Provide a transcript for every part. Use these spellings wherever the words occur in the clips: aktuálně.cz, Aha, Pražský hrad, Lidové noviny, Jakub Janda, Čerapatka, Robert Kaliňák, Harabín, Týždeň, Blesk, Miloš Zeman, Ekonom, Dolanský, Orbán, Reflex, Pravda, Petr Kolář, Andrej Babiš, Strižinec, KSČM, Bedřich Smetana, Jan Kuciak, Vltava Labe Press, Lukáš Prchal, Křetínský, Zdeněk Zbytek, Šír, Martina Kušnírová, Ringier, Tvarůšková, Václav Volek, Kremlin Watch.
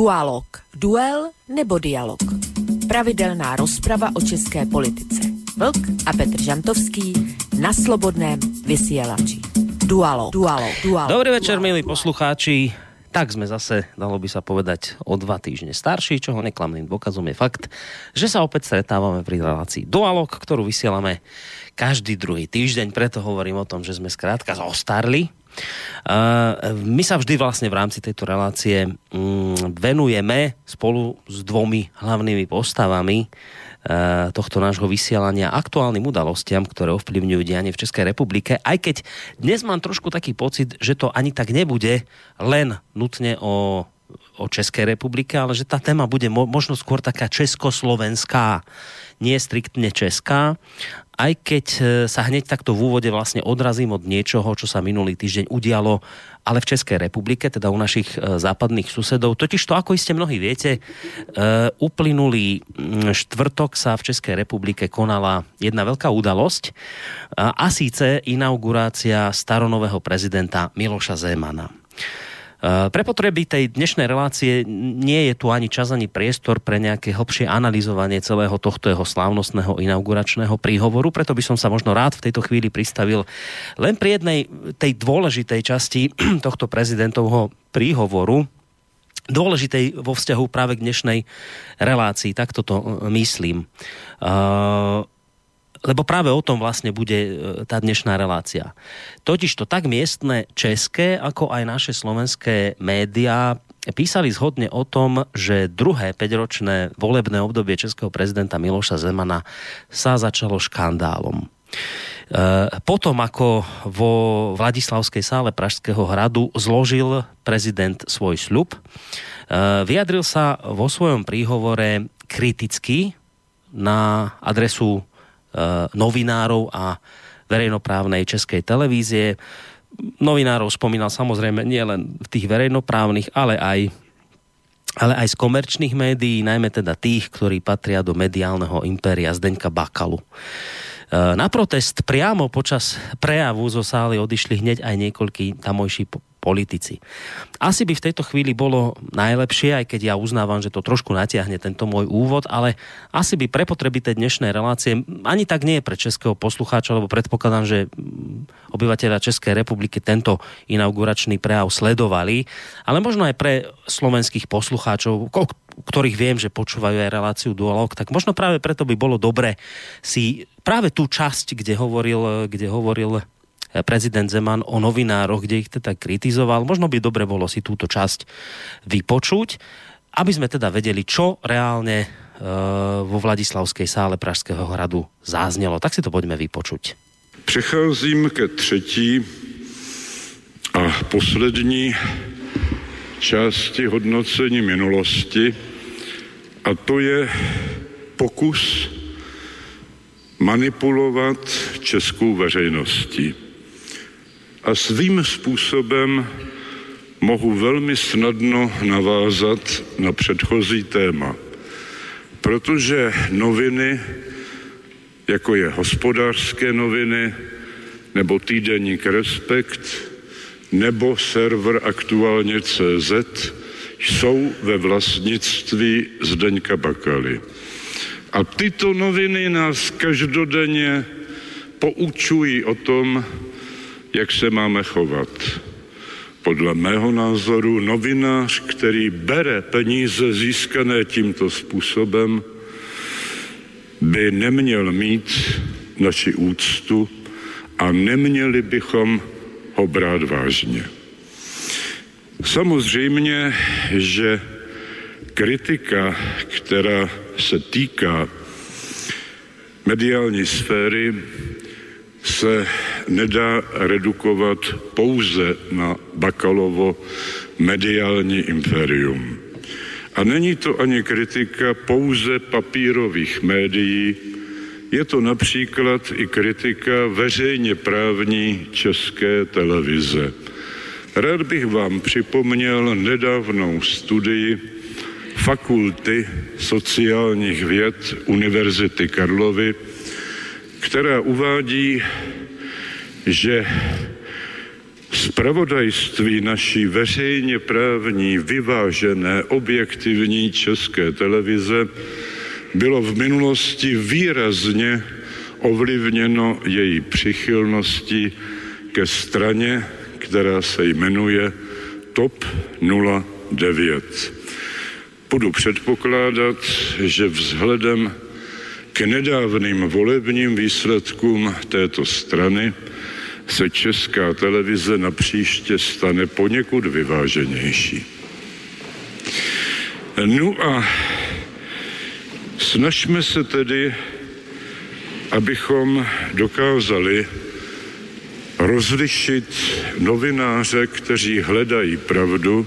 Dualog. Duel nebo dialog. Pravidelná rozprava o české politice. Vlk a Petr Žantovský na Slobodném vysielači. Dualog. Dobrý večer, milí poslucháči. Tak sme zase, dalo by sa povedať, o 2 týždne starší, čoho neklamným dôkazom je fakt, že sa opäť stretávame pri relácii Dualog, ktorú vysielame každý druhý týždeň, preto hovorím o tom, že sme skrátka zostarli. My sa vždy vlastne v rámci tejto relácie venujeme spolu s 2 hlavnými postavami tohto nášho vysielania aktuálnym udalostiam, ktoré ovplyvňujú dianie v Českej republike, aj keď dnes mám trošku taký pocit, že to ani tak nebude len nutne o Českej republike, ale že tá téma bude možno skôr taká československá, nie striktne česká, aj keď sa hneď takto v úvode vlastne odrazím od niečoho, čo sa minulý týždeň udialo, ale v Českej republike, teda u našich západných susedov. Totiž to, ako iste mnohí viete, uplynulý štvrtok sa v Českej republike konala jedna veľká udalosť, a síce inaugurácia staronového prezidenta Miloša Zemana. Pre potreby tej dnešnej relácie nie je tu ani čas, ani priestor pre nejaké hlbšie analyzovanie celého tohto jeho slávnostného inauguračného príhovoru, preto by som sa možno rád v tejto chvíli pristavil len pri jednej tej dôležitej časti tohto prezidentovho príhovoru, dôležitej vo vzťahu práve k dnešnej relácii, tak toto myslím. Lebo práve o tom vlastne bude tá dnešná relácia. Totižto tak miestne české, ako aj naše slovenské médiá písali zhodne o tom, že druhé 5-ročné volebné obdobie českého prezidenta Miloša Zemana sa začalo škandálom. Potom, ako vo Vladislavskej sále Pražského hradu zložil prezident svoj sľub, vyjadril sa vo svojom príhovore kriticky na adresu novinárov a verejnoprávnej Českej televízie. Novinárov spomínal samozrejme nielen tých verejnoprávnych, ale aj z komerčných médií, najmä teda tých, ktorí patria do mediálneho impéria Zdeňka Bakalu. Na protest priamo počas prejavu zo sály odišli hneď aj niekoľkí tamojší politici. Asi by v tejto chvíli bolo najlepšie, aj keď ja uznávam, že to trošku natiahne tento môj úvod, ale asi by pre potreby tej dnešnej relácie ani tak nie je pre českého poslucháča, lebo predpokladám, že obyvateľa Českej republiky tento inauguračný prejav sledovali, ale možno aj pre slovenských poslucháčov, ktorých viem, že počúvajú aj reláciu Dualog, tak možno práve preto by bolo dobre si práve tú časť, kde hovoril prezident Zeman o novinároch, kde ich teda kritizoval, možno by dobre bolo si túto časť vypočuť, aby sme teda vedeli, čo reálne vo Vladislavskej sále Pražského hradu zaznelo. Tak si to poďme vypočuť. Přecházím ke třetí a poslední části hodnocení minulosti, a to je pokus manipulovat českou veřejností. A svým způsobem mohu velmi snadno navázat na předchozí téma, protože noviny, jako je Hospodářské noviny, nebo Týdenník Respekt, nebo server aktuálně.cz jsou ve vlastnictví Zdeňka Bakaly. A tyto noviny nás každodenně poučují o tom, jak se máme chovat. Podle mého názoru novinář, který bere peníze získané tímto způsobem, by neměl mít naši úctu a neměli bychom ho brát vážně. Samozřejmě, že kritika, která se týká mediální sféry, se nedá redukovat pouze na Bakalovo mediální impérium. A není to ani kritika pouze papírových médií, je to například i kritika veřejně právní České televize. Rád bych vám připomněl nedávnou studii Fakulty sociálních věd Univerzity Karlovy, která uvádí, že Zpravodajství naší veřejně právní, vyvážené, objektivní České televize bylo v minulosti výrazně ovlivněno její přichylností ke straně, která se jmenuje TOP 09. Budu předpokládat, že vzhledem k nedávným volebním výsledkům této strany se Česká televize na příště stane poněkud vyváženější. No a snažme se tedy, abychom dokázali rozlišit novináře, kteří hledají pravdu,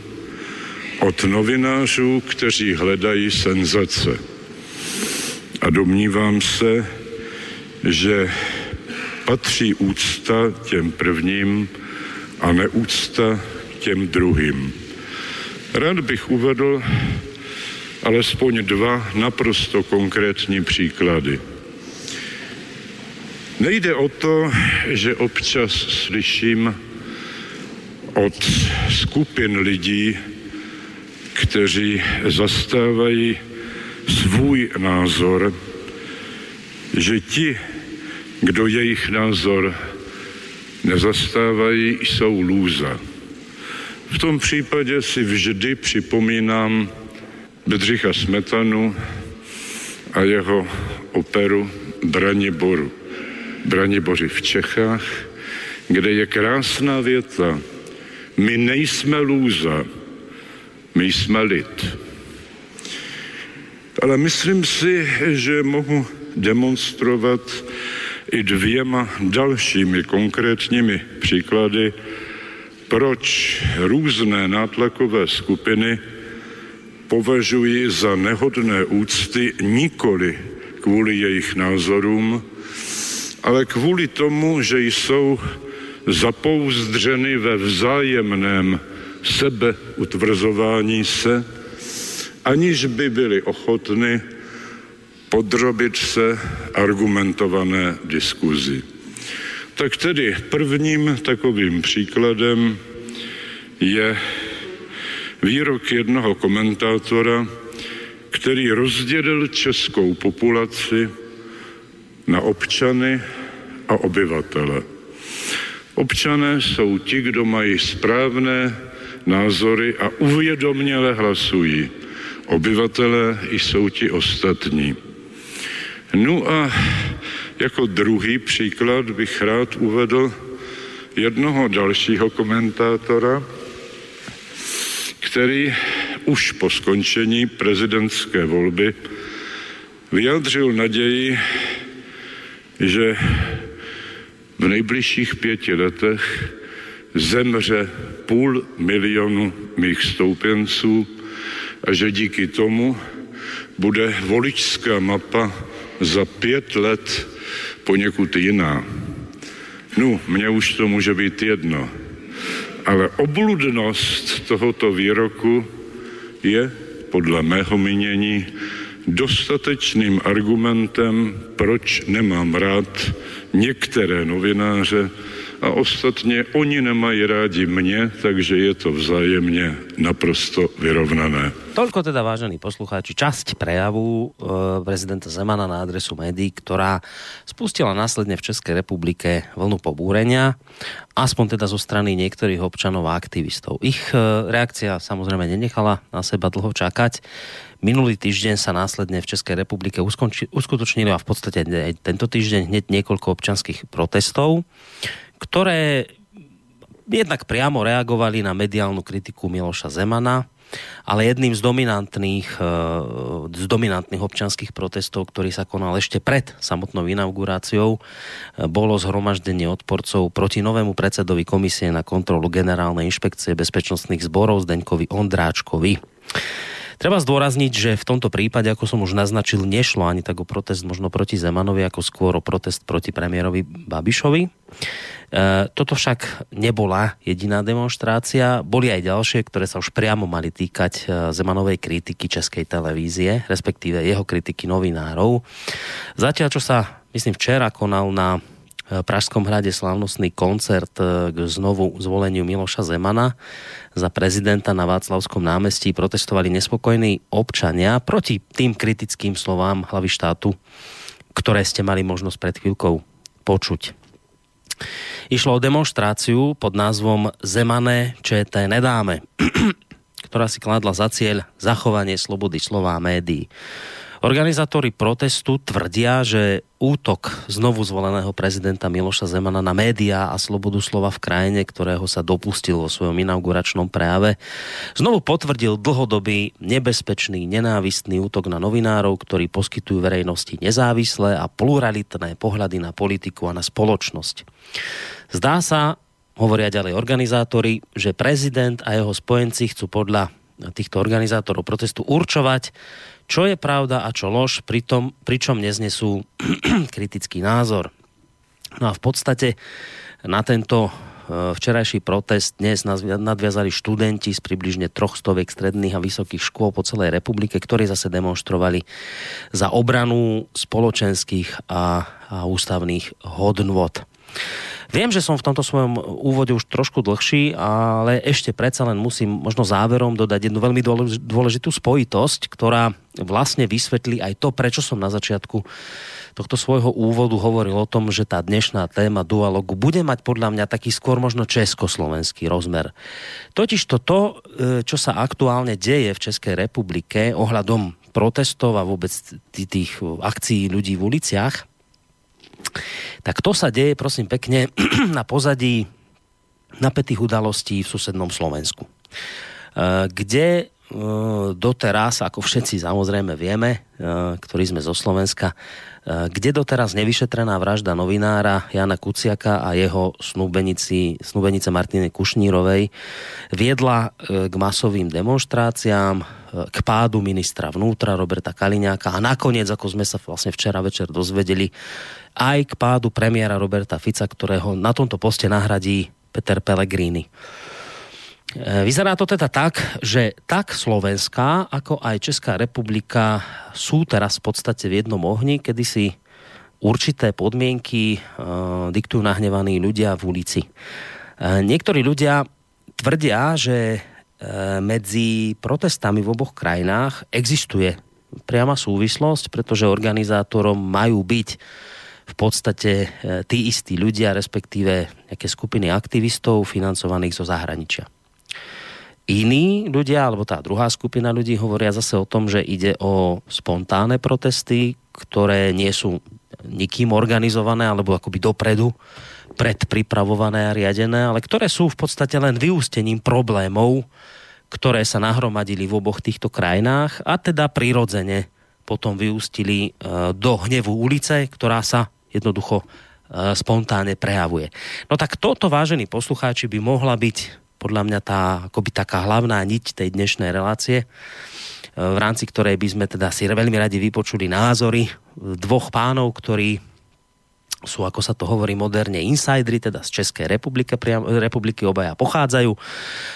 od novinářů, kteří hledají senzace. A domnívám se, že patří úcta těm prvním a neúcta těm druhým. Rád bych uvedl alespoň dva naprosto konkrétní příklady. Nejde o to, že občas slyším od skupin lidí, kteří zastávají svůj názor, že ti, kdo jejich názor nezastávají, jsou lůza. V tom případě si vždy připomínám Bedřicha Smetanu a jeho operu Braniboři v Čechách, kde je krásná věta: my nejsme lůza, my jsme lid. Ale myslím si, že mohu demonstrovat i dvěma dalšími konkrétními příklady, proč různé nátlakové skupiny považují za nehodné úcty nikoli kvůli jejich názorům, ale kvůli tomu, že jsou zapouzdřeny ve vzájemném sebeutvrzování se, aniž by byli ochotny podrobit se argumentované diskuzi. Tak tedy prvním takovým příkladem je výrok jednoho komentátora, který rozdělil českou populaci na občany a obyvatele. Občané jsou ti, kdo mají správné názory a uvědoměle hlasují. Obyvatelé jsou ti ostatní. No a jako druhý příklad bych rád uvedl jednoho dalšího komentátora, který už po skončení prezidentské volby vyjádřil naději, že v nejbližších 5 letech zemře 500 000 mých stoupenců a že díky tomu bude voličská mapa za 5 let poněkud jiná. No, mně už to může být jedno, ale obludnost tohoto výroku je podle mého mínění dostatečným argumentem, proč nemám rád některé novináře a ostatně oni nemají rádi mě, takže je to vzájemně naprosto vyrovnané. Toľko teda, vážení poslucháči, časť prejavu prezidenta Zemana na adresu médií, ktorá spustila následne v Českej republike vlnu pobúrenia, aspoň teda zo strany niektorých občanov a aktivistov. Ich reakcia samozrejme nenechala na seba dlho čakať. Minulý týždeň sa následne v Českej republike uskutočnili a v podstate tento týždeň hneď niekoľko občanských protestov, ktoré jednak priamo reagovali na mediálnu kritiku Miloša Zemana, ale jedným z dominantných občianskych protestov, ktorý sa konal ešte pred samotnou inauguráciou, bolo zhromaždenie odporcov proti novému predsedovi Komisie na kontrolu Generálnej inšpekcie bezpečnostných zborov Zdeňkovi Ondráčkovi. Treba zdôrazniť, že v tomto prípade, ako som už naznačil, nešlo ani tak o protest možno proti Zemanovi, ako skôr o protest proti premiérovi Babišovi. Toto však nebola jediná demonštrácia. Boli aj ďalšie, ktoré sa už priamo mali týkať Zemanovej kritiky Českej televízie, respektíve jeho kritiky novinárov. Zatiaľ, čo sa, myslím, včera konal na Pražskom hrade slávnostný koncert k znovu zvoleniu Miloša Zemana za prezidenta. Na Václavskom námestí protestovali nespokojní občania proti tým kritickým slovám hlavy štátu, ktoré ste mali možnosť pred chvíľkou počuť. Išlo o demonštráciu pod názvom Zemane ČT nedáme, ktorá si kladla za cieľ zachovanie slobody slova a médií. Organizátori protestu tvrdia, že útok znovu zvoleného prezidenta Miloša Zemana na médiá a slobodu slova v krajine, ktorého sa dopustil vo svojom inauguračnom prejave, znovu potvrdil dlhodobý, nebezpečný, nenávistný útok na novinárov, ktorí poskytujú verejnosti nezávislé a pluralitné pohľady na politiku a na spoločnosť. Zdá sa, hovoria ďalej organizátori, že prezident a jeho spojenci chcú podľa týchto organizátorov protestu určovať, čo je pravda a čo lož, pričom neznesú kritický názor. No a v podstate na tento včerajší protest dnes nadviazali študenti z približne 300 stredných a vysokých škôl po celej republike, ktorí zase demonštrovali za obranu spoločenských a ústavných hodnôt. Viem, že som v tomto svojom úvode už trošku dlhší, ale ešte predsa len musím možno záverom dodať jednu veľmi dôležitú spojitosť, ktorá vlastne vysvetlí aj to, prečo som na začiatku tohto svojho úvodu hovoril o tom, že tá dnešná téma dualógu bude mať podľa mňa taký skôr možno československý rozmer. Totižto to, čo sa aktuálne deje v Českej republike ohľadom protestov a vôbec tých akcií ľudí v uliciach, tak to sa deje, prosím pekne, na pozadí napätých udalostí v susednom Slovensku, kde doteraz, ako všetci samozrejme vieme, ktorí sme zo Slovenska, kde doteraz nevyšetrená vražda novinára Jana Kuciaka a jeho snúbenice Martine Kušnírovej viedla k masovým demonštráciám, k pádu ministra vnútra Roberta Kaliňáka a nakoniec, ako sme sa vlastne včera večer dozvedeli, aj k pádu premiéra Roberta Fica, ktorého na tomto poste nahradí Peter Pellegrini. Vyzerá to teda tak, že tak Slovenská, ako aj Česká republika sú teraz v podstate v jednom ohni, kedy si určité podmienky diktujú nahnevaní ľudia v ulici. Niektorí ľudia tvrdia, že medzi protestami v oboch krajinách existuje priama súvislosť, pretože organizátorom majú byť v podstate tí istí ľudia, respektíve nejaké skupiny aktivistov financovaných zo zahraničia. Iní ľudia, alebo tá druhá skupina ľudí, hovoria zase o tom, že ide o spontánne protesty, ktoré nie sú nikým organizované, alebo akoby dopredu predpripravované a riadené, ale ktoré sú v podstate len vyústením problémov, ktoré sa nahromadili v oboch týchto krajinách a teda prirodzene potom vyústili do hnevu ulice, ktorá sa jednoducho spontánne prejavuje. No tak toto, vážení poslucháči, by mohla byť podľa mňa tá, akoby taká hlavná niť tej dnešnej relácie, v rámci ktorej by sme teda si veľmi radi vypočuli názory dvoch pánov, ktorí sú, ako sa to hovorí moderne, insideri, teda z Českej republiky obaja pochádzajú.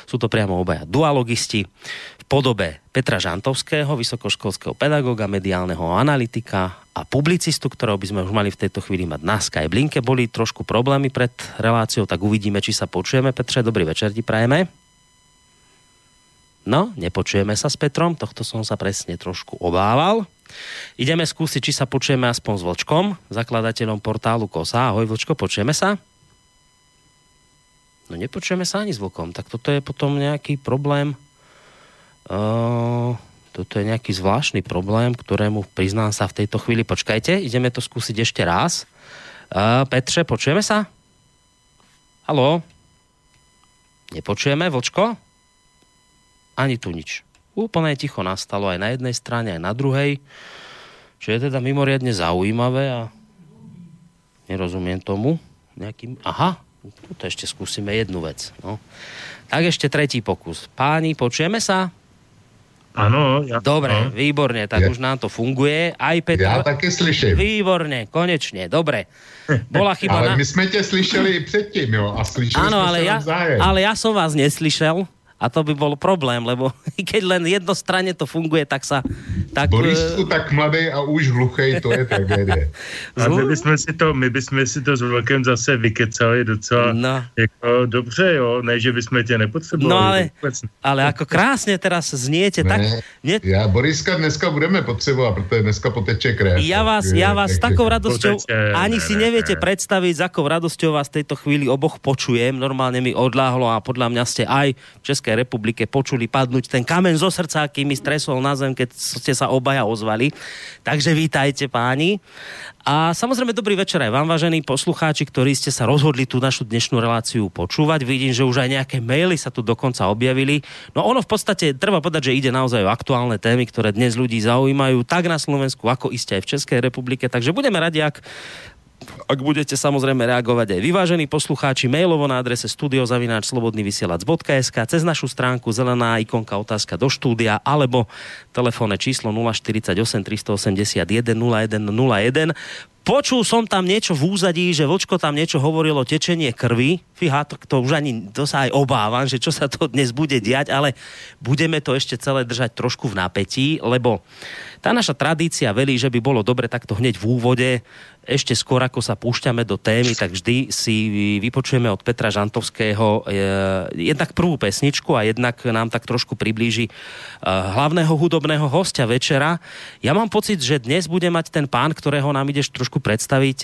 Sú to priamo obaja dualogisti v podobe Petra Žantovského, vysokoškolského pedagoga, mediálneho analytika a publicistu, ktorého by sme už mali v tejto chvíli mať na Skype linke. Boli trošku problémy pred reláciou, tak uvidíme, či sa počujeme. Petre, dobrý večer ti prajeme. No, nepočujeme sa s Petrom, tohto som sa presne trošku obával. Ideme skúsiť, či sa počujeme aspoň s Vlčkom, zakladateľom portálu Kosa. Ahoj Vlčko, počujeme sa? No nepočujeme sa ani s Vlkom, tak toto je potom nejaký problém, toto je nejaký zvláštny problém, ktorému priznám sa v tejto chvíli. Počkajte, ideme to skúsiť ešte raz. Petre, počujeme sa? Haló? Nepočujeme Vlčko? Ani tu nič. Úplne ticho nastalo aj na jednej strane, aj na druhej. Čo je teda mimoriadne zaujímavé a nerozumiem tomu nejakým... Aha, tu ešte skúsime jednu vec. No. Tak ešte tretí pokus. Páni, počujeme sa? Áno. Ja... Dobre, výborne, tak ja... už nám to funguje. Aj Petra... Ja taky slyším. Výborne, konečne, dobre. Bola chyba ale na... my sme ťa slyšeli i predtím, jo? A slyšeli ano, sme ale ja, zájem. Ale ja som vás neslyšel. A to by bol problém, lebo keď len jednostranne to funguje, tak sa... Tak... Borisku tak mladý a už hluchej, to je tragédie. A my bychom si to s Vlkem zase vykecali docela jako dobře, jo? Ne, že bychom tě nepotřebovali. No ale ako krásne teraz zniete. Ne, tak... Ja Boriska dneska budeme potřebovat, protože dneska poteče krev. Ja vás s takou radosťou ani si neviete predstaviť, s akou radosťou vás tejto chvíli oboch počujem. Normálne mi odláhlo a podľa mňa ste aj v Českej republike počuli padnúť ten kameň zo srdca, aký mi stresol na zem, keď ste sa obaja ozvali. Takže vítajte, páni. A samozrejme, dobrý večer aj vám, vážení poslucháči, ktorí ste sa rozhodli tú našu dnešnú reláciu počúvať. Vidím, že už aj nejaké maily sa tu dokonca objavili. No ono v podstate, treba povedať, že ide naozaj o aktuálne témy, ktoré dnes ľudí zaujímajú, tak na Slovensku, ako iste aj v Českej republike. Takže budeme radi, ak budete samozrejme reagovať aj vyvážení poslucháči mailovo na adrese studio@slobodnyvysielac.sk, cez našu stránku zelená ikonka otázka do štúdia alebo telefónne číslo 048 381 0101. Počul som tam niečo v úzadí, že Vlčko tam niečo hovorilo tečenie krvi. Fíha, to už ani, to sa aj obávam, že čo sa to dnes bude diať, ale budeme to ešte celé držať trošku v napätí, lebo tá naša tradícia velí, že by bolo dobre takto hneď v úvode, ešte skôr ako sa púšťame do témy, tak vždy si vypočujeme od Petra Žantovského jednak prvú pesničku a jednak nám tak trošku priblíži hlavného hudobného hostia večera. Ja mám pocit, že dnes bude mať ten pán, ktorého nám ideš trošku predstaviť,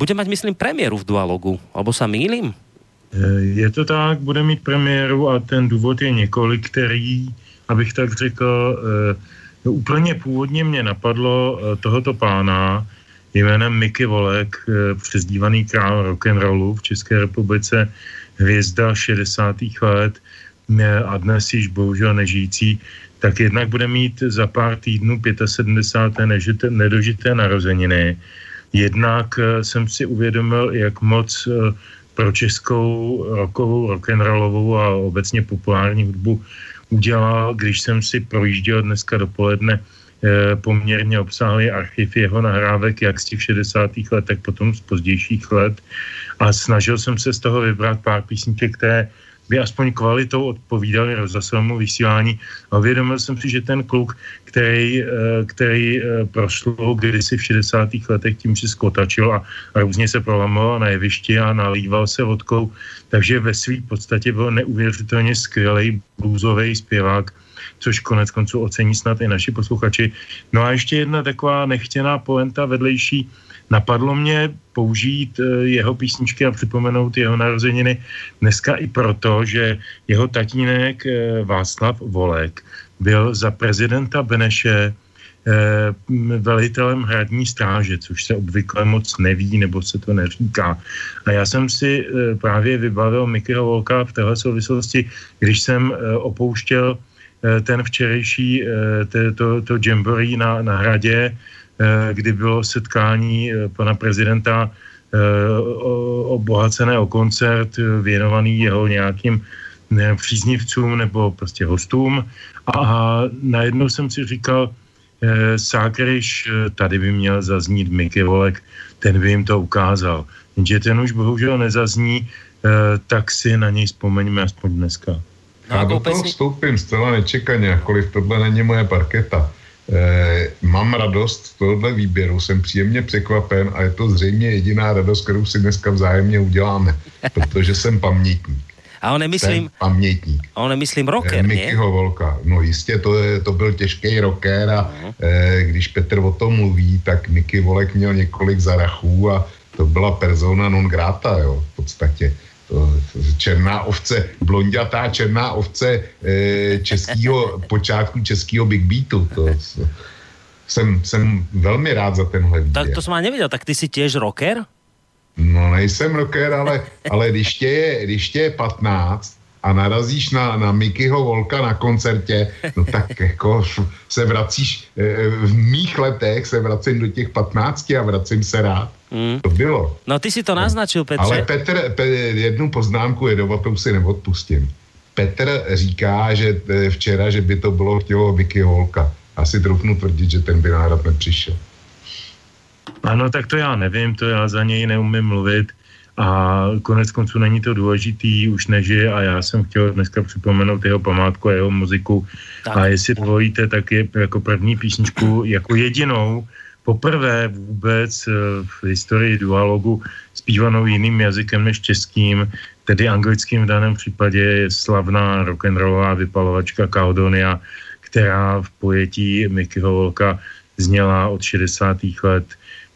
bude mať, myslím, premiéru v Dualogu, alebo sa mýlim? Je to tak, bude mít premiéru a ten důvod je několik, který, abych tak řekl, úplně původně mě napadlo tohoto pána jménem Miky Volek, přezdívaný král rock'n'rollu v České republice, hvězda 60. let a dnes již bohužel nežijící, tak jednak bude mít za pár týdnů 75. nedožité narozeniny. Jednak jsem si uvědomil, jak moc pro českou rockovou, rock'n'rollovou a obecně populární hudbu udělal, když jsem si projížděl dneska dopoledne poměrně obsáhlý archiv jeho nahrávek, jak z těch 60. let, tak potom z pozdějších let. A snažil jsem se z toho vybrat pár písniček, které by aspoň kvalitou odpovídali rozhlasovému vysílání. A uvědomil jsem si, že ten kluk, který prošlo kdysi v 60. letech tím, že skotačil a různě se prolamoval na jevišti a nalýval se vodkou, takže ve své podstatě byl neuvěřitelně skvělý bluesový zpěvák, což konec konců ocení snad i naši posluchači. No a ještě jedna taková nechtěná poenta vedlejší. Napadlo mě použít jeho písničky a připomenout jeho narozeniny dneska i proto, že jeho tatínek Václav Volek byl za prezidenta Beneše velitelem hradní stráže, což se obvykle moc neví, nebo se to neříká. A já jsem si právě vybavil Mikyho Volka v téhle souvislosti, když jsem opouštěl ten včerejší to jamboree na hradě, kdy bylo setkání pana prezidenta obohacené o koncert věnovaný jeho nějakým příznivcům nebo prostě hostům. A najednou jsem si říkal, sákryš, tady by měl zaznít Miky Volek, ten by jim to ukázal. Jenže ten už bohužel nezazní, tak si na něj vzpomeňme aspoň dneska. Já do toho vstoupím zcela nečekaně, jakkoliv tohle není moje parketa. Mám radost tohoto výběru, jsem příjemně překvapen a je to zřejmě jediná radost, kterou si dneska vzájemně uděláme, protože jsem pamětník. A on nemyslím pamětník. A on nemyslím rocker, Mikyho Volka. No jistě, to byl těžký rocker a když Petr o tom mluví, tak Miky Volek měl několik zarachů a to byla persona non grata, jo, v podstatě. Černá ovce, blondětá černá ovce českého počátku českého Big Beatu. To jsem velmi rád za tenhle video. Tak to jsem neviděl, tak ty jsi těž rocker? No nejsem rocker, ale když tě je 15 a narazíš na Mikyho Volka na koncertě, no tak jako se vracíš, v mých letech se vracím do těch 15 a vracím se rád. To bylo. No ty si to naznačil, Petře. Ale jednu poznámku jedovatou si neodpustím. Petr říká, že včera, že by to bylo chtělo Miky Volka. Asi troufnu tvrdit, že ten by náhrad nepřišel. Ano, tak to já nevím, to já za něj neumím mluvit, A konec konců není to důležitý, už nežije a já jsem chtěl dneska připomenout jeho památku a jeho muziku. Tak. A jestli dovolíte, tak je jako první písničku, jako jedinou, poprvé vůbec v historii dualogu zpívanou jiným jazykem než českým, tedy anglickým v daném případě, je slavná rock'n'rollová vypalovačka Caledonia, která v pojetí Mikyho Volka zněla od 60. let,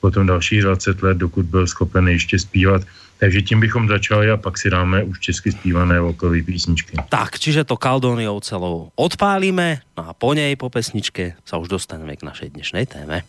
potom dalších 20 let, dokud byl schopen ještě zpívat. Takže tím bychom začali a pak si dáme už česky zpívané Volkové písničky. Tak, čiže to Caledoniou celou odpálíme, no a po něj, po pesničke, sa už dostaneme k našej dnešnej téme.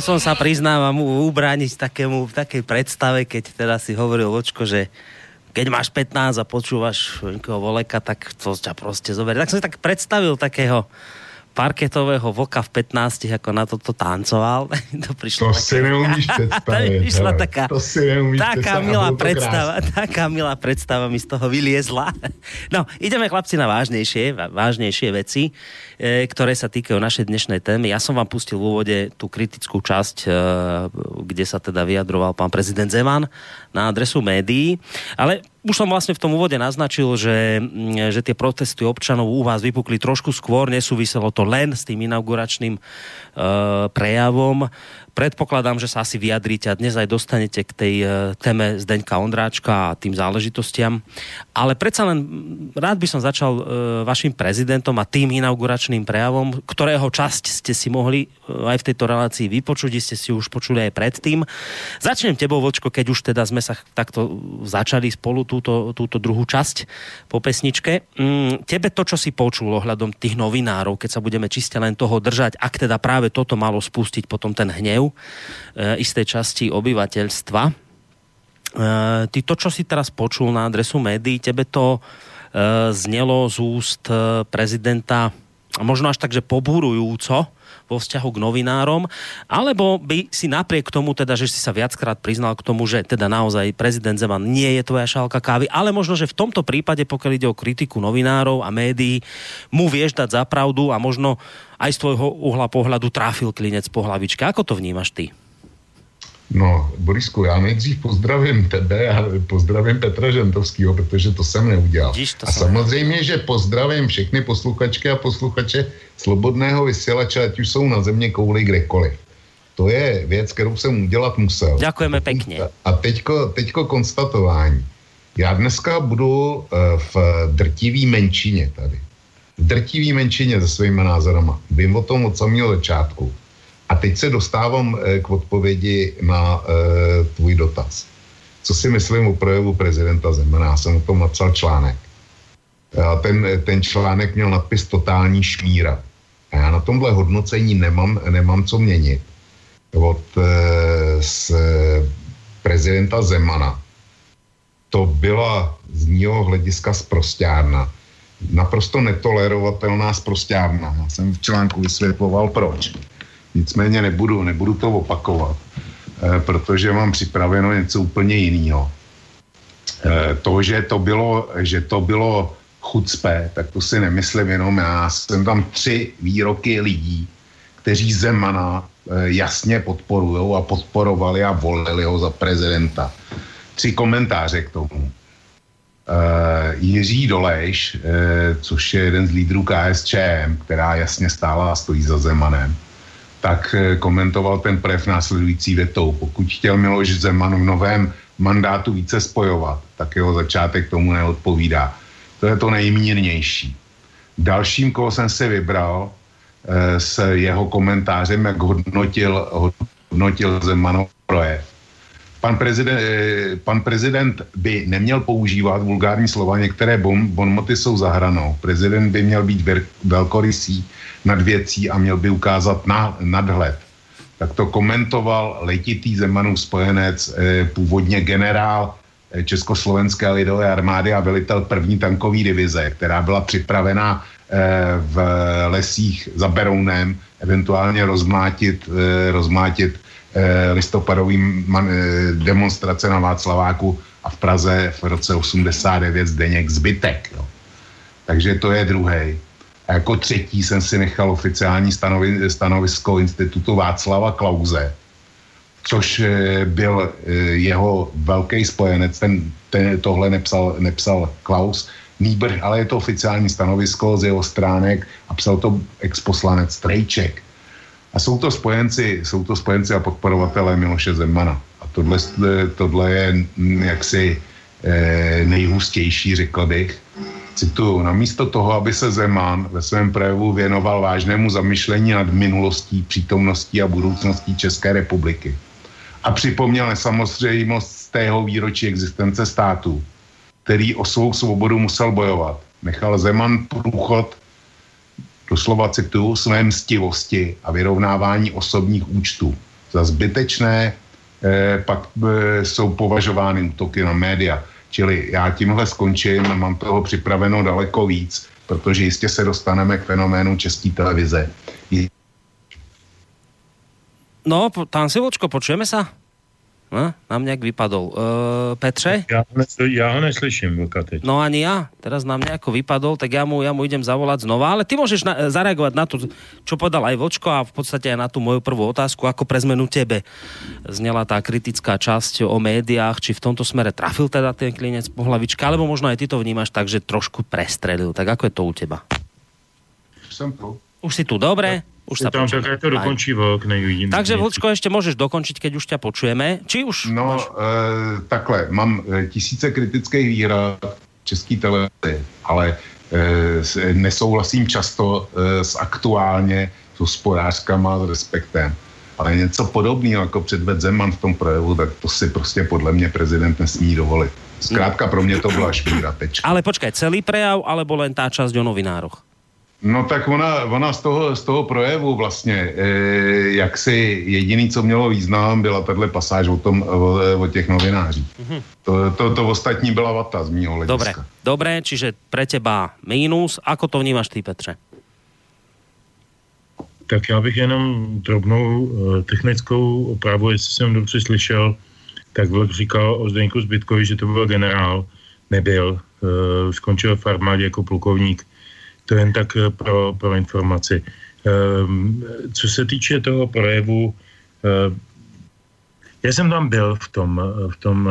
Som sa, priznávam, ubrániť takej predstave, keď teda si hovoril Vočko, že keď máš 15 a počúvaš Mikyho Voleka, tak to ťa proste zoberie. Tak som si tak predstavil takého parketového Voka v 15, ako na toto tancoval. To prišlo to také, si neumíš predstaviť. Taká, to si neumíš taká milá predstava. Taká milá predstava mi z toho vyliezla. No, ideme chlapci na vážnejšie veci, ktoré sa týkajú našej dnešnej témy. Ja som vám pustil v úvode tú kritickú časť, kde sa teda vyjadroval pán prezident Zeman na adresu médií. Ale už som vlastne v tom úvode naznačil, že tie protesty občanov u vás vypukli trošku skôr, nesúviselo to len s tým inauguračným prejavom. Predpokladám, že sa asi vyjadríte a dnes aj dostanete k tej téme Zdeňka Ondráčka a tým záležitostiam. Ale predsa len rád by som začal vašim prezidentom a tým inauguračným prejavom, ktorého časť ste si mohli aj v tejto relácii vypočuť, ste si už počuli aj predtým. Začnem tebou, Vočko, keď už teda sme sa takto začali spolu túto druhú časť po pesničke. Tebe to, čo si počul ohľadom tých novinárov, keď sa budeme čiste len toho držať, ak teda práve toto malo spustiť potom ten hnev istej časti obyvateľstva. Ty to, čo si teraz počul na adresu médií, tebe to znelo z úst prezidenta možno až tak, že pobúrujúco, v vo vzťahu k novinárom, alebo by si napriek tomu, teda, že si sa viackrát priznal k tomu, že teda naozaj prezident Zeman nie je tvoja šálka kávy, ale možno, že v tomto prípade, pokiaľ ide o kritiku novinárov a médií, mu vieš dať za pravdu a možno aj z tvojho uhla pohľadu tráfil klinec po hlavičke. Ako to vnímaš ty? No, Borisku, já nejdřív pozdravím tebe a pozdravím Petra Žantovského, protože to jsem neudělal. A samozřejmě, že pozdravím všechny posluchačky a posluchače Slobodného vysielača, ať už jsou na země kouli kdekoliv. To je věc, kterou jsem udělat musel. Děkujeme pěkně. A teďko konstatování. Já dneska budu v drtivý menšině tady. V drtivý menšině se svými názorama. Vím o tom od samého začátku. A teď se dostávám k odpovědi na tvůj dotaz. Co si myslím o projevu prezidenta Zemana? Já jsem o tom napsal článek. Ten článek měl nadpis Totální šmíra. A já na tomhle hodnocení nemám co měnit. Z prezidenta Zemana. To byla z mého hlediska sprosťárna. Naprosto netolerovatelná sprosťárna. Já jsem v článku vysvětloval proč. Nicméně nebudu to opakovat, protože mám připraveno něco úplně jiného. To, že to bylo chucpe, tak to si nemyslím jenom já. Jsem tam 3 výroky lidí, kteří Zemana jasně podporujou a podporovali a volili ho za prezidenta. 3 komentáře k tomu. Jiří Dolejš, což je jeden z lídrů KSČM, která jasně stála a stojí za Zemanem, tak komentoval ten projev následující větou. Pokud chtěl Miloš Zeman v novém mandátu více spojovat, tak jeho začátek tomu neodpovídá. To je to nejmírnější. Dalším, koho jsem si vybral s jeho komentářem, jak hodnotil Zemanov projev. Pan prezident by neměl používat vulgární slova, některé bonmoty jsou za hranou. Prezident by měl být velkorysý nad věcí a měl by ukázat nadhled. Tak to komentoval letitý Zemanův spojenec, původně generál Československé lidové armády a velitel 1. tankové divize, která byla připravená v lesích za Berounem, eventuálně rozmlátit listopadovým demonstrace na Václaváku a v Praze v roce 89 Zdeněk Zbytek. Jo. Takže to je druhý. A jako třetí jsem si nechal oficiální stanovisko institutu Václava Klause, což byl jeho velký spojenec. Ten tohle nepsal Klaus, nýbrž, ale je to oficiální stanovisko z jeho stránek a psal to exposlanec Strejček. A jsou to spojenci a podporovatelé Miloše Zemana. A tohle je jaksi nejhustější, řekl bych. Cituju, namísto toho, aby se Zeman ve svém projevu věnoval vážnému zamyšlení nad minulostí, přítomností a budoucností České republiky a připomněl nesamozřejmost z tého výročí existence státu, který o svou svobodu musel bojovat, nechal Zeman průchod, doslova cituju, své mstivosti a vyrovnávání osobních účtů. Za zbytečné pak jsou považovány útoky na média. Čili já tímhle skončím, mám toho připraveno daleko víc, protože jistě se dostaneme k fenoménu České televize. No, pán Sivočko, počujeme se? No, nám nějak vypadol. Petře? Já ho neslyším, Vlka, teď. No ani já. Teraz nám nějako vypadol, tak já mu idem zavolat znova, ale ty můžeš zareagovat na to, čo podal aj Vlčko a v podstatě aj na tu moju prvú otázku, ako pre zmenu tebe zněla tá kritická časť o médiách, či v tomto smere trafil teda ten klinec po hlavičke, alebo možno aj ty to vnímaš tak, že trošku prestrelil. Tak ako je to u teba? Už jsem tu. Už si tu, dobre? Tak. Už sa tam tak to dokončí Vlk, nevidím. Takže Vlčko, ešte môžeš dokončiť, keď už ťa počujeme. Či už... No, takhle, mám tisíce kritických výhrad České televize, ale nesouhlasím často s Aktuálně, s Hospodářkama, s Respektem. Ale něco podobného, jako předved Zeman v tom projevu, tak to si prostě podle mě prezident nesmí dovolit. Zkrátka pro mě to byla špíra tečka. Ale počkaj, celý prejav, alebo len tá časť o novinároch? No tak ona z toho projevu vlastně, jaksi jediný, co mělo význam, byla tato pasáž o těch novinářích. Mm-hmm. To ostatní byla vata z mýho hlediska. Dobre, čiže pre teba mínus. Ako to vnímaš ty, Petře? tak já bych jenom drobnou technickou opravu, jestli jsem dobře slyšel, tak Vlk říkal o Zdeňku Zbytkovi, že to byl generál, nebyl, skončil v armádě jako plukovník. To jen tak pro informaci. Co se týče toho projevu, já jsem tam byl v tom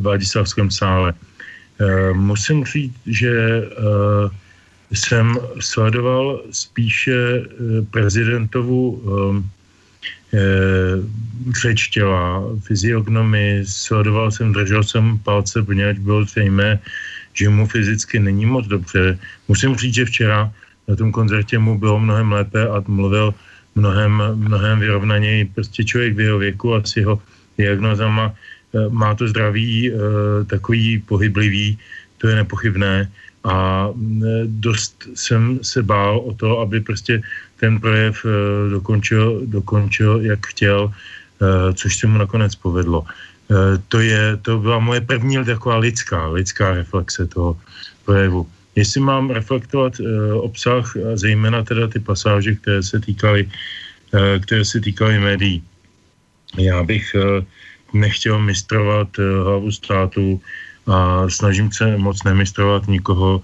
Vladislavském sále. Musím říct, že jsem sledoval spíše prezidentovu řeč těla, fyziognomii, sledoval jsem, držel jsem palce, poněvadž bylo zřejmé, že mu fyzicky není moc dobře. Musím říct, že včera na tom koncertě mu bylo mnohem lépe a mluvil mnohem vyrovnaněji. Prostě člověk v jeho věku a s jeho diagnózama má to zdraví takový pohyblivý, to je nepochybné. A dost jsem se bál o to, aby prostě ten projev dokončil jak chtěl, což se mu nakonec povedlo. To byla moje první taková lidská reflexe toho projevu. Jestli mám reflektovat obsah, zejména teda ty pasáže, které se týkaly médií. Já bych nechtěl mistrovat hlavu státu a snažím se moc nemistrovat nikoho.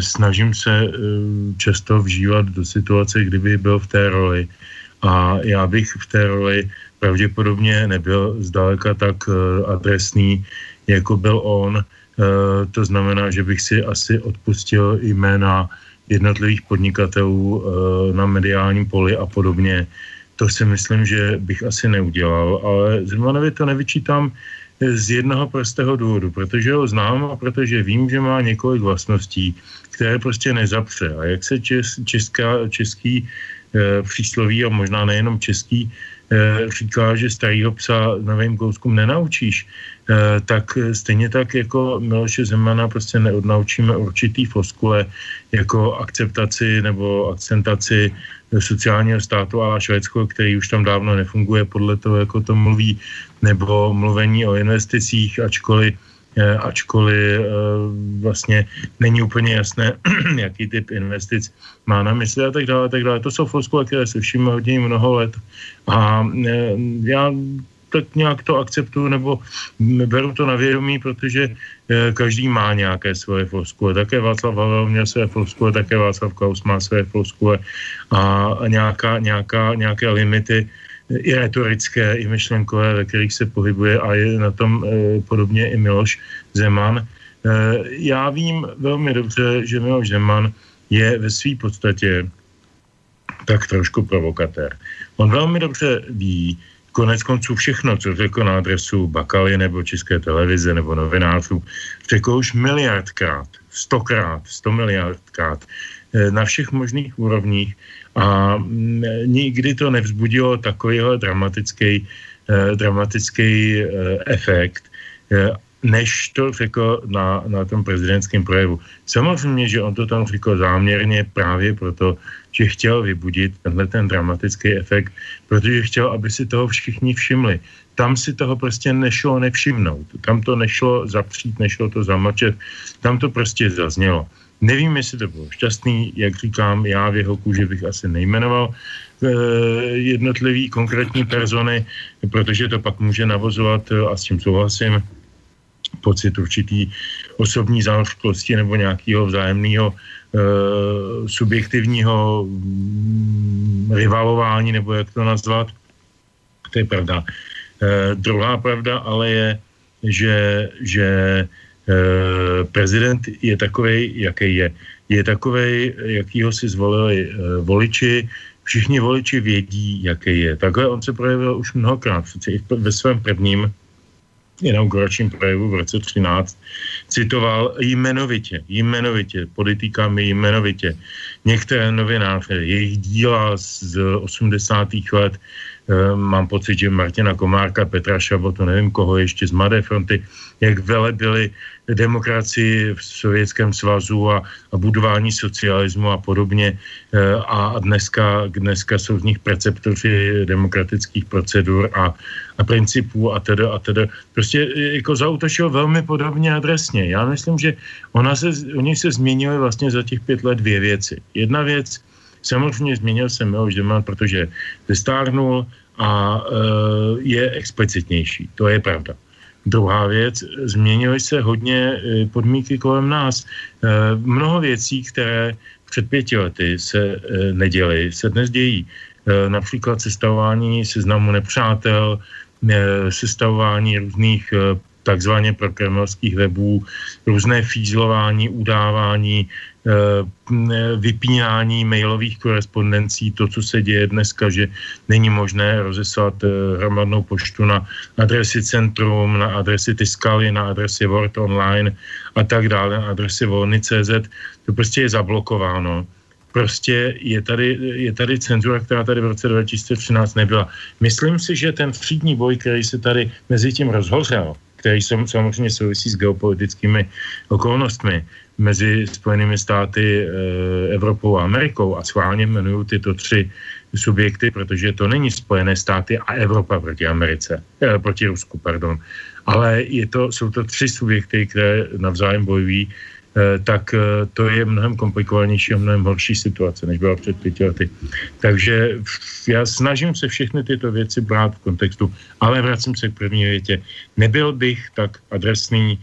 Snažím se často vžívat do situace, kdyby byl v té roli. A já bych v té roli pravděpodobně nebyl zdaleka tak adresný, jako byl on. To znamená, že bych si asi odpustil jména jednotlivých podnikatelů na mediálním poli a podobně. To si myslím, že bych asi neudělal, ale Zemanovi to nevyčítám z jednoho prostého důvodu, protože ho znám a protože vím, že má několik vlastností, které prostě nezapře. A jak se český přísloví, a možná nejenom český, říká, že starýho psa novým kouskům nenaučíš, tak stejně tak jako Miloše Zemana prostě neodnaučíme určitý floskule jako akceptaci nebo akcentaci sociálního státu a Švédsko, který už tam dávno nefunguje podle toho, jako to mluví, nebo mluvení o investicích, ačkoliv vlastně není úplně jasné, jaký typ investic má na mysli a tak dále, tak dále. To jsou floskule, které se všimly hodně mnoho let a já tak nějak to akceptuju nebo beru to na vědomí, protože každý má nějaké svoje floskule. Také Václav Havel měl své floskule, také Václav Klaus má své floskule a nějaké limity i retorické, i myšlenkové, ve kterých se pohybuje a je na tom podobně i Miloš Zeman. Já vím velmi dobře, že Miloš Zeman je ve své podstatě tak trošku provokatér. On velmi dobře ví, konec konců všechno, co řekl na adresu Bakaly nebo České televize nebo novinářů, řekl už miliardkrát, 100krát, 100 miliardkrát na všech možných úrovních a nikdy to nevzbudilo takovýhle dramatický efekt, než to řekl na tom prezidentském projevu. Samozřejmě, že on to tam řekl záměrně právě proto, že chtěl vybudit tenhle ten dramatický efekt, protože chtěl, aby si toho všichni všimli. Tam si toho prostě nešlo nevšimnout. Tam to nešlo zapřít, nešlo to zamlčet. Tam to prostě zaznělo. Nevím, jestli to bylo šťastný, jak říkám, já v jeho kůži bych asi nejmenoval jednotlivý konkrétní persony, protože to pak může navozovat, a s tím souhlasím, pocit určitý osobní záležitosti nebo nějakého vzájemného subjektivního rivalování, nebo jak to nazvat. To je pravda. Druhá pravda ale je, že prezident je takovej, jaký je. Je takovej, jakýho si zvolili voliči. Všichni voliči vědí, jaký je. Takhle on se projevil už mnohokrát, přeci i ve svém prvním inauguračním projevu v roce 2013 citoval jmenovitě, politikami jmenovitě. Některé novináře, jejich díla z 80. let, mám pocit, že Martina Komárka, Petra Šabotu, nevím koho ještě z Mladé fronty, jak velebili demokracii v Sovětském svazu a budování socialismu a podobně. A dneska jsou z nich preceptoři demokratických procedur a principů a teda. Prostě jako zaútočil velmi podobně adresně. Já myslím, že oni se změnili vlastně za těch 5 let dvě věci. Jedna věc Samozřejmě změnil se Miloš Zeman, protože zestárnul a je explicitnější. To je pravda. Druhá věc, změnily se hodně podmínky kolem nás. Mnoho věcí, které před 5 lety se neděly, se dnes dějí. Například sestavování seznamu nepřátel, sestavování různých takzvaně prokremelských webů, různé fízlování, udávání, vypínání mailových korespondencí, to, co se děje dneska, že není možné rozeslat hromadnou poštu na adresy Centrum, na adresy Tiskaly, na adresy Word Online a tak dále, na adresy volny.cz, to prostě je zablokováno. Prostě je tady cenzura, která tady v roce 2013 nebyla. Myslím si, že ten třídní boj, který se tady mezi tím rozhořel, který samozřejmě souvisí s geopolitickými okolnostmi mezi Spojenými státy, Evropou a Amerikou, a schválně jmenuju tyto 3 subjekty, protože to není Spojené státy a Evropa proti Americe, proti Rusku, pardon. Ale jsou to 3 subjekty, které navzájem bojují, tak to je mnohem komplikovanější a mnohem horší situace, než byla před 5 lety. Takže já snažím se všechny tyto věci brát v kontextu, ale vracím se k první větě. Nebyl bych tak adresný,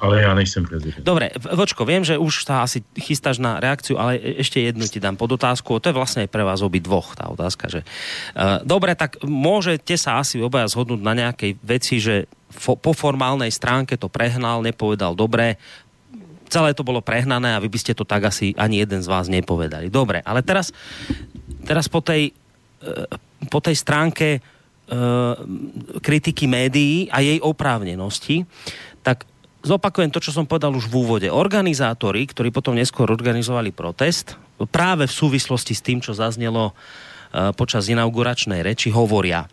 ale já nejsem prezident. Dobre, Vočko, viem, že už sa asi chystáš na reakciu, ale ešte jednu ti dám pod otázku. To je vlastne pre vás obidvoch tá otázka. Že... Dobre, tak môžete sa asi obaja zhodnúť na nejakej veci, že po formálnej stránke to prehnal, nepovedal dobre, celé to bolo prehnané a vy by ste to tak asi ani jeden z vás nepovedali. Dobre, ale teraz po tej stránke kritiky médií a jej oprávnenosti, tak zopakujem to, čo som povedal už v úvode. Organizátori, ktorí potom neskôr organizovali protest, práve v súvislosti s tým, čo zaznelo počas inauguračnej reči, hovoria: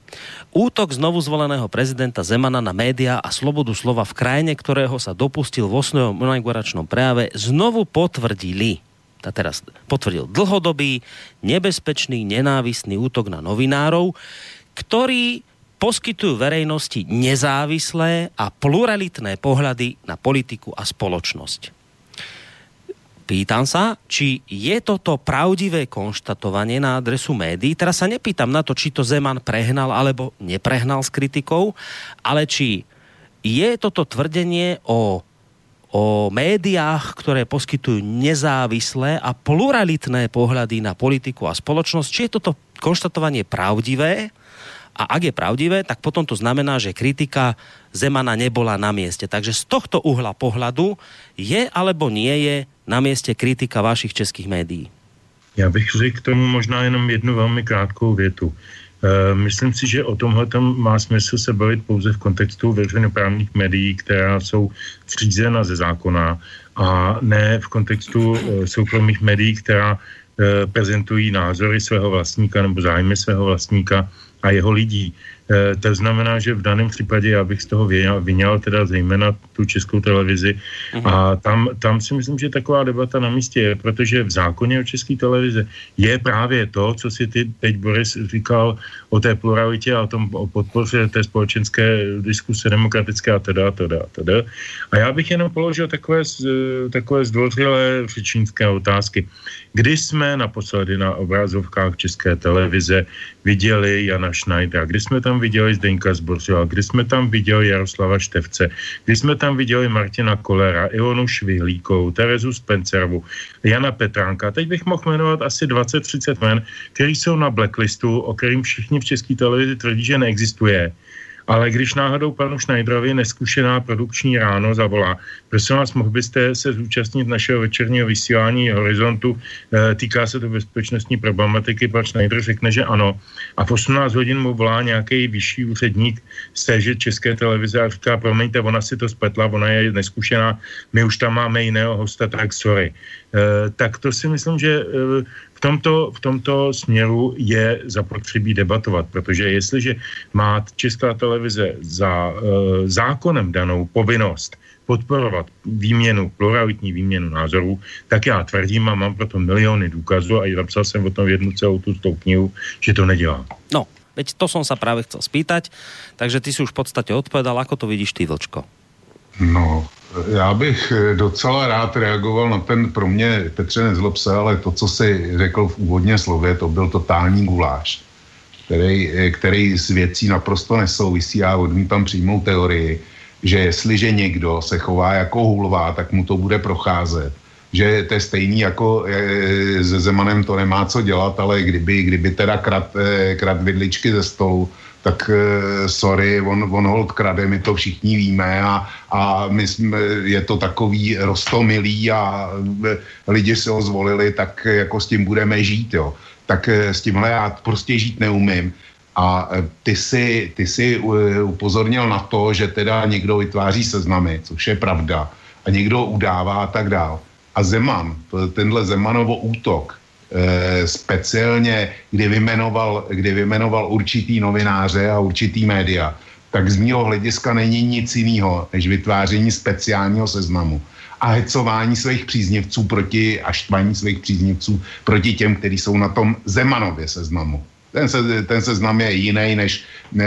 útok znovu zvoleného prezidenta Zemana na médiá a slobodu slova v krajine, ktorého sa dopustil vo svojom inauguračnom prejave, znovu potvrdil dlhodobý, nebezpečný, nenávistný útok na novinárov, ktorí poskytujú verejnosti nezávislé a pluralitné pohľady na politiku a spoločnosť. Pýtam sa, či je toto pravdivé konštatovanie na adresu médií. Teraz sa nepýtam na to, či to Zeman prehnal alebo neprehnal s kritikou, ale či je toto tvrdenie o médiách, ktoré poskytujú nezávislé a pluralitné pohľady na politiku a spoločnosť, či je toto konštatovanie pravdivé. A ak je pravdivé, tak potom to znamená, že kritika Zemana nebola na mieste. Takže z tohto uhla pohľadu je alebo nie je na mieste kritika vašich českých médií? Já bych řekl k tomu možná jenom jednu velmi krátkou větu. Myslím si, že o tomhletom má smysl se bavit pouze v kontextu veřejnoprávních médií, která jsou zřízena ze zákona, a ne v kontextu soukromých médií, která prezentují názory svého vlastníka nebo zájmy svého vlastníka a jeho lidí. To znamená, že v daném případě já bych z toho vyňal teda zejména tu Českou televizi. A tam si myslím, že taková debata na místě je, protože v zákoně o České televizi je právě to, co si ty teď, Boris, říkal o té pluralitě a o podpoře té společenské diskuse demokratické a teda. A já bych jenom položil takové zdvořilé řečnické otázky. Kdy jsme naposledy na obrazovkách České televize viděli Jana Schneidera, kdy jsme tam viděli Zdeňka Zbořila, kdy jsme tam viděli Jaroslava Števce, kdy jsme tam viděli Martina Kollera, Ilonu Švihlíkovou, Terezu Spencerovu, Jana Petránka. Teď bych mohl jmenovat asi 20-30 men, který jsou na blacklistu, o kterým všichni v České televizi tvrdí, že neexistuje. Ale když náhodou panu Schneiderovi neskušená produkční ráno zavolá: prosím vás, mohl byste se zúčastnit našeho večerního vysílání Horizontu, týká se to bezpečnostní problematiky, pan Schneider řekne, že ano. A v 18 hodin mu volá nějaký vyšší úředník z téže České televize a říká: promiňte, ona si to spletla, ona je neskušená, my už tam máme jiného hosta, tak sorry. Tak to si myslím, že v tomto směru je zapotřebí debatovat, protože jestliže má Česká televize za zákonem danou povinnost podporovat výměnu, pluralitní výměnu názorů, tak já tvrdím a mám proto miliony důkazů a napsal jsem o tom jednu celou tu knihu, že to nedělá. No, veď to som sa práve chcel spýtať, takže ty si už v podstate odpovedal, ako to vidíš ty, Vlčko? No, já bych docela rád reagoval na ten, pro mě, Petře, nezlob se, ale to, co jsi řekl v úvodním slově, to byl totální guláš, který s věcí naprosto nesouvisí. Já odmítám přímou teorii, že jestliže někdo se chová jako hulvá, tak mu to bude procházet. Že to je stejný jako se Zemanem, to nemá co dělat, ale kdyby teda krad vidličky ze stolu, tak sorry, on hold krade, my to všichni víme a my jsme, je to takový roztomilý a lidi si ho zvolili, tak jako s tím budeme žít, jo. Tak s tímhle já prostě žít neumím. A ty si upozornil na to, že teda někdo vytváří seznamy, což je pravda, a někdo udává a tak dál. A Zeman, tenhle Zemanovo útok, speciálně, kdy vymenoval určitý novináře a určitý média, tak z mýho hlediska není nic jiného, než vytváření speciálního seznamu a hecování svých příznivců a štvaní svých příznivců proti těm, kteří jsou na tom Zemanově seznamu. Ten seznam je jiný,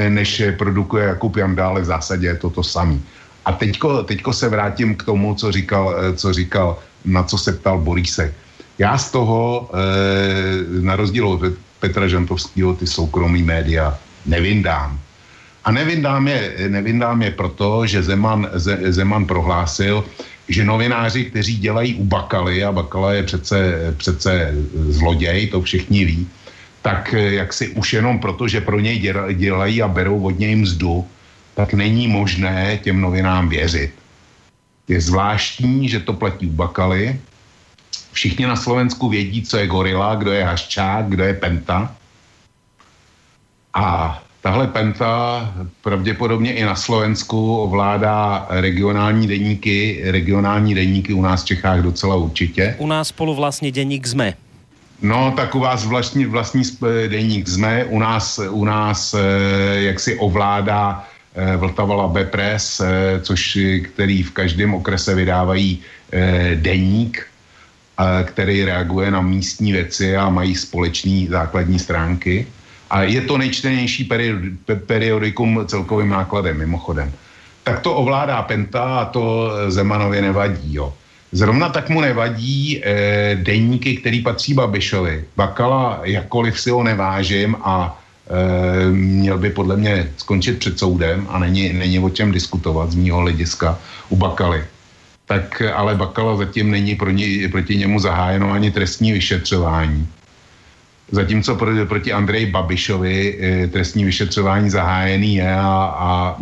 než produkuje Jakub Janda, ale v zásadě je to to samý. A teďko se vrátím k tomu, co říkal, na co se ptal Borísek. Já z toho, na rozdíl od Petra Žantovského, ty soukromý média nevyndám. A nevindám je proto, že Zeman prohlásil, že novináři, kteří dělají u Bakaly, a Bakala je přece zloděj, to všichni ví, tak jak si už jenom proto, že pro něj dělají a berou od něj mzdu, tak není možné těm novinám věřit. Je zvláštní, že to platí u Bakaly. Všichni na Slovensku vědí, co je gorila, kdo je haščák, kdo je penta. A tahle penta pravděpodobně i na Slovensku ovládá regionální deníky u nás v Čechách docela určitě. U nás spolu vlastně deník ZME. No, tak u vás vlastní deník ZME, u nás jaksi ovládá Vltava Labe Press, který v každém okrese vydávají deník, který reaguje na místní věci a mají společné základní stránky. A je to nejčtenější periodikum celkovým nákladem, mimochodem. Tak to ovládá penta a to Zemanovi nevadí, jo. Zrovna tak mu nevadí deníky, který patří Babišovi. Bakala, jakkoliv si ho nevážím a měl by podle mě skončit před soudem a není o čem diskutovat z mýho hlediska u Bakaly. Tak ale Bakala zatím není proti němu zahájeno ani trestní vyšetřování. Zatímco proti Andreji Babišovi trestní vyšetřování zahájený je a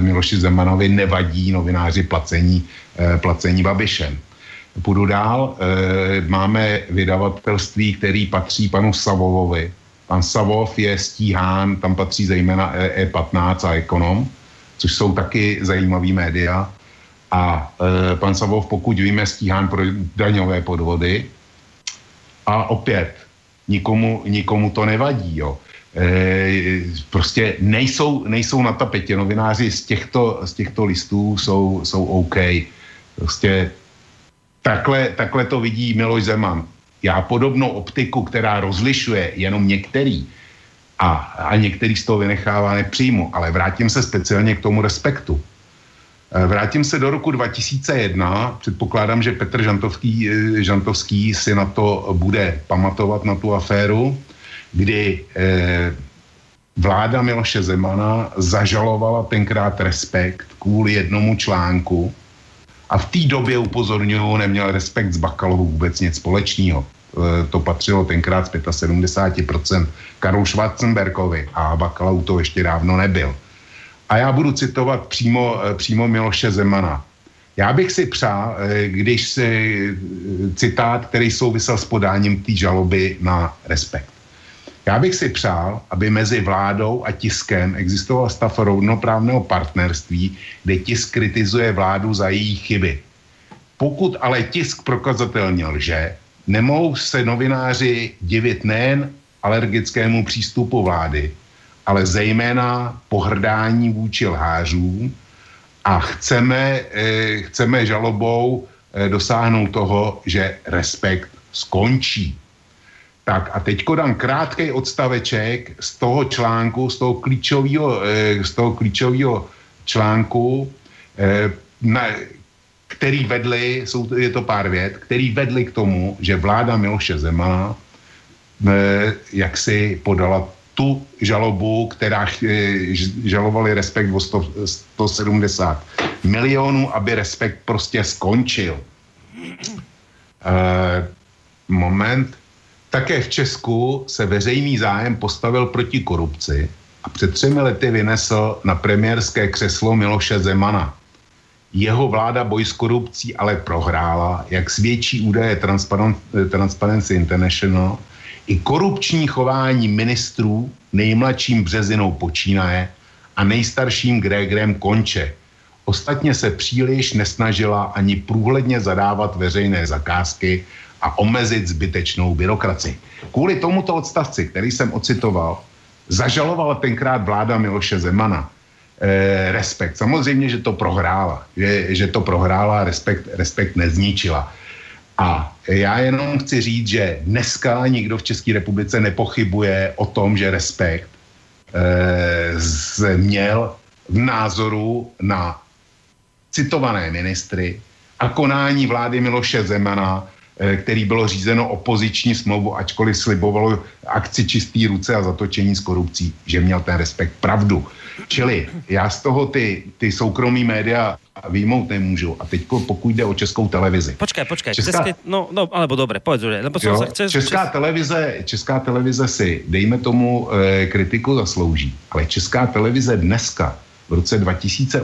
Miloši Zemanovi nevadí novináři placení Babišem. Půjdu dál. Máme vydavatelství, který patří panu Savovovi. Pan Savov je stíhán, tam patří zejména E15 a Ekonom, což jsou taky zajímavý média. A pan Savov, pokud víme, stíhán pro daňové podvody. A opět, nikomu to nevadí, jo. Prostě nejsou na tapetě. Novináři z těchto listů jsou OK. Prostě takhle to vidí Miloš Zeman. Já podobnou optiku, která rozlišuje jenom některý a některý z toho vynechává, nepřijmu, ale vrátím se speciálně k tomu Respektu. Vrátím se do roku 2001, předpokládám, že Petr Žantovský si na to bude pamatovat, na tu aféru, kdy vláda Miloše Zemana zažalovala tenkrát Respekt kvůli jednomu článku. A v té době, upozorňuju, neměl Respekt s Bakalovou vůbec nic společného. To patřilo tenkrát z 75% Karlu Schwarzenbergovi a Bakalovou to ještě dávno nebyl. A já budu citovat přímo Miloše Zemana. Já bych si přál, když se citát, který souvisel s podáním té žaloby na Respekt. Já bych si přál, aby mezi vládou a tiskem existoval stav rovnoprávného partnerství, kde tisk kritizuje vládu za její chyby. Pokud ale tisk prokazatelně lže, nemohou se novináři divit nejen alergickému přístupu vlády, ale zejména pohrdání vůči lhářům a chceme žalobou dosáhnout toho, že Respekt skončí. Tak a teďko dám krátkej odstaveček z toho článku, z toho klíčového článku který vedli, je to pár vět, který vedli k tomu, že vláda Miloše Zemana jaksi podala tu žalobu, která žalovali Respekt o 170 milionů, aby Respekt prostě skončil. Moment. Také v Česku se veřejný zájem postavil proti korupci a před 3 lety vynesl na premiérské křeslo Miloše Zemana. Jeho vláda boj s korupcí ale prohrála, jak svědčí údaje Transparency International. I korupční chování ministrů nejmladším Březinou počínaje a nejstarším Grégrem konče. Ostatně se příliš nesnažila ani průhledně zadávat veřejné zakázky a omezit zbytečnou byrokracii. Kvůli tomuto odstavci, který jsem ocitoval, zažalovala tenkrát vláda Miloše Zemana Respekt. Samozřejmě, že to prohrála. Že to prohrála, Respekt nezničila. A já jenom chci říct, že dneska nikdo v České republice nepochybuje o tom, že Respekt měl v názoru na citované ministry a konání vlády Miloše Zemana, který bylo řízeno opoziční smlouvu, ačkoliv slibovalo akci čistý ruce a zatočení s korupcí, že měl ten Respekt pravdu. Čili já z toho ty soukromí média výjmout nemůžu. A teď pokud jde o Českou televizi. Počkaj. No, alebo dobre, povedz už. Česká televize si, dejme tomu, kritiku zaslouží. Ale Česká televize dneska, v roce 2018,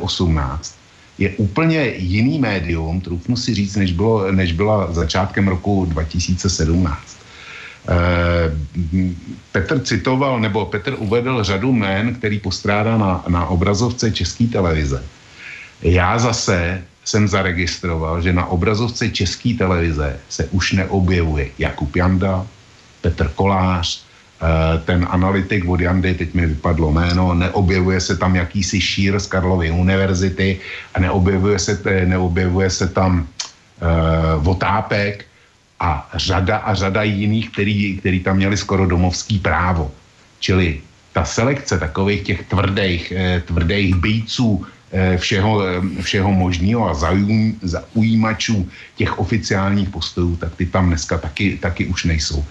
je úplně jiný médium, troufnu si říct, než byla začátkem roku 2017. Petr citoval, nebo Petr uvedl řadu jmen, který postrádá na obrazovce České televize. Já zase jsem zaregistroval, že na obrazovce České televize se už neobjevuje Jakub Janda, Petr Kolář, ten analytik od Jandy, teď mi vypadlo jméno, neobjevuje se tam jakýsi Šír z Karlovy univerzity a neobjevuje se tam Votápek a řada jiných, který tam měli skoro domovský právo. Čili ta selekce takových těch tvrdých bejců všeho možného a zaujímačů těch oficiálních postojů, tak ty tam dneska taky už nejsou.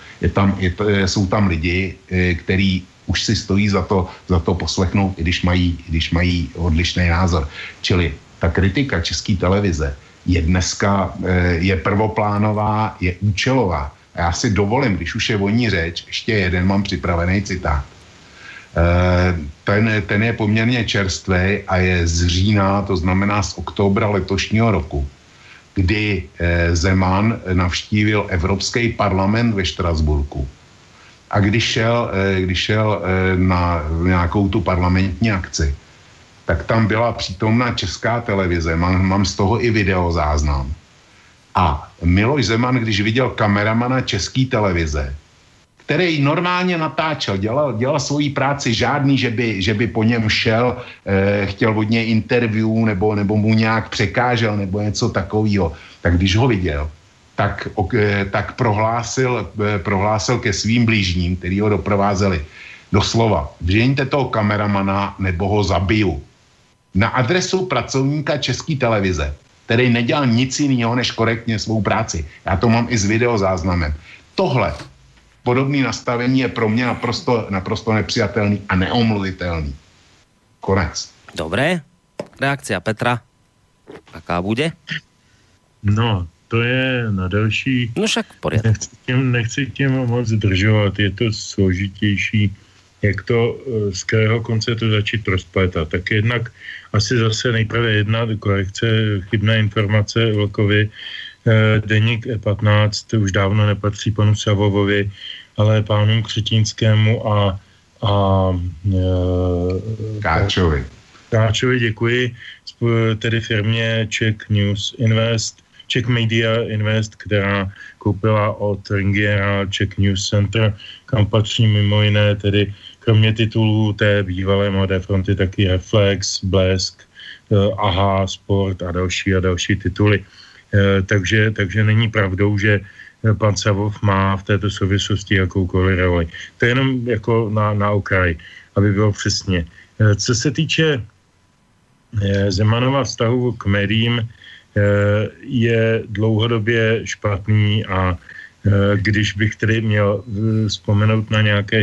Jsou tam lidi, který už si stojí za to poslechnout, i když mají odlišný názor. Čili ta kritika České televize je dneska je prvoplánová, je účelová. A já si dovolím, když už je o ní řeč, ještě jeden mám připravený citát. Ten je poměrně čerstvý a je z října, to znamená z oktobra letošního roku, kdy Zeman navštívil Evropský parlament ve Štrasburku. A když šel na nějakou tu parlamentní akci, tak tam byla přítomna Česká televize, mám z toho i videozáznam. A Miloš Zeman, když viděl kameramana České televize, který normálně natáčel, dělal svoji práci, žádný, že by po něm šel, chtěl od něj interview nebo mu nějak překážel nebo něco takového. Tak když ho viděl, tak prohlásil ke svým blížním, který ho doprovázeli, doslova: "Vžeňte toho kameramana, nebo ho zabiju." Na adresu pracovníka České televize, který nedělal nic jiného než korektně svou práci. Já to mám i s videozáznamem. Tohle podobné nastavení je pro mě naprosto nepřijatelný a neomluvitelný. Konec. Dobré. Reakcia Petra. Taká bude? No, to je na další... No však poriadne. Nechci tím moc zdržovat. Je to složitější, jak to z kterého konce to začít rozplétat. Tak jednak asi zase nejprve jedna korekce chybné informace Vlkovi. Deník E15 už dávno nepatří panu Savovovi, ale pánu Křetinskému a Káčovi děkuji, tedy firmě Czech Media Invest, která koupila od Ringiera Czech News Center, kam patří mimo jiné, tedy kromě titulů té bývalé Mladé fronty taky Reflex, Blesk, Aha, Sport a další tituly. Takže není pravdou, že pan Savov má v této souvislosti jakoukoliv roli. To je jenom jako na okraj, aby bylo přesně. Co se týče Zemanova vztahu k médiím je dlouhodobě špatný a když bych tedy měl vzpomenout na nějaké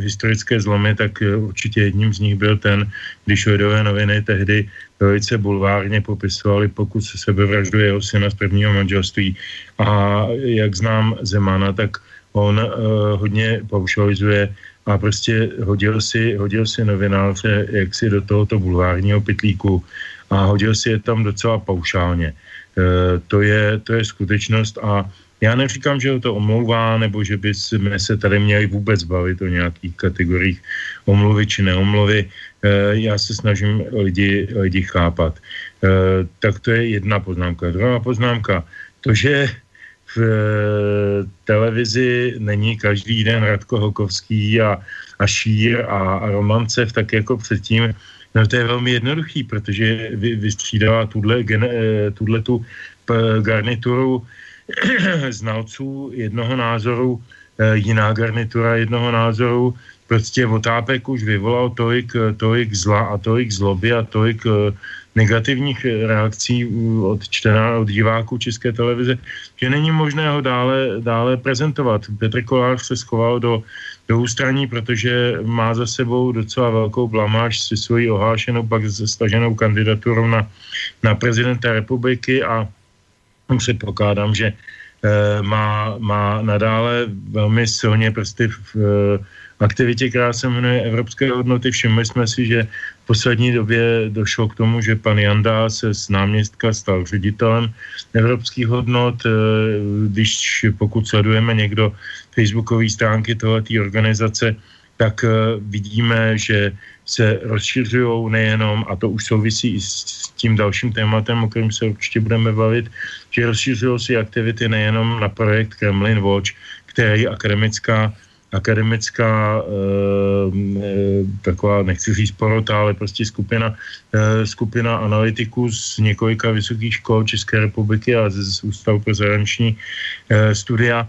historické zlomy, tak určitě jedním z nich byl ten, když Lidové noviny tehdy velice bulvárně popisovali pokus sebevraždu jeho syna z prvního manželství. A jak znám Zemana, tak on hodně paušalizuje a prostě hodil si novináře jaksi do tohoto bulvárního pytlíku a hodil si je tam docela paušálně. To je skutečnost a já neříkám, že ho to omlouvá, nebo že by jsme se tady měli vůbec bavit o nějakých kategoriích omluvy či neomluvy. Já se snažím lidi chápat. Tak to je jedna poznámka. Druhá poznámka, to, že v televizi není každý den Radko Hokovský a Šír a Romancev, tak jako předtím, no to je velmi jednoduchý, protože vystřídala tuhletu garnituru znalců jednoho názoru, jiná garnitura jednoho názoru, prostě Votápek už vyvolal tolik zla a tolik zloby a tolik negativních reakcí od diváků České televize, že není možné ho dále prezentovat. Petr Kolář se schoval do ústraní, protože má za sebou docela velkou blamáž se svojí ohlášenou, pak staženou kandidaturou na prezidenta republiky a předpokládám, že má nadále velmi silně prsty v aktivitě, která se jmenuje Evropské hodnoty. Všimli jsme si, že v poslední době došlo k tomu, že pan Janda se z náměstka stal ředitelem Evropských hodnot. Když pokud sledujeme někdo facebookové stránky tohleté organizace, tak vidíme, že se rozšiřují nejenom, a to už souvisí i s tím dalším tématem, o kterém se určitě budeme bavit, že rozšiřují si aktivity nejenom na projekt Kremlin Watch, který akademická taková, nechci říct porota, ale prostě skupina analytiků z několika vysokých škol České republiky a z Ústavu pro zahraniční studia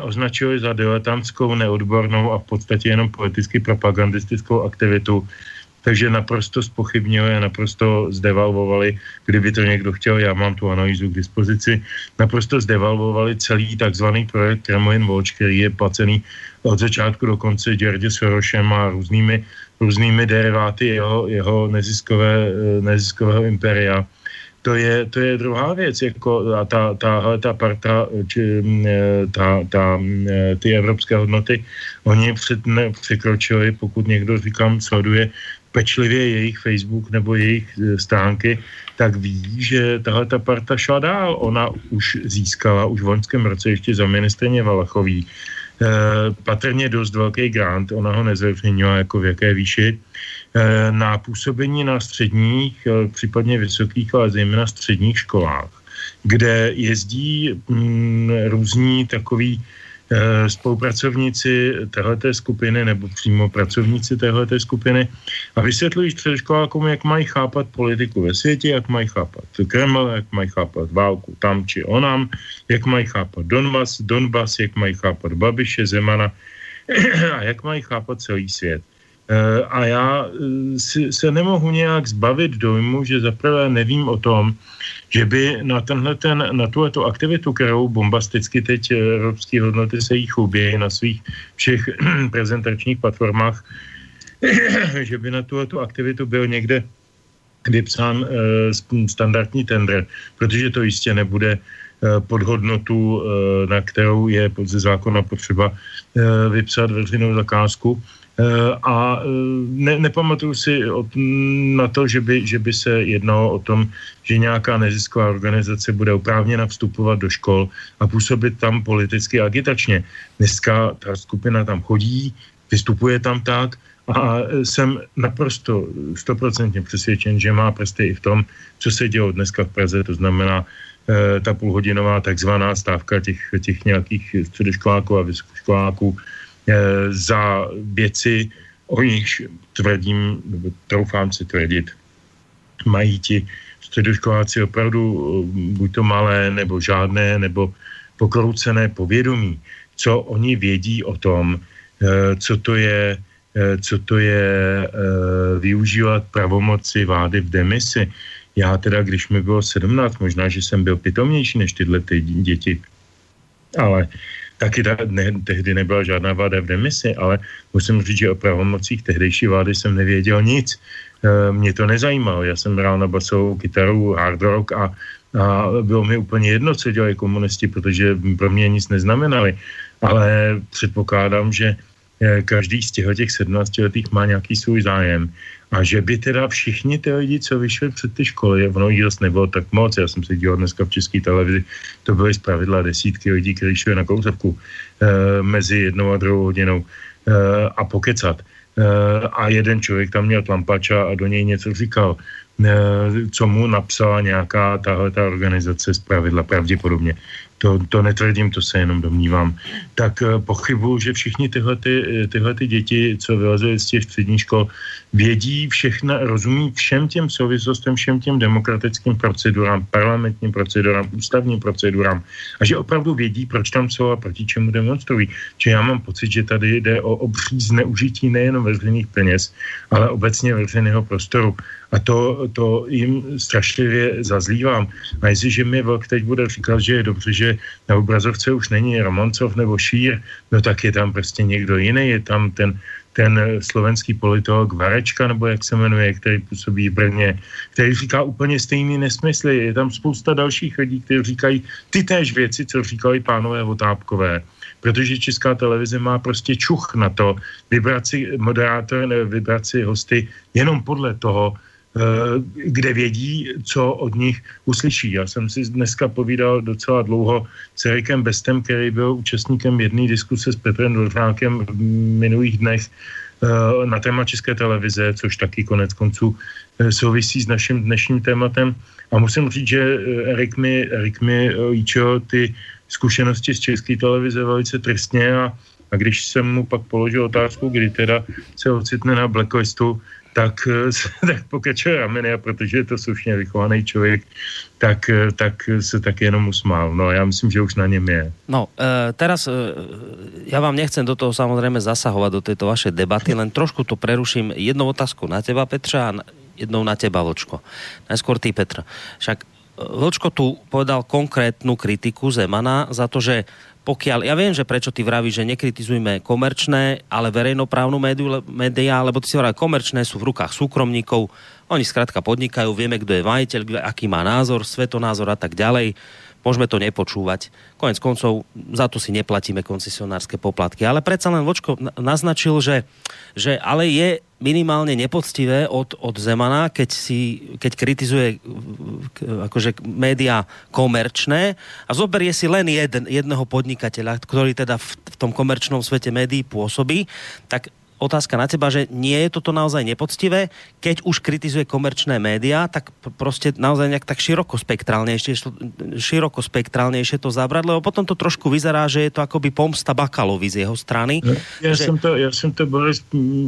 označili za diletantskou, neodbornou a v podstatě jenom politicky propagandistickou aktivitu. Takže naprosto zpochybnili, naprosto zdevalvovali, kdyby to někdo chtěl, já mám tu analýzu k dispozici, naprosto zdevalvovali celý takzvaný projekt Kremlin Watch, který je placený od začátku do konce George Sorosem a různými deriváty jeho neziskového imperia. To je druhá věc, jako a ta parta, či, ty evropské hodnoty, oni překročili, pokud někdo, říkám, sleduje pečlivě jejich Facebook nebo jejich stránky, tak vidí, že tahle ta parta šla dál. Ona už získala, už v loňském roce ještě za ministryně Valachový, patrně dost velký grant, ona ho nezveřejnila jako v jaké výši, na působení na středních, případně vysokých, ale zejména středních školách, kde jezdí různí takoví spolupracovníci téhleté skupiny nebo přímo pracovníci téhleté skupiny a vysvětlují středoškolákům, jak mají chápat politiku ve světě, jak mají chápat Kreml, jak mají chápat válku tam či onam, jak mají chápat Donbas, jak mají chápat Babiše, Zemana a jak mají chápat celý svět. A já se nemohu nějak zbavit dojmu, že zaprvé nevím o tom, že by na tuhletu aktivitu, kterou bombasticky teď evropské hodnoty se jí chubějí na svých všech prezentačních platformách, že by na tuhletu aktivitu byl někde vypsán standardní tender, protože to jistě nebude pod hodnotu, na kterou je ze zákona potřeba vypsat veřejnou zakázku. A nepamatuju si na to, že by se jednalo o tom, že nějaká nezisková organizace bude oprávněna vstupovat do škol a působit tam politicky agitačně. Dneska ta skupina tam chodí, vystupuje tam tak a jsem naprosto 100% přesvědčen, že má prsty i v tom, co se dělo dneska v Praze, to znamená ta půlhodinová takzvaná stávka těch nějakých středoškoláků a vysokoškoláků za věci, o nichž tvrdím, nebo troufám si tvrdit, mají ti středoškoláci opravdu buď to malé, nebo žádné, nebo pokroucené povědomí, co oni vědí o tom, co to je co to je využívat pravomoci vlády v demisi. Já teda, když mi bylo 17, možná, že jsem byl pitomnější než tyhle ty děti, ale taky tehdy nebyla žádná vláda v demisi, ale musím říct, že o pravomocích tehdejší vlády jsem nevěděl nic. Mě to nezajímalo. Já jsem hrál na basovou kytaru, hard rock a bylo mi úplně jedno, co dělají komunisti, protože pro mě nic neznamenali. Ale předpokládám, že každý z těch 17letých má nějaký svůj zájem. A že by teda všichni ty lidi, co vyšli před ty školy, ono jich dost nebylo tak moc, já jsem se díval dneska v České televizi, to byly zpravidla desítky lidí, kteří šli na kousavku mezi jednou a druhou hodinou a pokecat. A jeden člověk tam měl tlampača a do něj něco říkal, co mu napsala nějaká tahleta organizace zpravidla, pravděpodobně. To netvrdím, to se jenom domnívám. Tak pochybuju, že všichni tyhle děti, co vylezly z těch středních škol, vědí všechno, rozumí všem těm souvislostem, všem těm demokratickým procedurám, parlamentním procedurám, ústavním procedurám a že opravdu vědí, proč tam jsou a proti čemu demonstrují. Čiže já mám pocit, že tady jde o obří zneužití nejenom veřejných peněz, ale obecně veřejného prostoru. A to jim strašlivě zazlívám. A jestliže mi Vlk teď bude říkat, že je dobře, že na obrazovce už není Romancov nebo Šír, no tak je tam prostě někdo jiný, je tam ten slovenský politolog Varečka, nebo jak se jmenuje, který působí v Brně, který říká úplně stejný nesmysly. Je tam spousta dalších lidí, kteří říkají ty též věci, co říkali pánové Votápkové. Protože Česká televize má prostě čuch na to, vybrat si moderátor nebo vybrat si hosty jenom podle toho, kde vědí, co od nich uslyší. Já jsem si dneska povídal docela dlouho s Erikem Bestem, který byl účastníkem jedné diskuse s Petrem Dvořákem v minulých dnech na téma České televize, což taky konec konců souvisí s naším dnešním tématem. A musím říct, že Erik mi líčil ty zkušenosti z České televize velice tristně a když jsem mu pak položil otázku, kdy teda se ocitne na blacklistu, tak pokračuje rameny a protože je to slušně vychovaný člověk, tak se tak jenom usmál. No já myslím, že už na něm je. No, teraz ja vám nechcem do toho samozrejme zasahovať do tejto vašej debaty, len trošku to preruším jednou otázku na teba, Petra, a jednou na teba, Vlčko. Najskôr ty, Petra. Však Vlčko tu povedal konkrétnu kritiku Zemana za to, že pokiaľ, ja viem, že prečo ty vravíš, že nekritizujme komerčné, ale verejnoprávnu médiá, lebo ty si vravíš, komerčné sú v rukách súkromníkov, oni skrátka podnikajú, vieme, kto je majiteľ, aký má názor, svetonázor a tak ďalej, môžeme to nepočúvať. Koniec koncov, za to si neplatíme koncesionárske poplatky, ale predsa len Vočko naznačil, že ale je minimálne nepoctivé od Zemana, keď kritizuje akože médiá komerčné a zoberie si len jedného podnikateľa, ktorý teda v tom komerčnom svete médií pôsobí, tak otázka na teba, že nie je toto naozaj nepoctivé, keď už kritizuje komerčné médiá, tak proste naozaj nejak tak širokospektrálnejšie to zabrať, lebo potom to trošku vyzerá, že je to akoby pomsta Bakalovi z jeho strany. Ja som to, Boris,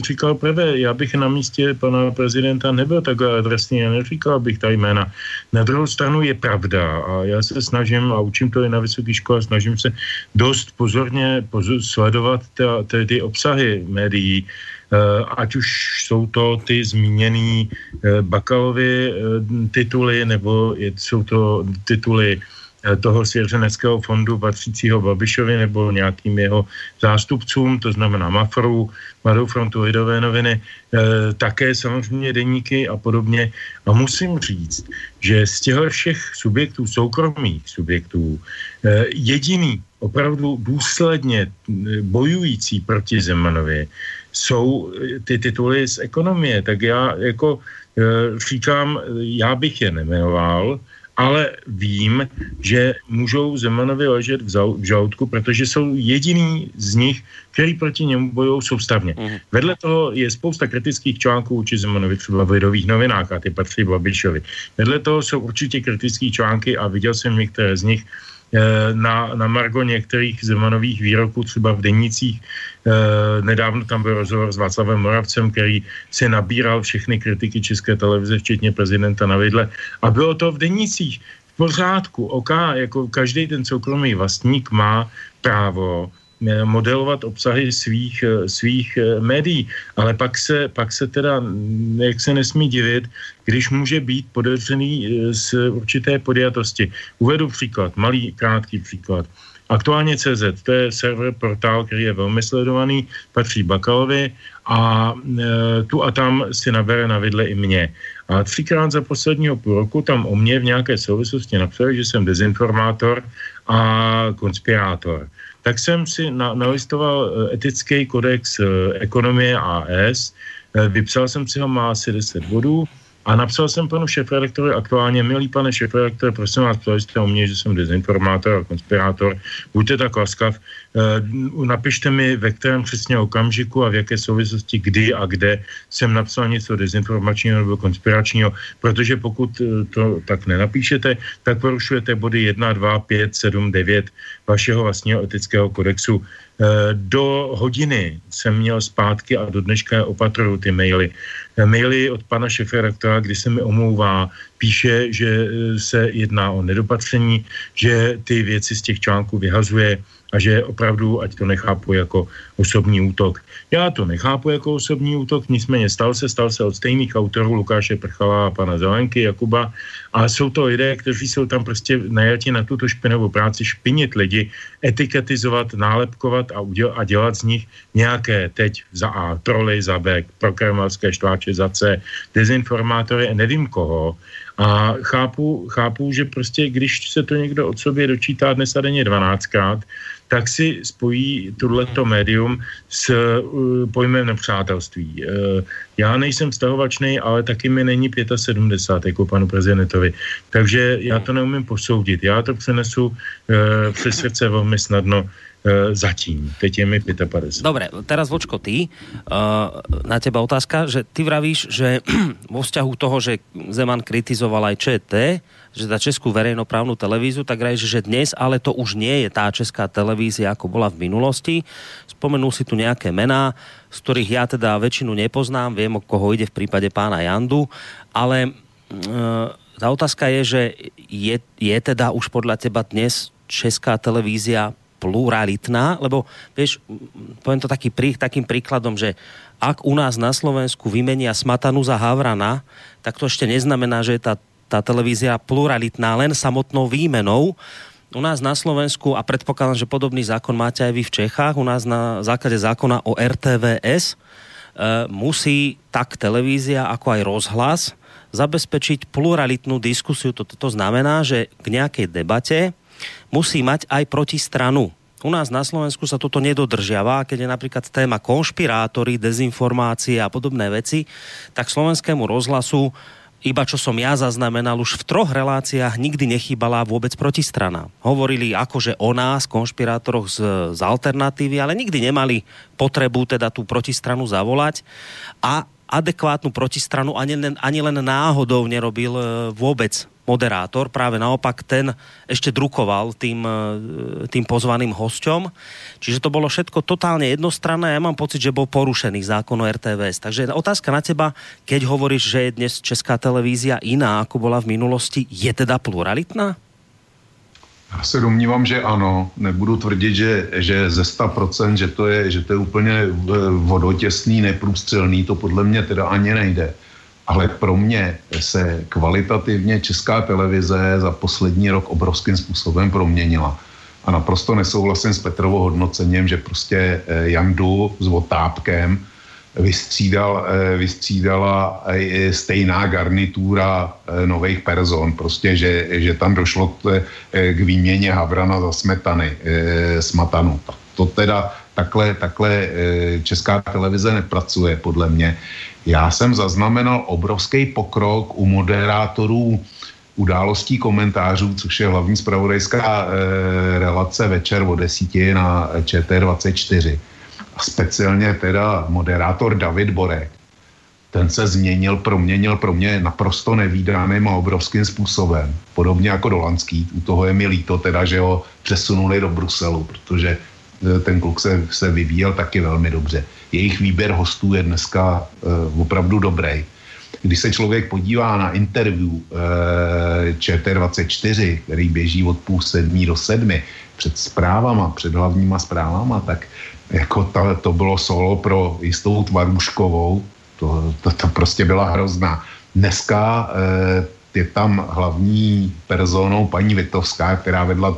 říkal prvé, ja bych na míste pana prezidenta nebyl takhle adresný, ja neříkal bych ta jména. Na druhou stranu je pravda a ja sa snažím, a učím to i na vysoké škole, snažím sa dosť pozorne sledovať tie obsahy médií, ať už jsou to ty zmíněný Bakalovy tituly, nebo jsou to tituly toho svěřeneckého fondu patřícího Babišovi nebo nějakým jeho zástupcům, to znamená Mafru, Mladou frontu, Lidové noviny, také samozřejmě deníky a podobně. A musím říct, že z těchto všech subjektů, soukromých subjektů, jediný opravdu důsledně bojující proti Zemanovi jsou ty tituly z ekonomie. Tak já jako říkám, já bych je nemenoval, ale vím, že můžou Zemanovi ležet v žaludku, protože jsou jediný z nich, který proti němu bojují soustavně. Vedle toho je spousta kritických článků uči Zemanovi třeba v Lidových novinách a ty patří Babišovi. Vedle toho jsou určitě kritické články a viděl jsem některé z nich na margo některých Zemanových výroků, třeba v denících. Nedávno tam byl rozhovor s Václavem Moravcem, který se nabíral všechny kritiky České televize, včetně prezidenta na vidle. A bylo to v denících. V pořádku. Jako každý ten soukromý vlastník má právo modelovat obsahy svých médií. Ale pak se teda, jak se nesmí divit, když může být podezřený z určité podjatosti. Uvedu příklad, malý, krátký příklad. Aktuálně.cz, to je server, portál, který je velmi sledovaný, patří Bakalovi a tu a tam si nabere na vidle i mě. A 3krát za posledního půl roku tam o mě v nějaké souvislosti napsali, že jsem dezinformátor a konspirátor. Tak jsem si nalistoval etický kodex ekonomie AS, vypsal jsem si ho, má asi 10 bodů, a napsal jsem panu šéfredaktorovi aktuálně: milý pane šéfredaktore, prosím vás, ptali jste o mě, že jsem dezinformátor a konspirátor, buďte tak laskav, napište mi, ve kterém přesně okamžiku a v jaké souvislosti, kdy a kde jsem napsal něco dezinformačního nebo konspiračního, protože pokud to tak nenapíšete, tak porušujete body 1, 2, 5, 7, 9 vašeho vlastního etického kodexu. Do hodiny jsem měl zpátky a do dneška opatruju ty maily. Maily od pana šéfredaktora, kdy se mi omlouvá, píše, že se jedná o nedopatření, že ty věci z těch článků vyhazuje a že opravdu, ať to nechápu jako osobní útok. Já to nechápu jako osobní útok, nicméně stal se od stejných autorů Lukáše Prchala a pana Zelenky, Jakuba, a jsou to lidé, kteří jsou tam prostě najati na tuto špinavou práci špinit lidi, etiketizovat, nálepkovat a dělat z nich nějaké teď za A troly, za B prokremelské štváče, za C dezinformátory, nevím koho. A chápu, že prostě, když se to někdo od sobě dočítá dnes a denně 12krát, tak si spojí tohleto médium s pojmem nepřátelství. Já nejsem vztahovačnej, ale taky mi není 75 jako panu prezidentovi. Takže já to neumím posoudit. Já to přenesu přes srdce velmi snadno zatím. Teď je mi 55. Dobre, teraz Vočko, ty, na teba otázka, že ty vravíš, že vo vzťahu toho, že Zeman kritizoval aj ČT, že za Českú verejnoprávnu televíziu, tak vravíš, že dnes ale to už nie je tá Česká televízia, ako bola v minulosti. Spomenul si tu nejaké mená, z ktorých ja teda väčšinu nepoznám, viem, o koho ide v prípade pána Jandu, ale tá otázka je, že je teda už podľa teba dnes Česká televízia pluralitná, lebo vieš, poviem to takým príkladom, že ak u nás na Slovensku vymenia smatanu za havrana, tak to ešte neznamená, že je tá televízia pluralitná len samotnou výmenou. U nás na Slovensku, a predpokladám, že podobný zákon máte aj vy v Čechách, u nás na základe zákona o RTVS musí tak televízia ako aj rozhlas zabezpečiť pluralitnú diskusiu. To znamená, že k nejakej debate musí mať aj protistranu. U nás na Slovensku sa toto nedodržiava, keď je napríklad téma konšpirátory, dezinformácie a podobné veci, tak slovenskému rozhlasu, iba čo som ja zaznamenal, už v 3 reláciách nikdy nechýbala vôbec protistrana. Hovorili akože o nás, konšpirátoroch z alternatívy, ale nikdy nemali potrebu teda tú protistranu zavolať a adekvátnu protistranu ani len náhodou nerobil vôbec moderátor, práve naopak ten ešte drukoval tým pozvaným hosťom. Čiže to bolo všetko totálne jednostranné a ja mám pocit, že bol porušený zákon o RTVS. Takže otázka na teba, keď hovoríš, že je dnes Česká televízia iná, ako bola v minulosti, je teda pluralitná? Já se domnívám, že ano. Nebudu tvrdit, že ze 100%, že to je úplně vodotěsný, neprůstřelný, to podle mě teda ani nejde. Ale pro mě se kvalitativně Česká televize za poslední rok obrovským způsobem proměnila. A naprosto nesouhlasím s Petrovou hodnocením, že prostě Jandu s Votápkem vystřídala stejná garnitura nových person. Prostě, že tam došlo k výměně havrana za smatanu. To teda takhle Česká televize nepracuje, podle mě. Já jsem zaznamenal obrovský pokrok u moderátorů událostí komentářů, což je hlavní zpravodajská relace večer o 10 na ČT24. A speciálně teda moderátor David Borek. Ten se změnil, proměnil pro mě naprosto nevídaným a obrovským způsobem. Podobně jako Dolanský. U toho je mi líto teda, že ho přesunuli do Bruselu, protože ten kluk se vyvíjel taky velmi dobře. Jejich výběr hostů je dneska opravdu dobrý. Když se člověk podívá na interview ČT24, který běží od 6:30 do 7:00, před hlavníma zprávama, tak jako to bylo solo pro jistou Tvarůškovou, to prostě byla hrozná. Dneska je tam hlavní personou paní Vitovská, která vedla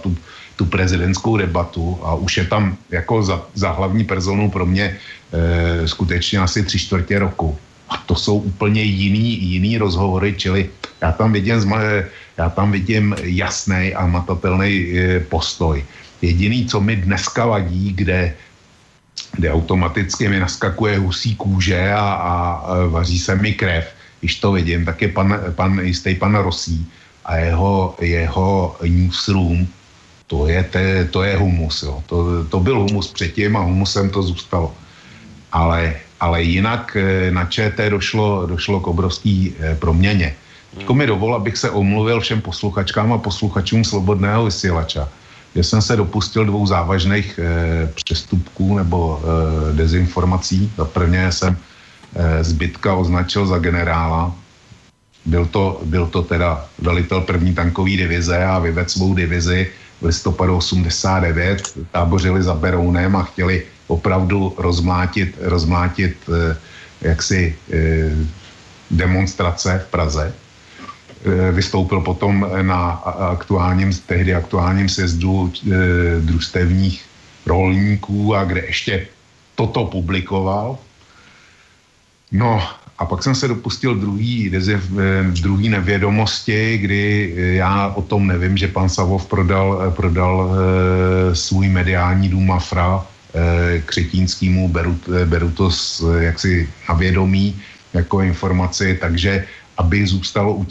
tu prezidentskou debatu, a už je tam jako za hlavní personou pro mě skutečně asi 3/4 roku. A to jsou úplně jiný rozhovory, čili já tam vidím jasný a matatelný postoj. Jediný, co mi dneska vadí, kde automaticky mi naskakuje husí kůže a vaří se mi krev, když to vidím, tak je pan Rosí a jeho newsroom, to je humus. Jo. To byl humus předtím a humusem to zůstalo. Ale jinak na ČT došlo k obrovský proměně. Teďko mi dovol, abych se omluvil všem posluchačkám a posluchačům Svobodného vysielača, že jsem se dopustil 2 závažných přestupků nebo dezinformací. Za prvně jsem Zbytka označil za generála. Byl to teda velitel 1. tankové divize a vyvedl svou divizi v listopadu 89. Tábořili za Berounem a chtěli opravdu rozmlátit jaksi demonstrace v Praze. Vystoupil potom na tehdy aktuálním sjezdu družstevních rolníků, a kde ještě toto publikoval. No a pak jsem se dopustil druhý nevědomosti, kdy já o tom nevím, že pan Savov prodal svůj mediální dům Afra Křetínskýmu, beru to jaksi na vědomí jako informaci, takže aby zůstalo u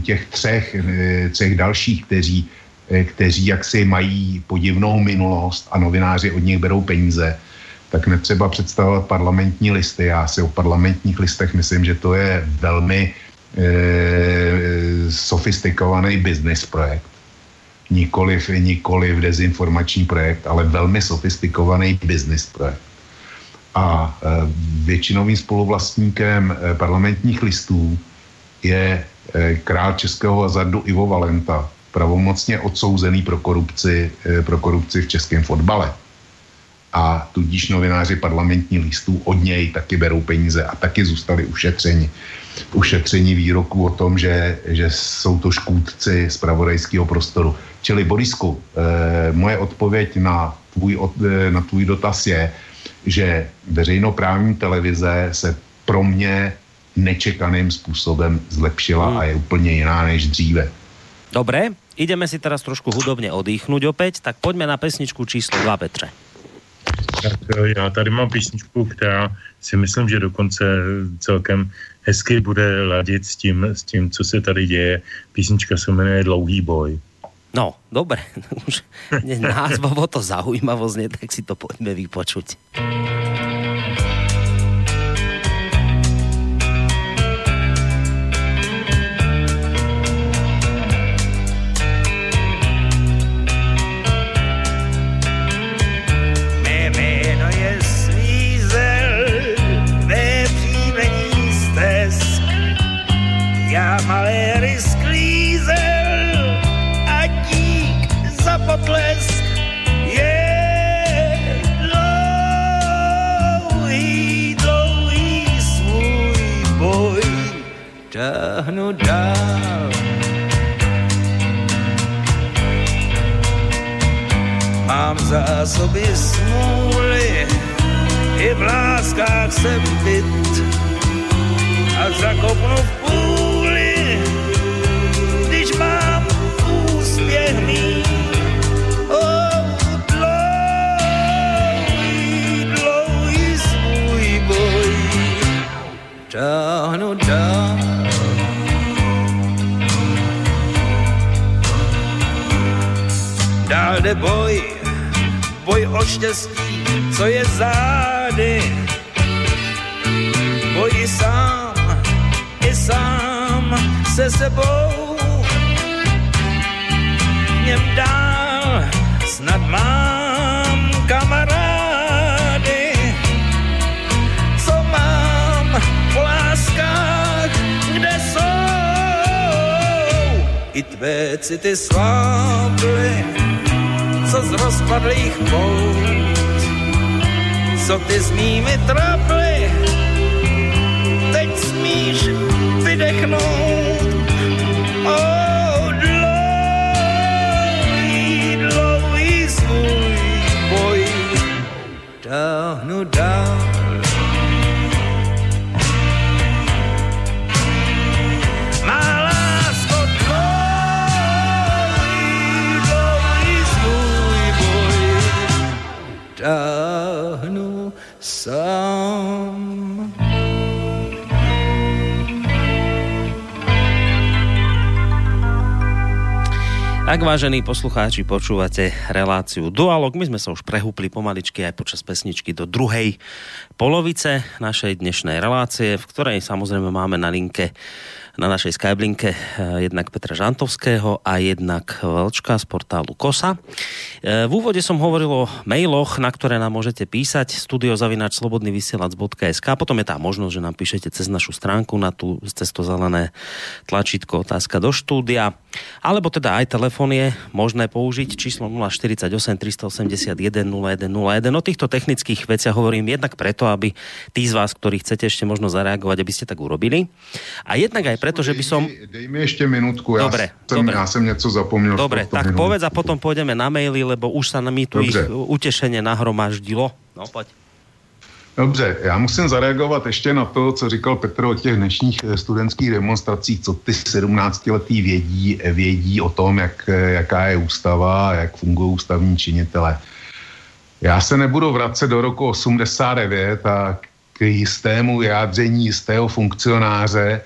těch třech dalších, kteří jaksi mají podivnou minulost a novináři od nich berou peníze, tak netřeba představovat Parlamentní listy. Já si o Parlamentních listech myslím, že to je velmi sofistikovaný business projekt. Nikoliv dezinformační projekt, ale velmi sofistikovaný business projekt. A většinovým spoluvlastníkem Parlamentních listů je král českého hazardu Ivo Valenta, pravomocně odsouzený pro korupci v českém fotbale. A tudíž novináři Parlamentní listů od něj taky berou peníze a taky zůstali ušetření výroků o tom, že jsou to škůdci z pravodajského prostoru. Čili, Borisku, moje odpověď na tvůj dotaz je, že veřejnoprávní televize se pro mě nečekaným způsobem zlepšila a je úplně jiná než dříve. Dobré, ideme si teraz trošku hudobně odýchnout opět, tak pojďme na pesničku číslo 2, Petře. Tak já tady mám písničku, která si myslím, že dokonce celkem hezky bude ladit s tím, co se tady děje. Písnička se jmenuje Dlouhý boj. No, dobré, už názvovo to zaujímavo znie, tak si to poďme vypočuť. Tahnu dál. Mám zásoby smůly, i v láskách jsem byt, a zakopnu v půli, když mám úspěch mít. Oh, dlouhý, dlouhý svůj boj. Tahnu dál. Dál jde boj o štěstí, co je zády. Boj i sám se sebou. V něm dál snad mám kamarády. Co mám v láskách, kde jsou? I tvé city slábly. co z rozpadlých pout, co ty s nimi trápli, teď smíš vydechnout. Oh, dlouhý, dlouhý svůj boj táhnu dál. Táhnu sám. Ak, vážení poslucháči, počúvate reláciu Dualog, my sme sa už prehúpli pomaličky aj počas pesničky do druhej polovice našej dnešnej relácie, v ktorej samozrejme máme na linke, na našej Skype-linke, jednak Petra Žantovského a jednak Velčka z portálu Kosa. V úvode som hovoril o mailoch, na ktoré nám môžete písať studio@slobodnyvysielac.sk. Potom je tá možnosť, že nám píšete cez našu stránku, na tú cez to zelené tlačítko otázka do štúdia. Alebo teda aj telefón je možné použiť, číslo 048 381 0101. O týchto technických veciach hovorím jednak preto, aby tí z vás, ktorí chcete ešte možno zareagovať, aby ste tak urobili. A jednak aj preto, že by som... Dej mi ešte minútku, ja som niečo zapomnel. Dobre, tak minútku povedz a potom pôjdeme na maily, lebo už sa mi tu ich utešenie nahromaždilo. No, poď. Dobře, já musím zareagovat ještě na to, co říkal Petr o těch dnešních studentských demonstracích, co ty 17-letí vědí o tom, jaká je ústava, jak fungují ústavní činitele. Já se nebudu vracet do roku 89 a k jistému vyjádření jistého funkcionáře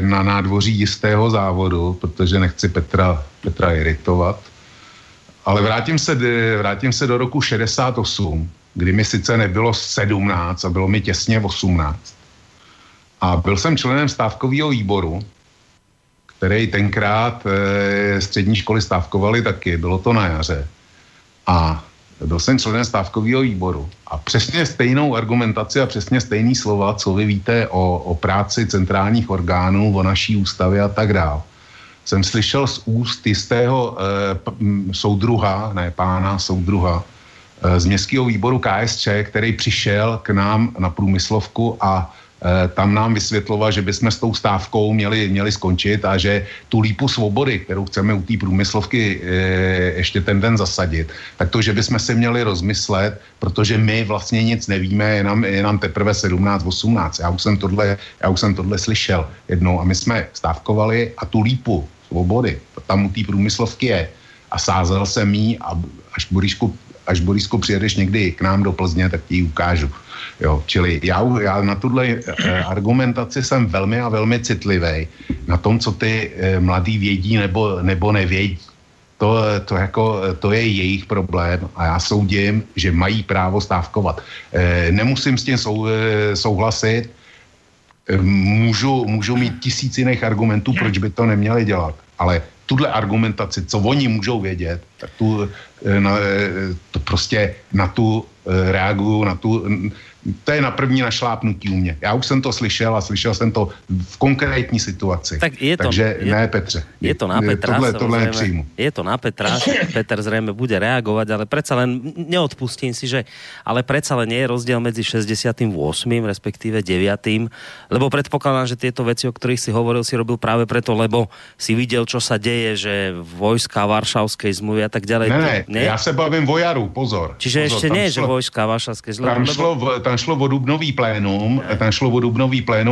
na nádvoří jistého závodu, protože nechci Petra iritovat. Ale vrátím se do roku 68, kdy mi sice nebylo 17 a bylo mi těsně 18. A byl jsem členem stávkového výboru, který tenkrát střední školy stávkovaly taky, bylo to na jaře. A byl jsem členem stávkového výboru a přesně stejnou argumentaci a přesně stejný slova, co vy víte o práci centrálních orgánů, o naší ústavě a tak dál, jsem slyšel z úst jistého soudruha z městského výboru KSČ, který přišel k nám na průmyslovku a tam nám vysvětloval, že bychom s tou stávkou měli skončit a že tu lípu svobody, kterou chceme u té průmyslovky ještě ten den zasadit, tak to, že bychom si měli rozmyslet, protože my vlastně nic nevíme, je nám teprve 17, 18. Já už jsem tohle slyšel jednou a my jsme stávkovali a tu lípu svobody tam u té průmyslovky je a sázel jsem jí a až Borisku přijedeš někdy k nám do Plzně, tak ti ji ukážu. Jo, čili já na tuhle argumentaci jsem velmi a velmi citlivý na tom, co ty mladí vědí nebo nevědí. To je jejich problém a já soudím, že mají právo stávkovat. Nemusím s tím souhlasit, můžu mít 1000 jiných argumentů, proč by to neměli dělat, ale tuhle argumentaci, co oni můžou vědět, tak na tu reaguju, to je na první našlápnutí u mě. Já už jsem to slyšel a slyšel jsem to v konkrétní situaci. Tak Petře. Je to na Petra. Tohle nepřijmu. Je to na Petra. Peter zřejmě bude reagovat, ale predsa len neodpustím si, že ale predsa len nie je rozdiel medzi 68. respektíve 9., lebo predpokladám, že tieto veci, o ktorých si hovoril, si robil práve preto, lebo si videl, čo sa deje, že vojska Varšavskej zmluvy a tak ďalej. Ne, ja sa bavím vojaru, pozor. Čiže pozor, ešte nie, že vojska Varšavskej zmluvy. Tam šlo o dubnový plénum,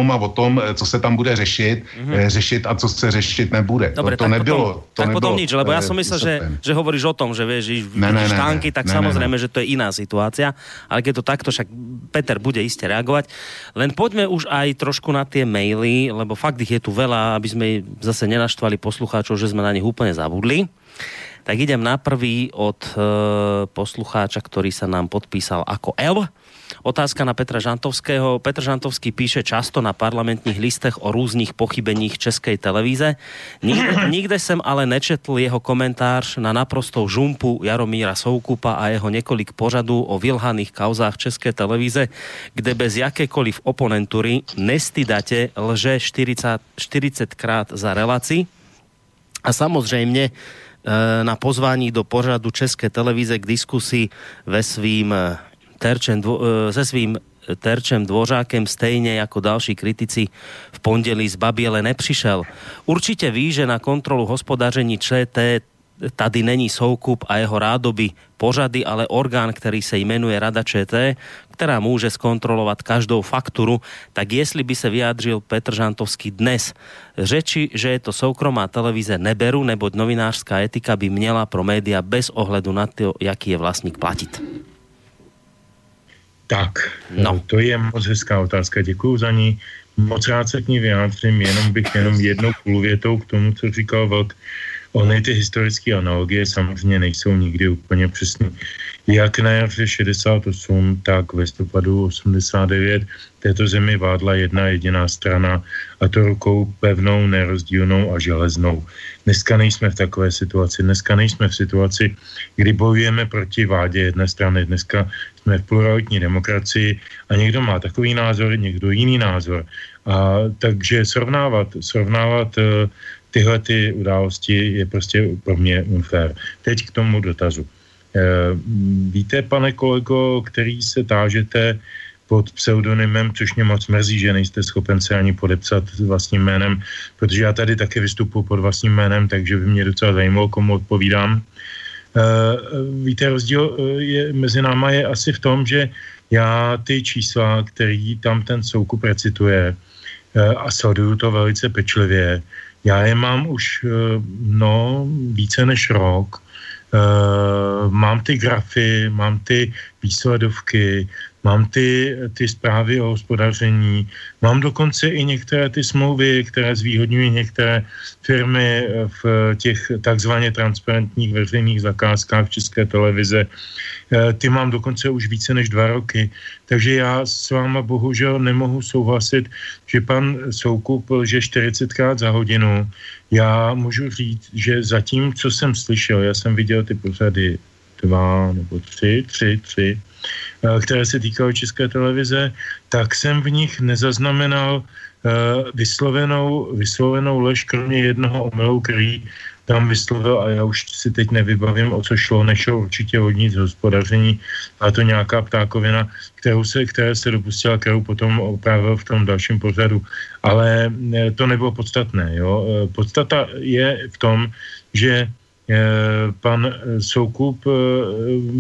a o tom, co se tam bude řešit a co se řešit nebude. Dobre, to nebylo. Tak potom nič, lebo ja som myslel, že hovoríš o tom, že vieš, štánky, tak samozrejme, že to je iná situácia, ale keď to takto, však Peter bude iste reagovať. Len poďme už aj trošku na tie maily, lebo fakt ich je tu veľa, aby sme zase nenaštvali poslucháčov, že sme na nich úplne zabudli. Tak idem na prvý od poslucháča, ktorý sa nám podpísal ako L. Otázka na Petra Žantovského. Petr Žantovský píše často na Parlamentních listech o různých pochybeních Českej televize. Nikde jsem ale nečetl jeho komentář na naprostou žumpu Jaromíra Soukupa a jeho několik pořadů o vylhaných kauzách České televize, kde bez jakékoliv oponentury nestydate lže 40 krát za relaci. A samozřejmě na pozvání do pořadu České televize k diskusi se svým terčem Dvořákem, stejne ako další kritici v pondelí z Babiele neprišiel. Určite ví, že na kontrolu hospodaření ČT tady není Soukup a jeho rádoby pořady, ale orgán, který se jmenuje Rada ČT, která může zkontrolovat každou fakturu, tak jestli by se vyjádřil Petr Žantovský dnes. Řeči, že je to soukromá televize, neberu, neboť novinářská etika by měla pro média bez ohledu na to, jaký je vlastník, platit. Tak, no. To je moc hezká otázka, děkuju za ní. Moc rád se k ní vyjádřím, jenom bych jednou půlvětou k tomu, co říkal Vlk. Ony ty historické analogie samozřejmě nejsou nikdy úplně přesný. Jak na jaře 68, tak v listopadu 89 této zemi vládla jedna jediná strana, a to rukou pevnou, nerozdílnou a železnou. Dneska nejsme v takové situaci. Dneska nejsme v situaci, kdy bojujeme proti vládě jedné strany. Dneska jsme v pluralitní demokracii a někdo má takový názor, někdo jiný názor. A takže srovnávat tyhle ty události je prostě pro mě unfair. Teď k tomu dotazu. Víte, pane kolego, který se tážete pod pseudonymem, což mě moc mrzí, že nejste schopen se ani podepsat vlastním jménem, protože já tady taky vystupuji pod vlastním jménem, takže by mě docela zajímalo, komu odpovídám. Víte, rozdíl mezi náma je asi v tom, že já ty čísla, který tam ten Soukup recituje, a sleduju to velice pečlivě, já je mám už více než rok. Mám ty grafy, mám ty výsledovky, mám ty zprávy o hospodaření, mám dokonce i některé ty smlouvy, které zvýhodňují některé firmy v těch takzvaně transparentních veřejných zakázkách České televize. Ty mám dokonce už více než 2 roky. Takže já s váma bohužel nemohu souhlasit, že pan Soukup lže 40krát za hodinu. Já můžu říct, že zatím, co jsem slyšel, já jsem viděl ty pořady 2 nebo 3, které se týkaly České televize, tak jsem v nich nezaznamenal vyslovenou lež, kromě jednoho omylu, který tam vyslovil, a já už si teď nevybavím, o co šlo, nešlo určitě od nic hospodaření, ale to nějaká ptákovina, které se dopustila, kterou potom opravil v tom dalším pořadu. Ale to nebylo podstatné, jo. Podstata je v tom, že pan Soukup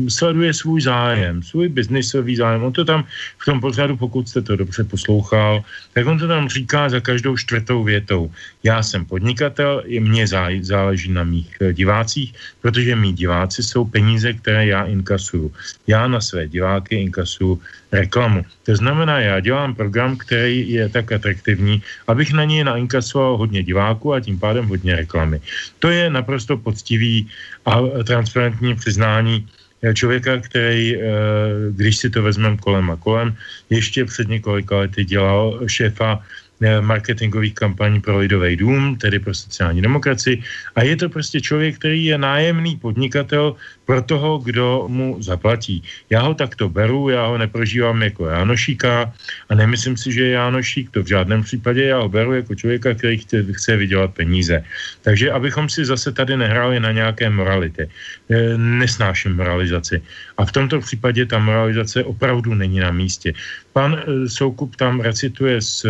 sleduje svůj zájem, svůj biznisový zájem. On to tam v tom pořadu, pokud jste to dobře poslouchal, tak on to tam říká za každou 4. větou. Já jsem podnikatel, mně záleží na mých divácích, protože mý diváci jsou peníze, které já inkasuju. Já na své diváky inkasuju reklamu. To znamená, já dělám program, který je tak atraktivní, abych na něj nainkasoval hodně diváků a tím pádem hodně reklamy. To je naprosto poctivý a transparentní přiznání člověka, který, když si to vezmeme kolem a kolem, ještě před několika lety dělal šéfa marketingových kampaní pro Lidový dům, tedy pro sociální demokracii. A je to prostě člověk, který je nájemný podnikatel pro toho, kdo mu zaplatí. Já ho takto beru, já ho neprožívám jako Jánošíka a nemyslím si, že je Jánošík, to v žádném případě. Já ho beru jako člověka, který chce vydělat peníze. Takže abychom si zase tady nehráli na nějaké morality. Nesnáším moralizaci. A v tomto případě ta moralizace opravdu není na místě. Pan Soukup tam recituje z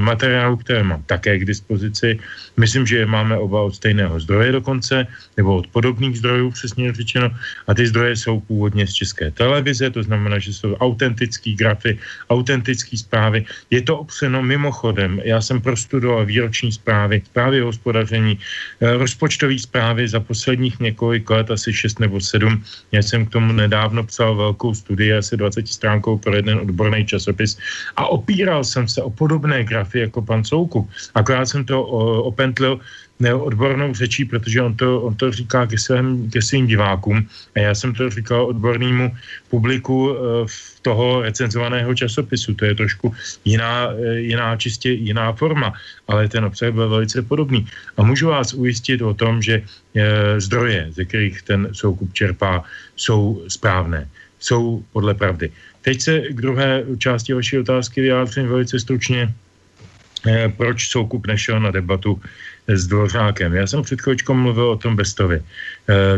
materiálu, které mám také k dispozici. Myslím, že je máme oba od stejného zdroje dokonce, nebo od podobných zdrojů, přesně řečeno. A ty zdroje jsou původně z České televize, to znamená, že jsou autentický grafy, autentický zprávy. Je to opřeno mimochodem. Já jsem prostudoval výroční zprávy, zprávy o hospodaření, rozpočtové zprávy za posledních několik let, asi 6 nebo 7. Já jsem k tomu nedávno psal velkou studii, asi 20 stránkou pro jeden odborný časopis, a opíral jsem se o podobné grafy jako pan Soukup. Akorát jsem to opentlil odbornou řečí, protože on to říká ke svým divákům, a já jsem to říkal odbornému publiku toho recenzovaného časopisu. To je trošku čistě jiná forma, ale ten obsah byl velice podobný. A můžu vás ujistit o tom, že zdroje, ze kterých ten Soukup čerpá, jsou správné, jsou podle pravdy. Teď se k druhé části vaší otázky vyjádřím velice stručně. proč Soukup nešel na debatu s Dvořákem. Já jsem před chvíličkou mluvil o tom Bestovi.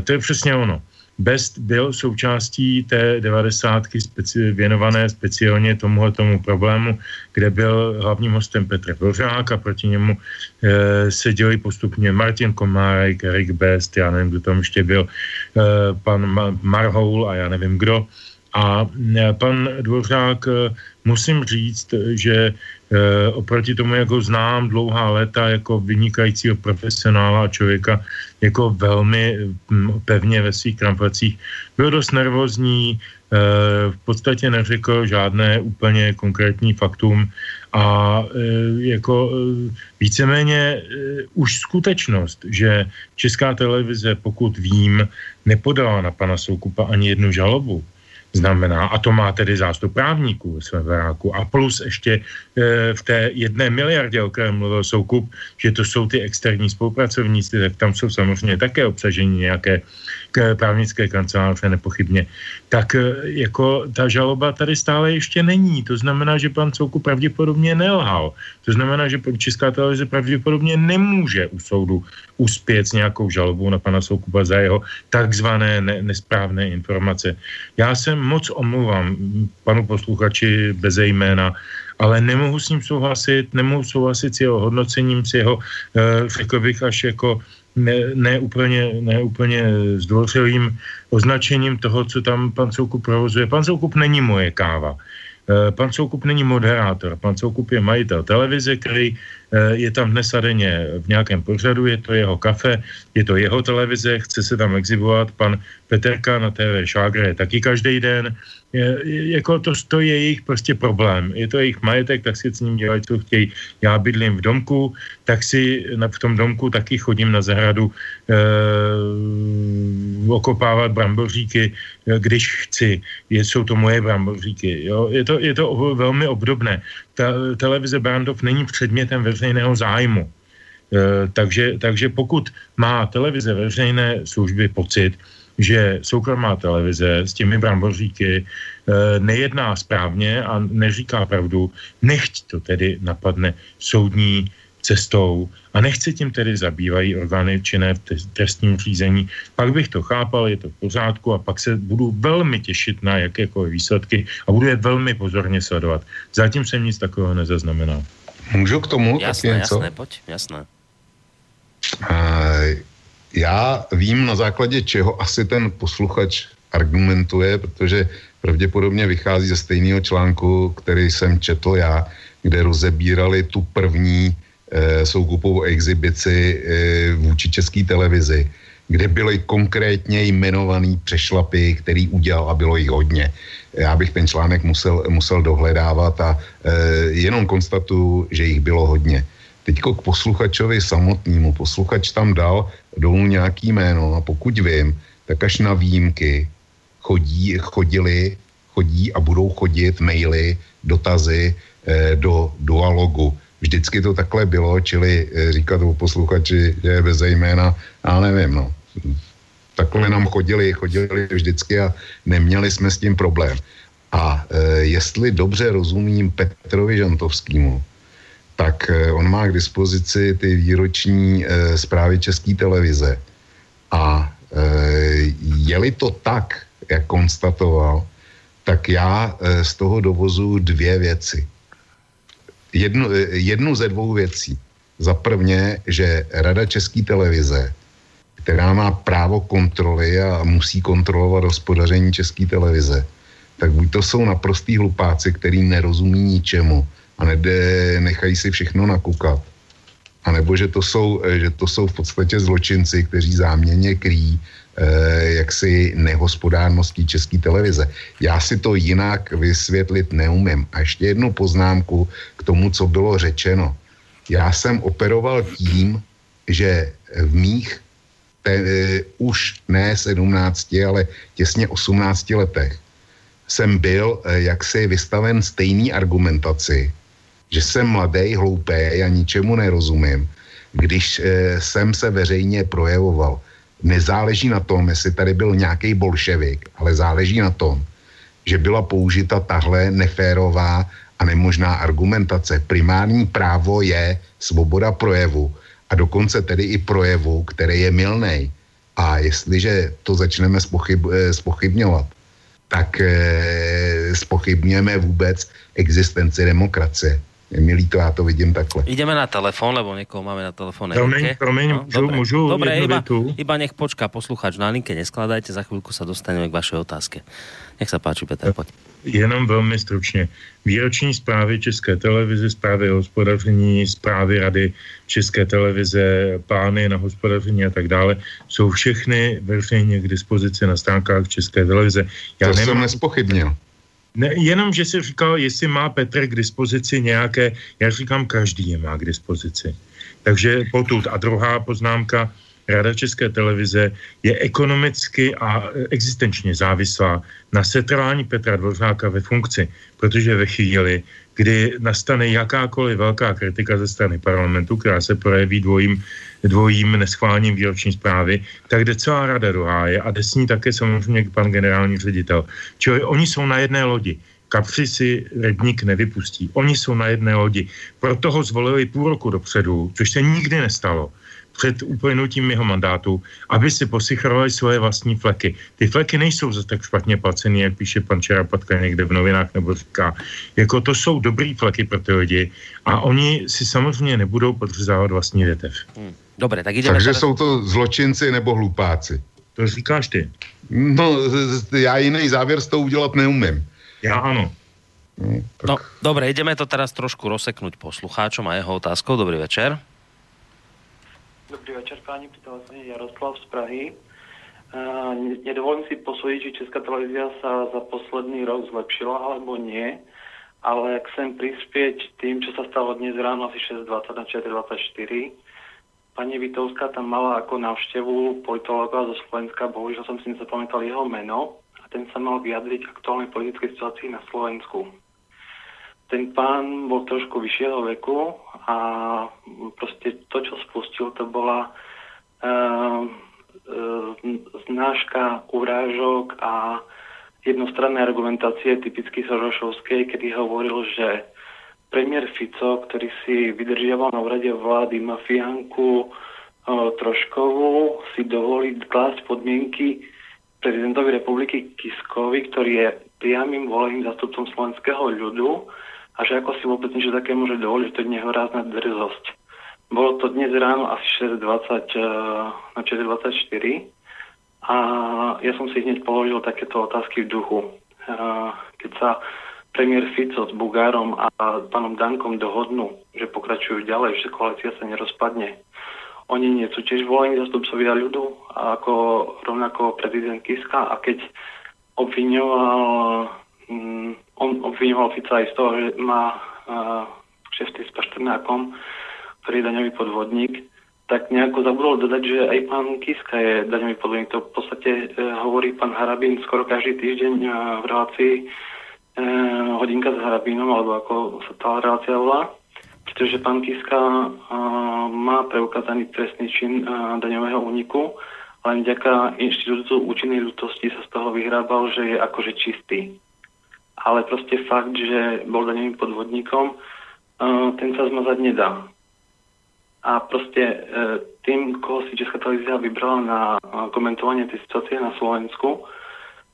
To je přesně ono. Best byl součástí té 90-ky věnované speciálně tomu problému, kde byl hlavním hostem Petr Dvořák a proti němu seděli postupně Martin Komárek, Erik Best, já nevím, kdo tam ještě byl, pan Marhoul a já nevím kdo. A pan Dvořák, musím říct, že oproti tomu, jak ho znám dlouhá léta, jako vynikajícího profesionála a člověka, jako velmi pevně ve svých kramflecích, byl dost nervózní, v podstatě neřekl žádné úplně konkrétní faktum a víceméně už skutečnost, že Česká televize, pokud vím, nepodala na pana Soukupa ani jednu žalobu, znamená, a to má tedy zástup právníků ve svém baráku, a plus ještě v té 1 miliardě, o které mluvil Soukup, že to jsou ty externí spolupracovníci, tak tam jsou samozřejmě také obsažení nějaké právnické kanceláře nepochybně. Tak ta žaloba tady stále ještě není. To znamená, že pan Soukup pravděpodobně nelhal. To znamená, že Česká televize pravděpodobně nemůže u soudu uspět s nějakou žalobou na pana Soukupa za jeho takzvané nesprávné informace. Já se moc omluvám panu posluchači bez jména, ale nemohu s ním souhlasit, nemohu souhlasit s jeho hodnocením, s jeho, řekl bych, až jako ne úplně zdvořilým označením toho, co tam pan Soukup provozuje. Pan Soukup není moje káva. Pan Soukup není moderátor, pan Soukup je majitel televize, který je tam dnes a denně v nějakém pořadu, je to jeho kafe, je to jeho televize, chce se tam exibovat, pan Peterka na TV Šágre je taky každý den, to je jejich prostě problém, je to jejich majetek, tak si s ním dělají, co chtějí. Já bydlím v domku, tak si v tom domku taky chodím na zahradu okopávat bramboříky, když chci, jsou to moje bramboříky, jo? Je to velmi obdobné. Televize Brandov není předmětem veřejného zájmu. Takže pokud má televize veřejné služby pocit, že soukromá televize s těmi bramboříky nejedná správně a neříká pravdu, nechť to tedy napadne soudní cestou a nechť se tím tedy zabývají orgány činné v trestním řízení. Pak bych to chápal, je to v pořádku a pak se budu velmi těšit na jakékoliv výsledky a budu je velmi pozorně sledovat. Zatím jsem nic takového nezaznamenal. Můžu k tomu? Jasné, pojď. Já vím, na základě čeho asi ten posluchač argumentuje, protože pravděpodobně vychází ze stejného článku, který jsem četl já, kde rozebírali tu první Soukupovou exibici vůči České televizi, kde byly konkrétně jmenovaný přešlapy, který udělal, a bylo jich hodně. Já bych ten článek musel dohledávat a jenom konstatuju, že jich bylo hodně. Teďko k posluchačovi samotnému. Posluchač tam dal dolů nějaký jméno a pokud vím, tak až na výjimky chodí a budou chodit maily, dotazy do dialogu. Vždycky to takhle bylo, čili říkat o posluchači, že je beze jména, já nevím, no. Takhle nám chodili vždycky a neměli jsme s tím problém. A jestli dobře rozumím Petrovi Žantovskému, tak on má k dispozici ty výroční zprávy České televize. A je-li to tak, jak konstatoval, tak já z toho dovozu dvě věci. Jednu ze dvou věcí. Za prvně, že Rada České televize, která má právo kontroly a musí kontrolovat hospodaření České televize, tak buď to jsou naprostý hlupáci, který nerozumí ničemu a nechají si všechno nakukat. A nebo že to jsou v podstatě zločinci, kteří záměně kryjí jaksi nehospodárností České televize. Já si to jinak vysvětlit neumím. A ještě jednu poznámku k tomu, co bylo řečeno. Já jsem operoval tím, že v mých už ne 17, ale těsně 18 letech jsem byl jaksi vystaven stejný argumentaci, že jsem mladý, hloupý a ničemu nerozumím, když jsem se veřejně projevoval. Nezáleží na tom, jestli tady byl nějaký bolševik, ale záleží na tom, že byla použita tahle neférová a a nemožná argumentace. Primární právo je svoboda projevu a dokonce tedy i projevu, který je mylnej. A jestliže to začneme spochybňovat, tak spochybňujeme vůbec existenci demokracie. Milí, to já to vidím takhle. Ideme na telefon, lebo někoho máme na telefone. Promiň, no, můžu jednu větu? Iba nech počká posluchač na linke, neskladajte, za chvilku se dostaneme k vašej otázke. Nech se páči, Petr, pojď. Jenom velmi stručně. Výroční zprávy České televize, zprávy o hospodaření, zprávy Rady České televize, plány na hospodaření a tak dále, jsou všechny veřejně k dispozici na stránkách České televize. Já to jsem nespochybnil. Ne, jenom, že si říkal, jestli má Petr k dispozici nějaké, já říkám, každý je má k dispozici. Takže potud. A druhá poznámka, Rada České televize je ekonomicky a existenčně závislá na setrvání Petra Dvořáka ve funkci, protože ve chvíli, kdy nastane jakákoliv velká kritika ze strany parlamentu, která se projeví dvojím neschválením výroční zprávy, tak jde celá rada do háje a jde s ní také samozřejmě pan generální ředitel. Čili oni jsou na jedné lodi. Kapři si redník nevypustí. Oni jsou na jedné lodi. Proto ho zvolili půl roku dopředu, což se nikdy nestalo před uplynutím jeho mandátu, aby si posichrovali svoje vlastní fleky. Ty fleky nejsou za tak špatně placený, jak píše pan Čerapatka někde v novinách nebo říká. Jako to jsou dobrý fleky pro ty lidi a oni si samozřejmě nebudou podřezávat vlastní větev. Dobre, tak ideme. Takže jsou to zločinci nebo hlupáci? To říkáš ty. No, já jiný závěr z toho udělat neumím. Já ano. Tak. No, dobre, ideme to teraz trošku rozseknúť poslucháčom a jeho otázkou. Dobrý večer. Dobrý večer, páni, pýtal som Jaroslav z Prahy. Nedovolím si posúdiť, či Česká televízia sa za posledný rok zlepšila alebo nie, ale chcem prispieť tým, čo sa stalo dnes ráno asi 6.20 na 4.24. Pani Vitovská tam mala ako návštevu politologa zo Slovenska, bohužiaľ som si nezapamätal jeho meno, a ten sa mal vyjadriť aktuálnej politickej situácii na Slovensku. Ten pán bol trošku vyššieho veku a proste to, čo spustil, to bola znáška urážok a jednostranné argumentácie typicky sorošovskej, kedy hovoril, že premiér Fico, ktorý si vydržiaval na úrade vlády mafiánku Troškovú, si dovolí klásť podmienky prezidentovi republiky Kiskovi, ktorý je priamým voleným zástupcom slovenského ľudu, a že ako si vôbec niečo také môže dovoliť, že to je nehorázna drzosť. Bolo to dnes ráno asi 6.20 na 4.24 a ja som si hneď položil takéto otázky v duchu. Keď sa premiér Fico s Bugárom a pánom Dankom dohodnú, že pokračujú ďalej, že koalícia sa nerozpadne. Oni nie sú tiež volení zastupcovia ľudu, ako rovnako prezident Kiska, a keď obviňoval Fica aj z toho, že má kšefty s Paštrnákom, ktorý je daňový podvodník, tak nejako zabudol dodať, že aj pán Kiska je daňový podvodník. To v podstate hovorí pán Harabín skoro každý týždeň v relácii Hodinka s Harabínom, alebo ako sa tá relácia volá, pretože pán Kiska má preukázaný trestný čin daňového úniku, len vďaka inštitútu účinnej ľútosti sa z toho vyhrábal, že je akože čistý. Ale proste fakt, že bol daňovým podvodníkom, ten sa zmazať nedá. A proste tým, koho si Česká televízia vybrala na komentovanie tej situácie na Slovensku,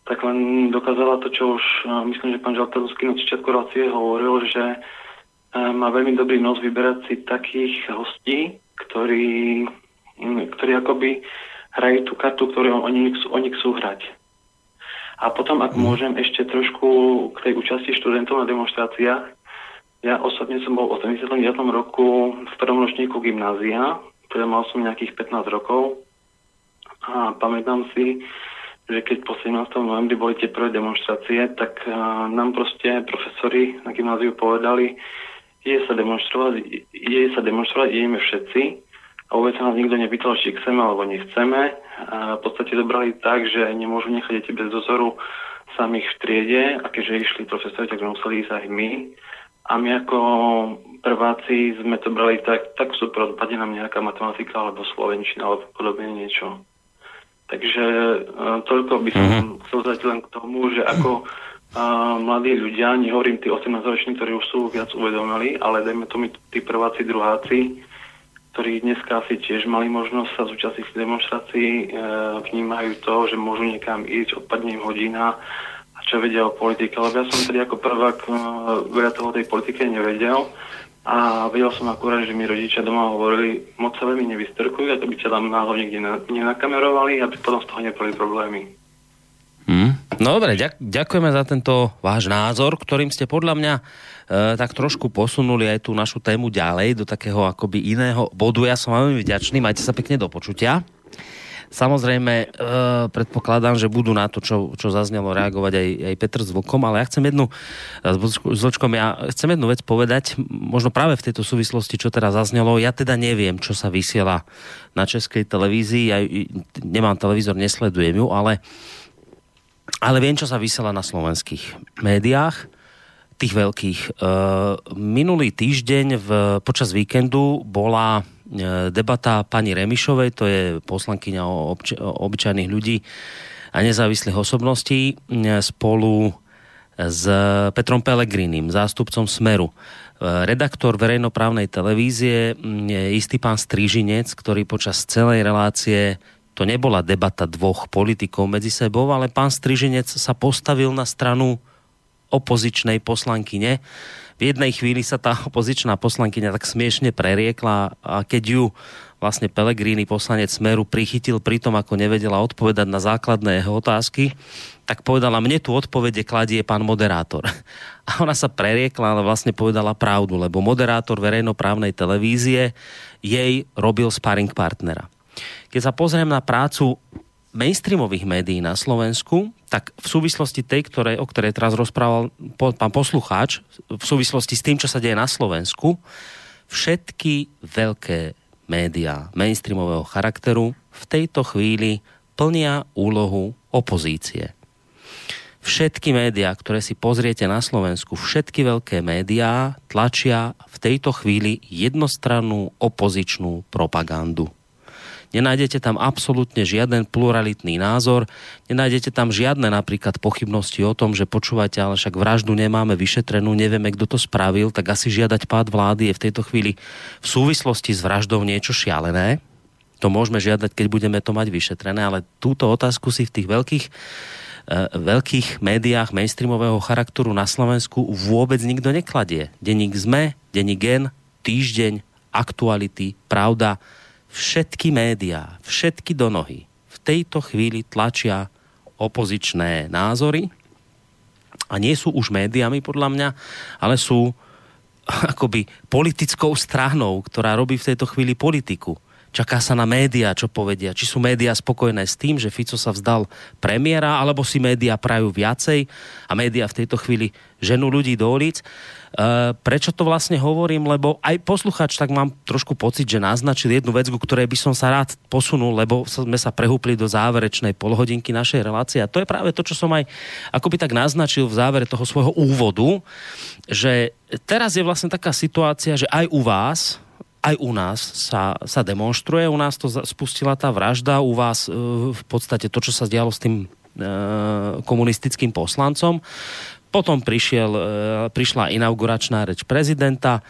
tak len dokázala to, čo už myslím, že pán Žaltadovský na začiatku relácie hovoril, že má veľmi dobrý nos vyberať si takých hostí, ktorí akoby hrajú tú kartu, ktorú oni chcú hrať. A potom, ak môžem ešte trošku k tej účasti študentov na demonštráciách. Ja osobne som bol v 89. roku v prvom ročníku gymnázia, teda mal som nejakých 15 rokov. A pamätám si, že keď po 17. novembri boli tie prvé demonštrácie, tak nám proste profesori na gymnáziu povedali, ide sa demonstrovať, ideme všetci. A vôbec sa nás nikto nepýtal, či chceme alebo nechceme. A v podstate zobrali tak, že nemôžu nechať deti bez dozoru samých v triede, a keďže išli profesori, tak museli ísť aj my. A my ako prváci sme to brali tak super, odpadne nám nejaká matematika alebo slovenčina alebo podobne niečo. Takže toľko by som chcel zatiaľ len k tomu, že ako a mladí ľudia, nehovorím tí 18-roční, ktorí už sú viac uvedomili, ale dajme tomu tí prváci, druháci, ktorí dneska asi tiež mali možnosť sa zúčastniť v demonstrácii, vnímajú to, že môžu niekam ísť, odpadne im hodina a čo vedia o politike. Lebo ja som tedy ako prvák veľa toho tej politike nevedel a vedel som akurát, že mi rodičia doma hovorili, moc sa veľmi nevystrkujú, aby sa tam náhodou niekde nenakamerovali, aby potom z toho neboli problémy. No dobre, ďakujeme za tento váš názor, ktorým ste podľa mňa tak trošku posunuli aj tú našu tému ďalej do takého akoby iného bodu. Ja som veľmi vďačný, majte sa pekne do počutia. Samozrejme, predpokladám, že budú na to, čo zaznelo, reagovať aj Petr s Vlkom, ale ja chcem jednu vec povedať, možno práve v tejto súvislosti, čo teraz zaznelo. Ja teda neviem, čo sa vysiela na Českej televízii, ja nemám televízor, nesledujem ju, ale viem, čo sa vysiela na slovenských médiách, tých veľkých. Minulý týždeň počas víkendu bola debata pani Remišovej, to je poslankyňa obyčajných ľudí a nezávislých osobností, spolu s Petrom Pellegrinim, zástupcom Smeru. Redaktor verejnoprávnej televízie je istý pán Strižinec, ktorý počas celej relácie, to nebola debata dvoch politikov medzi sebou, ale pán Strižinec sa postavil na stranu opozičnej poslankyne. V jednej chvíli sa tá opozičná poslankyňa tak smiešne preriekla a keď ju vlastne Pellegrini, poslanec Smeru, prichytil pri tom, ako nevedela odpovedať na základné jeho otázky, tak povedala, mne tu odpovede kladie pán moderátor. A ona sa preriekla, ale vlastne povedala pravdu, lebo moderátor verejnoprávnej televízie jej robil sparing partnera. Keď sa pozriem na prácu mainstreamových médií na Slovensku, tak v súvislosti o ktorej teraz rozprával pán poslucháč, v súvislosti s tým, čo sa deje na Slovensku, všetky veľké médiá mainstreamového charakteru v tejto chvíli plnia úlohu opozície. Všetky médiá, ktoré si pozriete na Slovensku, všetky veľké médiá tlačia v tejto chvíli jednostrannú opozičnú propagandu. Nenájdete tam absolútne žiaden pluralitný názor, nenájdete tam žiadne napríklad pochybnosti o tom, že počúvate, ale však vraždu nemáme vyšetrenú, nevieme, kto to spravil, tak asi žiadať pád vlády je v tejto chvíli v súvislosti s vraždou niečo šialené. To môžeme žiadať, keď budeme to mať vyšetrené, ale túto otázku si v tých veľkých médiách mainstreamového charakteru na Slovensku vôbec nikto nekladie. Denník SME, Denník Gen, Týždeň, Aktuality, Pravda, všetky médiá, všetky do nohy v tejto chvíli tlačia opozičné názory a nie sú už médiami podľa mňa, ale sú akoby politickou stranou, ktorá robí v tejto chvíli politiku. Čaká sa na médiá, čo povedia. Či sú médiá spokojné s tým, že Fico sa vzdal premiéra, alebo si médiá prajú viacej a médiá v tejto chvíli ženú ľudí do ulic. Prečo to vlastne hovorím? Lebo aj poslucháč, tak mám trošku pocit, že naznačil jednu vec, ku ktorej by som sa rád posunul, lebo sme sa prehúpli do záverečnej polhodinky našej relácie. A to je práve to, čo som aj akoby tak naznačil v závere toho svojho úvodu, že teraz je vlastne taká situácia, že aj u vás, aj u nás sa demonstruje, u nás to spustila tá vražda, u vás v podstate to, čo sa dialo s tým komunistickým poslancom. Potom prišla inauguračná reč prezidenta,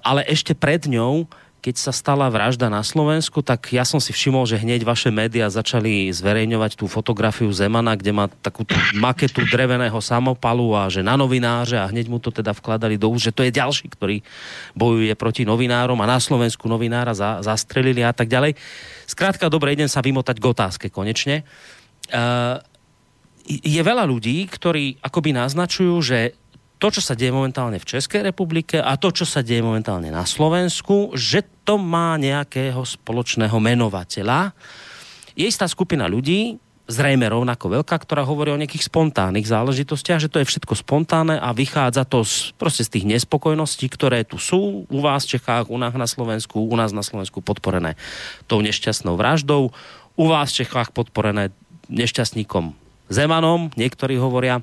ale ešte pred ňou, keď sa stala vražda na Slovensku, tak ja som si všimol, že hneď vaše médiá začali zverejňovať tú fotografiu Zemana, kde má takú maketu dreveného samopalu a že na novináře a hneď mu to teda vkladali do úst, že to je ďalší, ktorý bojuje proti novinárom a na Slovensku novinára zastrelili a tak ďalej. Skrátka, dobre, idem sa vymotať k otázke konečne. Je veľa ľudí, ktorí akoby naznačujú, že to, čo sa deje momentálne v Českej republike a to, čo sa deje momentálne na Slovensku, že to má nejakého spoločného menovateľa. Je istá skupina ľudí, zrejme rovnako veľká, ktorá hovorí o nejakých spontánnych záležitostiach, že to je všetko spontánne a vychádza to z tých nespokojností, ktoré tu sú u vás v Čechách, u nás na Slovensku podporené tou nešťastnou vraždou, u vás v Čechách podporené nešťastníkom Zemanom, niektorí hovoria.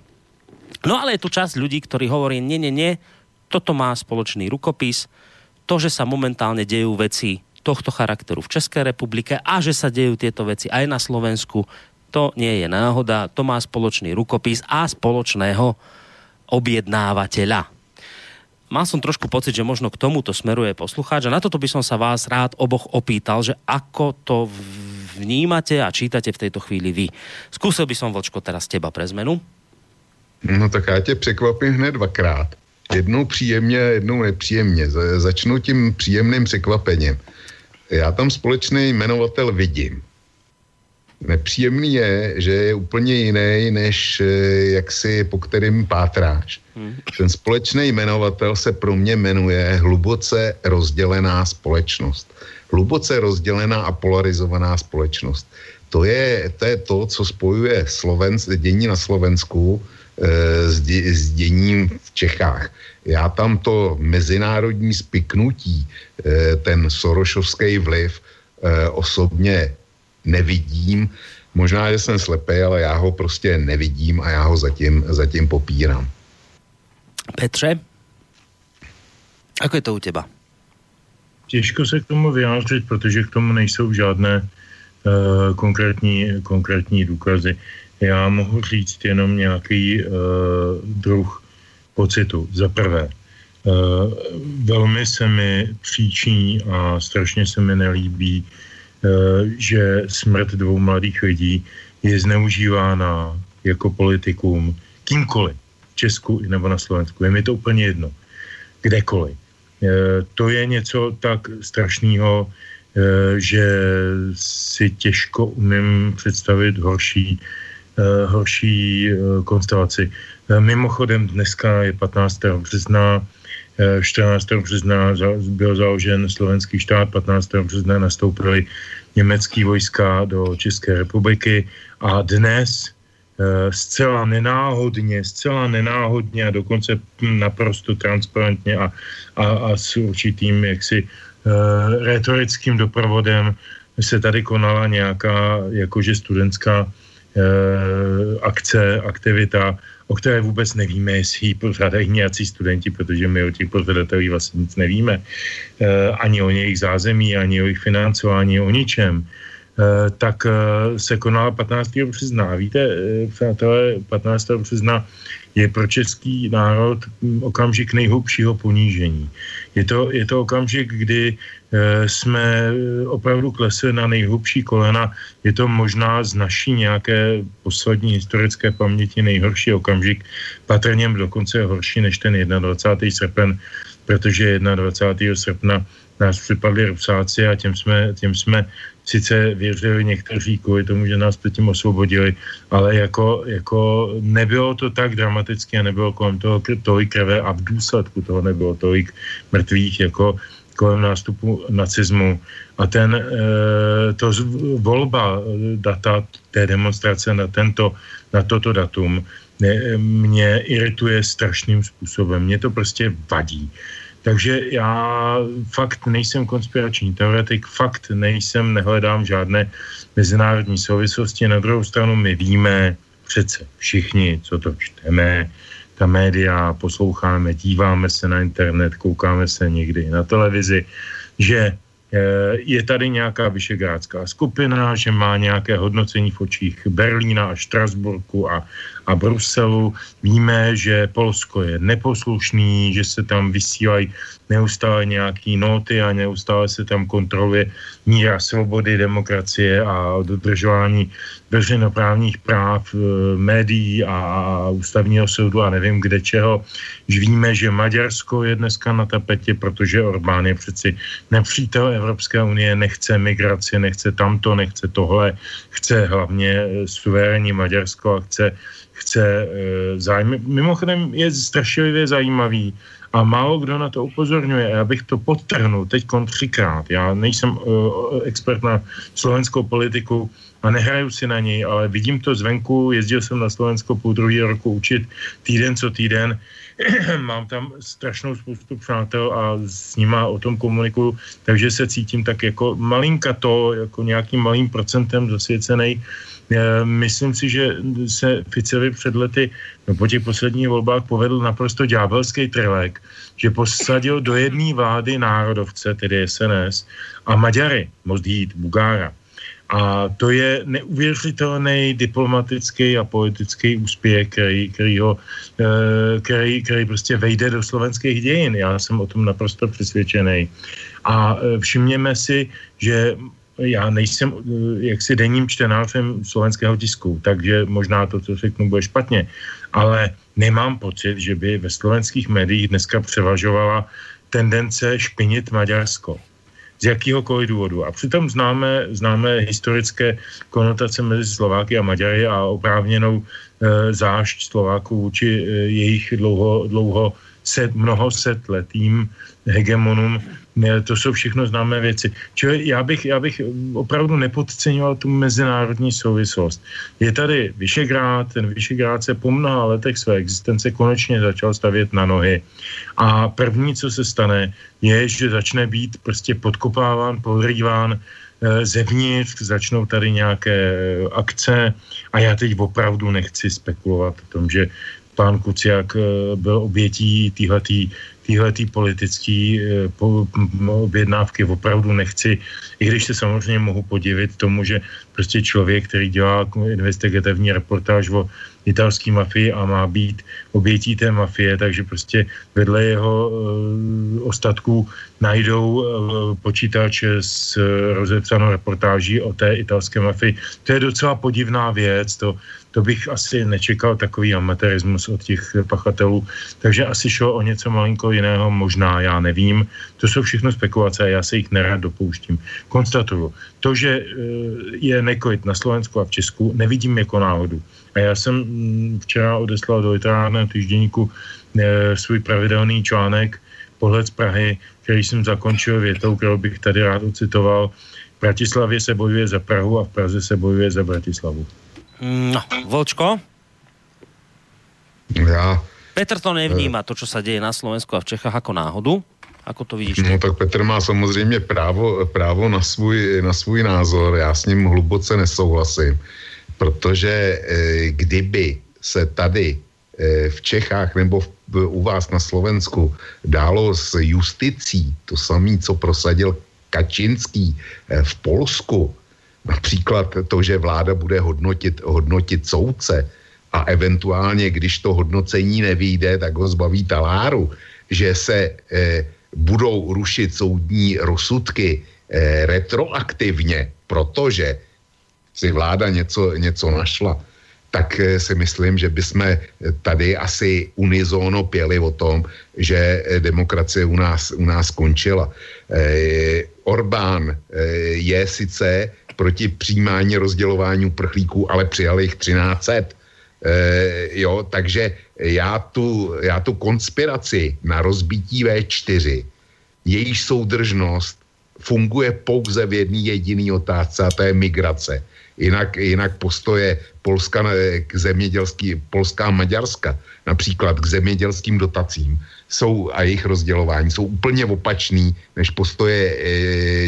No ale je tu časť ľudí, ktorí hovorí, nie, toto má spoločný rukopis, to, že sa momentálne dejú veci tohto charakteru v Českej republike a že sa dejú tieto veci aj na Slovensku, To nie je náhoda, to má spoločný rukopis a spoločného objednávateľa. Mal som trošku pocit, že možno k tomuto smeruje poslucháč a na toto by som sa vás rád oboch opýtal, že ako to vnímate a čítate v tejto chvíli vy. Skúsil by som, Vlčko, teraz teba pre zmenu. No tak já tě překvapím hned dvakrát. Jednou příjemně, jednou nepříjemně. Začnu tím příjemným překvapením. Já tam společný jmenovatel vidím. Nepříjemný je, že je úplně jiný, než jak si po kterým pátráš. Ten společný jmenovatel se pro mě jmenuje hluboce rozdělená společnost. Hluboce rozdělená a polarizovaná společnost. To je to, co spojuje dění na Slovensku s děním v Čechách. Já tam to mezinárodní spiknutí, ten sorošovský vliv osobně nevidím. Možná, že jsem slepej, ale já ho prostě nevidím a já ho zatím popírám. Petře, ako je to u teba? Těžko se k tomu vyjádřit, protože k tomu nejsou žádné konkrétní důkazy. Já mohu říct jenom nějaký druh pocitu. Za prvé, velmi se mi příčí a strašně se mi nelíbí, že smrt dvou mladých lidí je zneužívána jako politikům kýmkoliv, v Česku nebo na Slovensku. Je mi to úplně jedno. Kdekoliv. To je něco tak strašného, že si těžko umím představit horší konstelaci. Mimochodem dneska je 15. března, 14. března byl založen slovenský štát, 15. března nastoupily německé vojska do České republiky a dnes zcela nenáhodně a dokonce naprosto transparentně a s určitým jaksi retorickým doprovodem se tady konala nějaká jakože studentská akce, aktivita, o které vůbec nevíme, jestli ji pořádají nějací studenti, protože my o těch pořadatelích vlastně nic nevíme. Ani o jejich zázemí, ani o jejich financování, o ničem. Tak se konala 15. března. Víte, přátelé, 15. března je pro český národ okamžik nejhlubšího ponížení. Je to okamžik, kdy jsme opravdu klesli na nejhlubší kolena. Je to možná z naší nějaké poslední historické paměti nejhorší okamžik, patrně dokonce horší než ten 21. srpen, protože 21. srpna nás připadli Rusáci a těm jsme sice věřili někteří kvůli tomu, že nás předtím osvobodili, ale jako nebylo to tak dramaticky a nebylo kolem toho tolik krve a v důsledku toho nebylo tolik mrtvých jako kolem nástupu nacismu. A to volba data té demonstrace na toto datum mě irituje strašným způsobem. Mě to prostě vadí. Takže já fakt nejsem konspirační teoretik, fakt nehledám žádné mezinárodní souvislosti. Na druhou stranu my víme přece všichni, co to čteme, ta média, posloucháme, díváme se na internet, koukáme se někdy na televizi, že je tady nějaká vyšegrádská skupina, že má nějaké hodnocení v očích Berlína a Štrasburku a Bruselu. Víme, že Polsko je neposlušný, že se tam vysílají neustále nějaké noty a neustále se tam kontroluje míra svobody, demokracie a dodržování veřejnoprávních práv, médií a ústavního soudu a nevím kde čeho. Už víme, že Maďarsko je dneska na tapetě, protože Orbán je přeci nepřítel Evropské unie, nechce migraci, nechce tamto, nechce tohle, chce hlavně suverénní Maďarsko a chce zájmy. Mimochodem je strašlivě zajímavý a málo kdo na to upozorňuje. Já bych to podtrhnul teďkon 3krát. Já nejsem expert na slovenskou politiku a nehraju si na něj, ale vidím to zvenku. Jezdil jsem na Slovensko půldruhého roku učit týden co týden. Mám tam strašnou spoustu přátel a s nima o tom komunikuju, takže se cítím tak jako jako nějakým malým procentem zasvěcenej. Myslím si, že se Ficovi před lety po těch posledních volbách povedl naprosto ďábelský trylek, že posadil do jedné vlády národovce, tedy SNS, a Maďary, Mosthíd, Bugára. A A to je neuvěřitelný diplomatický a politický úspěch, který prostě vejde do slovenských dějin. Já jsem o tom naprosto přesvědčený. A všimněme si, že já nejsem jaksi denním čtenářem slovenského tisku, takže možná to, co řeknu, bude špatně. Ale nemám pocit, že by ve slovenských médiích dneska převažovala tendence špinit Maďarsko. Z jakýhokoliv důvodu. A přitom známe historické konotace mezi Slováky a Maďary a oprávněnou zášť Slováků vůči jejich mnoho set letým hegemonům. To jsou všechno známé věci. Čili já bych opravdu nepodceňoval tu mezinárodní souvislost. Je tady Vyšegrád, ten Vyšegrád se po mnoha letech své existence konečně začal stavět na nohy. A první, co se stane, je, že začne být prostě podkopáván, podrýván zevnitř, začnou tady nějaké akce a já teď opravdu nechci spekulovat o tom, že pán Kuciak byl obětí téhletý politický objednávky. Opravdu nechci, i když se samozřejmě mohu podivit tomu, že prostě člověk, který dělá investigativní reportáž o italský mafii a má být obětí té mafie, takže prostě vedle jeho ostatků najdou počítač s rozepsanou reportáží o té italské mafii. To je docela podivná věc, to bych asi nečekal takový amatérismus od těch pachatelů, takže asi šlo o něco malinko jiného, možná, já nevím. To jsou všechno spekulace a já se jich nerad dopouštím. Konstatuju, to, že je neklid na Slovensku a v Česku, nevidím jako náhodu. A já jsem včera odeslal do literárného týždeníku svůj pravidelný článek Pohled z Prahy, který jsem zakončil větou, kterou bych tady rád ocitoval. V Bratislavě se bojuje za Prahu a v Praze se bojuje za Bratislavu. No, Vlčko? Ja. Petr to nevníma, to, čo sa deje na Slovensku a v Čechách, ako náhodu. Ako to vidíš? No tak Petr má samozřejmě právo na svůj názor. Já s ním hluboce nesouhlasím. Protože kdyby se tady v Čechách nebo u vás na Slovensku dálo s justicí to samé, co prosadil Kačinský v Polsku, například to, že vláda bude hodnotit soudce a eventuálně, když to hodnocení nevyjde, tak ho zbaví taláru, že se budou rušit soudní rozsudky retroaktivně, protože si vláda něco našla, tak si myslím, že bychom tady asi unizono pěli o tom, že demokracie u nás končila. Orbán je sice proti přijímání rozdělování uprchlíků, ale přijal jich 1300. Jo, takže já tu konspiraci na rozbití V4, jejíž soudržnost funguje pouze v jedné jediné otázce, a to je migrace. Jinak postoje Polska k zemědělským, Polska a Maďarska například k zemědělským dotacím a jejich rozdělování jsou úplně opačný než postoje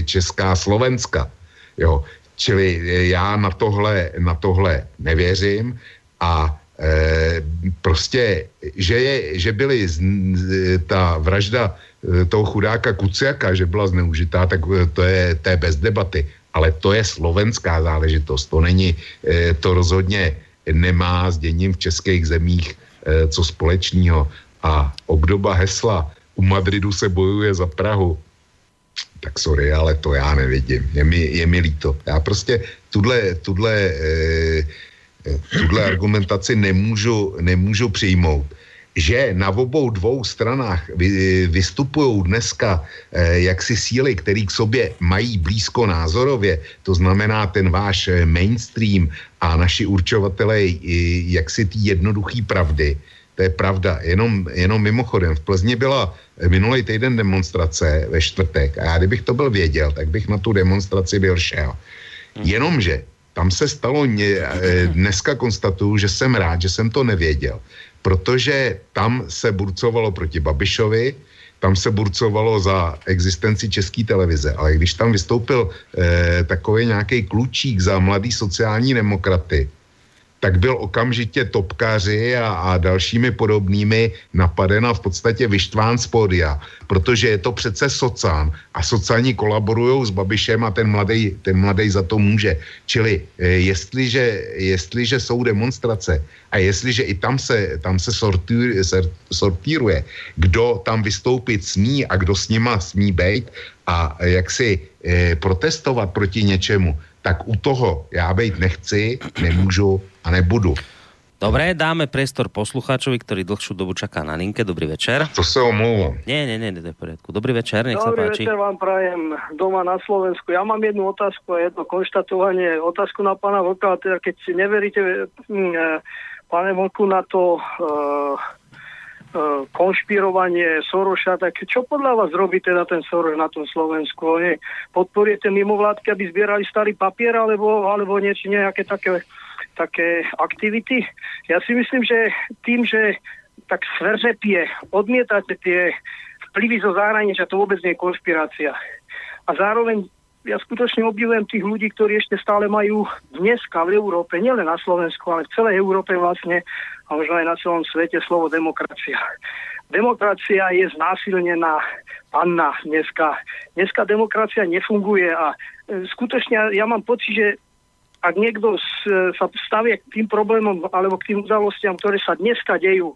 Česká a Slovenska. Jo, čili já na tohle nevěřím a prostě, že byly ta vražda toho chudáka Kuciaka, že byla zneužitá, tak to je bez debaty. Ale to je slovenská záležitost. To rozhodně nemá s děním v českých zemích co společného. A obdoba hesla u Madridu se bojuje za Prahu, tak sorry, ale to já nevidím. Je mi líto. Já prostě tuhle argumentaci nemůžu přijmout. Že na obou stranách vystupují dneska jaksi síly, které k sobě mají blízko názorově, to znamená ten váš mainstream a naši určovatelé jaksi ty jednoduché pravdy. To je pravda. Jenom mimochodem, v Plzni byla minulý týden demonstrace ve čtvrtek a já kdybych to byl věděl, tak bych na tu demonstraci byl šel. Jenomže tam se stalo, dneska konstatuju, že jsem rád, že jsem to nevěděl, protože tam se burcovalo proti Babišovi, tam se burcovalo za existenci České televize, ale když tam vystoupil takový nějaký klučík za mladý sociální demokraty, tak byl okamžitě topkaři a dalšími podobnými napaden a v podstatě vyštván z pódia, protože je to přece socan a socani kolaborují s Babišem a ten mladej za to může. Čili jestliže jsou demonstrace a jestliže i tam se sortíruje, kdo tam vystoupit smí a kdo s nima smí být a jak si protestovat proti něčemu, tak u toho já být nechci, nemůžu a nebudu. Dobre, dáme priestor poslucháčovi, ktorý dlhšiu dobu čaká na linke. Dobrý večer. To sa omlúvam. Nie, to je v poriadku. Dobrý večer, nech sa páči. Dobrý večer vám prajem doma na Slovensku. Ja mám jednu otázku a jedno konštatovanie. Otázku na pána Vlka, teda keď si neveríte, pane Vlku, na to konšpirovanie Soroša, tak čo podľa vás robí teda ten Soroš na tom Slovensku? Podporujete mimovládky, aby zbierali starý papier, alebo niečo, nejaké také aktivity? Ja si myslím, že tým, že tak sveržepie, odmietate tie vplyvy zo zahraničia, to vôbec nie je konšpirácia. A zároveň ja skutočne obdivujem tých ľudí, ktorí ešte stále majú dneska v Európe, nielen na Slovensku, ale v celej Európe vlastne a možno aj na celom svete slovo demokracia. Demokracia je znásilnená panna dneska. Dneska demokracia nefunguje a skutočne ja mám pocit, že ak niekto sa stavie k tým problémom alebo k tým udalostiam, ktoré sa dneska dejú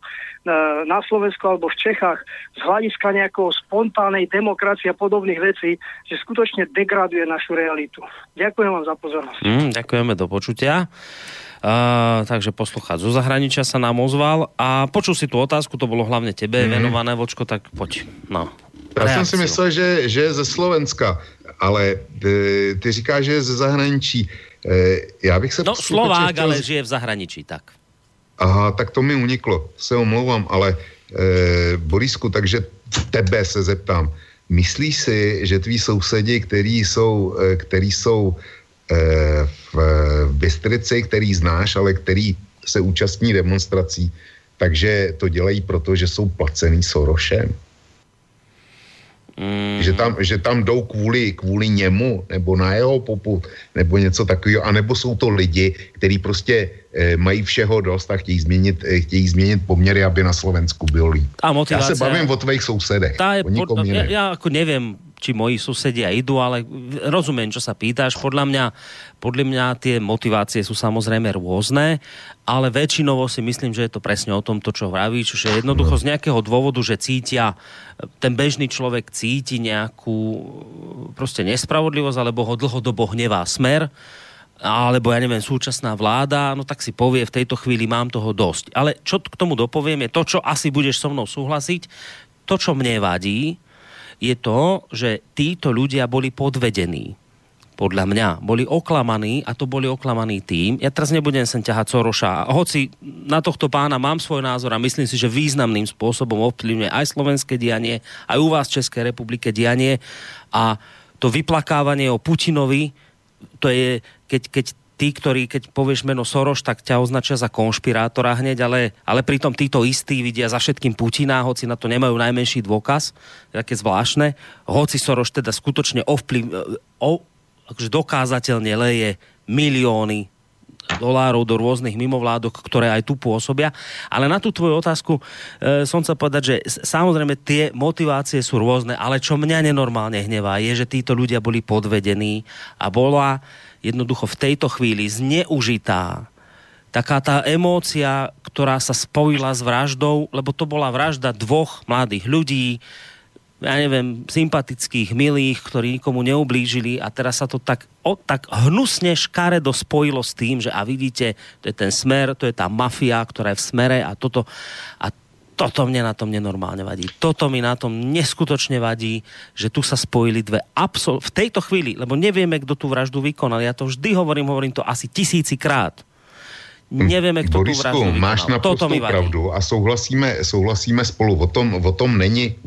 na Slovensku alebo v Čechách, z hľadiska nejakého spontánnej demokracie a podobných vecí, že skutočne degraduje našu realitu. Ďakujem vám za pozornosť. Ďakujeme, do počutia. Takže poslucháč zo zahraničia sa nám ozval a počul si tú otázku, to bolo hlavne tebe venované, Vočko, tak poď. No. Ja som si myslel, že je ze Slovenska, ale ty říkáš, že je ze zahraničí. Já bych se... No, Slovák, chtěl... ale žije v zahraničí, tak. Aha, tak to mi uniklo, se omlouvám, ale Borisku, takže tebe se zeptám. Myslíš si, že tví sousedi, který jsou v Bystrici, který znáš, ale který se účastní demonstrací, takže to dělají proto, že jsou placený Sorošem? Že tam jdou kvůli němu, nebo na jeho popud, nebo něco takového, anebo jsou to lidi, kteří prostě mají všeho dost a chtějí změnit poměry, aby na Slovensku bylo líp. Já se bavím o tvých sousedech. Já jako nevím, či moji susedia idú, ale rozumiem, čo sa pýtaš. Podľa mňa tie motivácie sú samozrejme rôzne, ale väčšinovo si myslím, že je to presne o tomto, čo vravíš, že jednoducho z nejakého dôvodu, že cítia, ten bežný človek cíti nejakú proste nespravodlivosť, alebo ho dlhodobo hnevá smer, alebo ja neviem, súčasná vláda, no tak si povie, v tejto chvíli mám toho dosť. Ale čo k tomu dopoviem je to, čo asi budeš so mnou súhlasiť, to, čo mne vadí, je to, že títo ľudia boli podvedení. Podľa mňa. Boli oklamaní a to boli oklamaní tým. Ja teraz nebudem sem ťahať Soroša. Hoci na tohto pána mám svoj názor a myslím si, že významným spôsobom ovplyvňuje aj slovenské dianie, aj u vás v Českej republike dianie a to vyplakávanie o Putinovi, to je, keď tí, ktorí, keď povieš meno Soroš, tak ťa označia za konšpirátora hneď, ale pritom títo istí vidia za všetkým Putina, hoci na to nemajú najmenší dôkaz, také zvláštne. Hoci Soroš teda skutočne akože dokázateľne leje milióny dolárov do rôznych mimovládok, ktoré aj tu pôsobia. Ale na tú tvoju otázku som chcel povedať, že samozrejme tie motivácie sú rôzne, ale čo mňa nenormálne hnevá je, že títo ľudia boli podvedení a bola jednoducho v tejto chvíli zneužitá taká tá emócia, ktorá sa spojila s vraždou, lebo to bola vražda dvoch mladých ľudí, ja neviem, sympatických, milých, ktorí nikomu neublížili a teraz sa to tak hnusne škaredo spojilo s tým, že a vidíte, to je ten smer, to je tá mafia, ktorá je v smere a toto a toto mne na tom nenormálne vadí. Toto mi na tom neskutočne vadí, že tu sa spojili dve v tejto chvíli, lebo nevieme, kto tú vraždu vykonal. Ja to vždy hovorím to asi 1000krát. Nevieme, kto Borisku, tú vraždu vykonal. Máš naprosto pravdu a souhlasíme spolu. O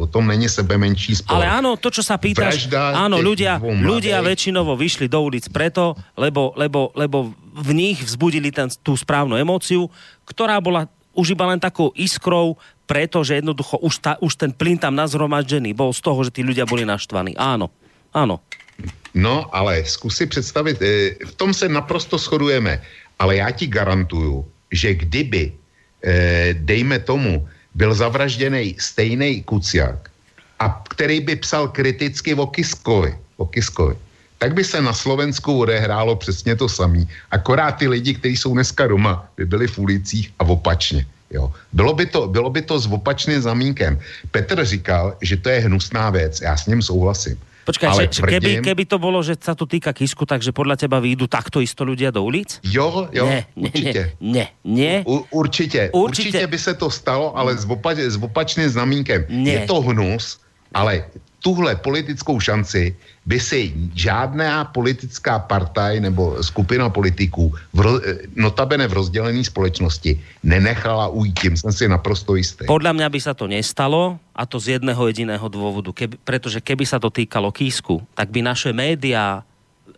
tom není sebe menší spolu. Ale áno, to, čo sa pýtaš, áno, ľudia väčšinovo vyšli do ulic preto, lebo v nich vzbudili tú správnu emóciu, ktorá bola už iba len takou iskrou, pretože jednoducho už ten plyn tam nazhromaždený bol z toho, že tí ľudia boli naštvaní. Áno. No, ale skúsi predstaviť, v tom se naprosto shodujeme. ale já ti garantuju, že kdyby, dejme tomu, byl zavražděný stejný Kuciak, a který by psal kriticky o Kiskovi, tak by se na Slovensku odehrálo přesně to samé. Akorát ty lidi, kteří jsou dneska doma, by byli v ulicích a opačně. Jo. Bylo by to s opačným zamínkem. Petr říkal, že to je hnusná věc. Já s ním souhlasím. Počkaj, keby to bolo, že sa to týka Kisku, takže podľa teba výjdu takto isto ľudia do ulic? Jo, určite. Nie. Určite by sa to stalo, ale s opačným znamínkem. Nie. Je to hnus, ale tuhle politickou šanci by si žádná politická partaj nebo skupina politiků notabene v rozdělené společnosti nenechala ujít. Tím jsem si naprosto jistý. Podľa mňa by sa to nestalo, a to z jedného jediného dôvodu. Pretože keby sa to týkalo Kísku, tak by naše médiá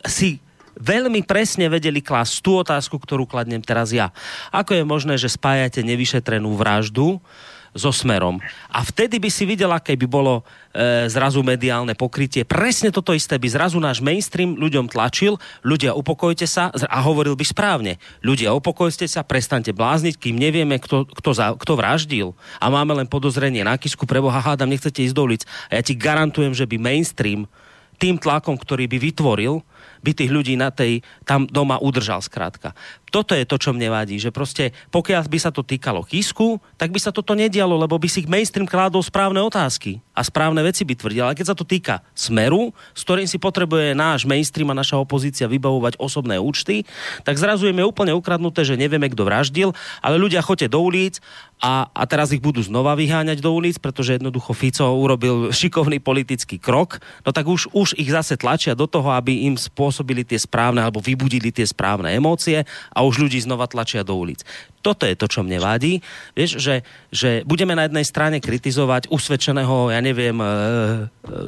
si veľmi presne vedeli klásť tú otázku, ktorú kladnem teraz ja. Ako je možné, že spájate nevyšetrenú vraždu so Smerom? A vtedy by si videla, keby bolo zrazu mediálne pokrytie. Presne toto isté by zrazu náš mainstream ľuďom tlačil. Ľudia, upokojte sa, a hovoril by správne. Ľudia, upokojte sa, prestaňte blázniť, kým nevieme, kto vraždil. A máme len podozrenie na Kisku, preboha, hádam, nechcete ísť do ulic. A ja ti garantujem, že by mainstream tým tlakom, ktorý by vytvoril, by tých ľudí tam doma udržal skrátka. Toto je to, čo mne vadí, že proste pokiaľ by sa to týkalo Kisku, tak by sa toto nedialo, lebo by si mainstream kládol správne otázky a správne veci by tvrdil. Ale keď sa to týka Smeru, s ktorým si potrebuje náš mainstream a naša opozícia vybavovať osobné účty, tak zrazu im je úplne ukradnuté, že nevieme, kto vraždil, ale ľudia choďte do ulic a teraz ich budú znova vyháňať do ulic, pretože jednoducho Fico urobil šikovný politický krok, no tak už ich zase tlačia do toho, aby im spôsobili tie správne alebo vybudili tie správne emócie a už ľudí znova tlačia do ulic. Toto je to, čo mne vadí. Vieš, že budeme na jednej strane kritizovať usvedčeného, ja neviem,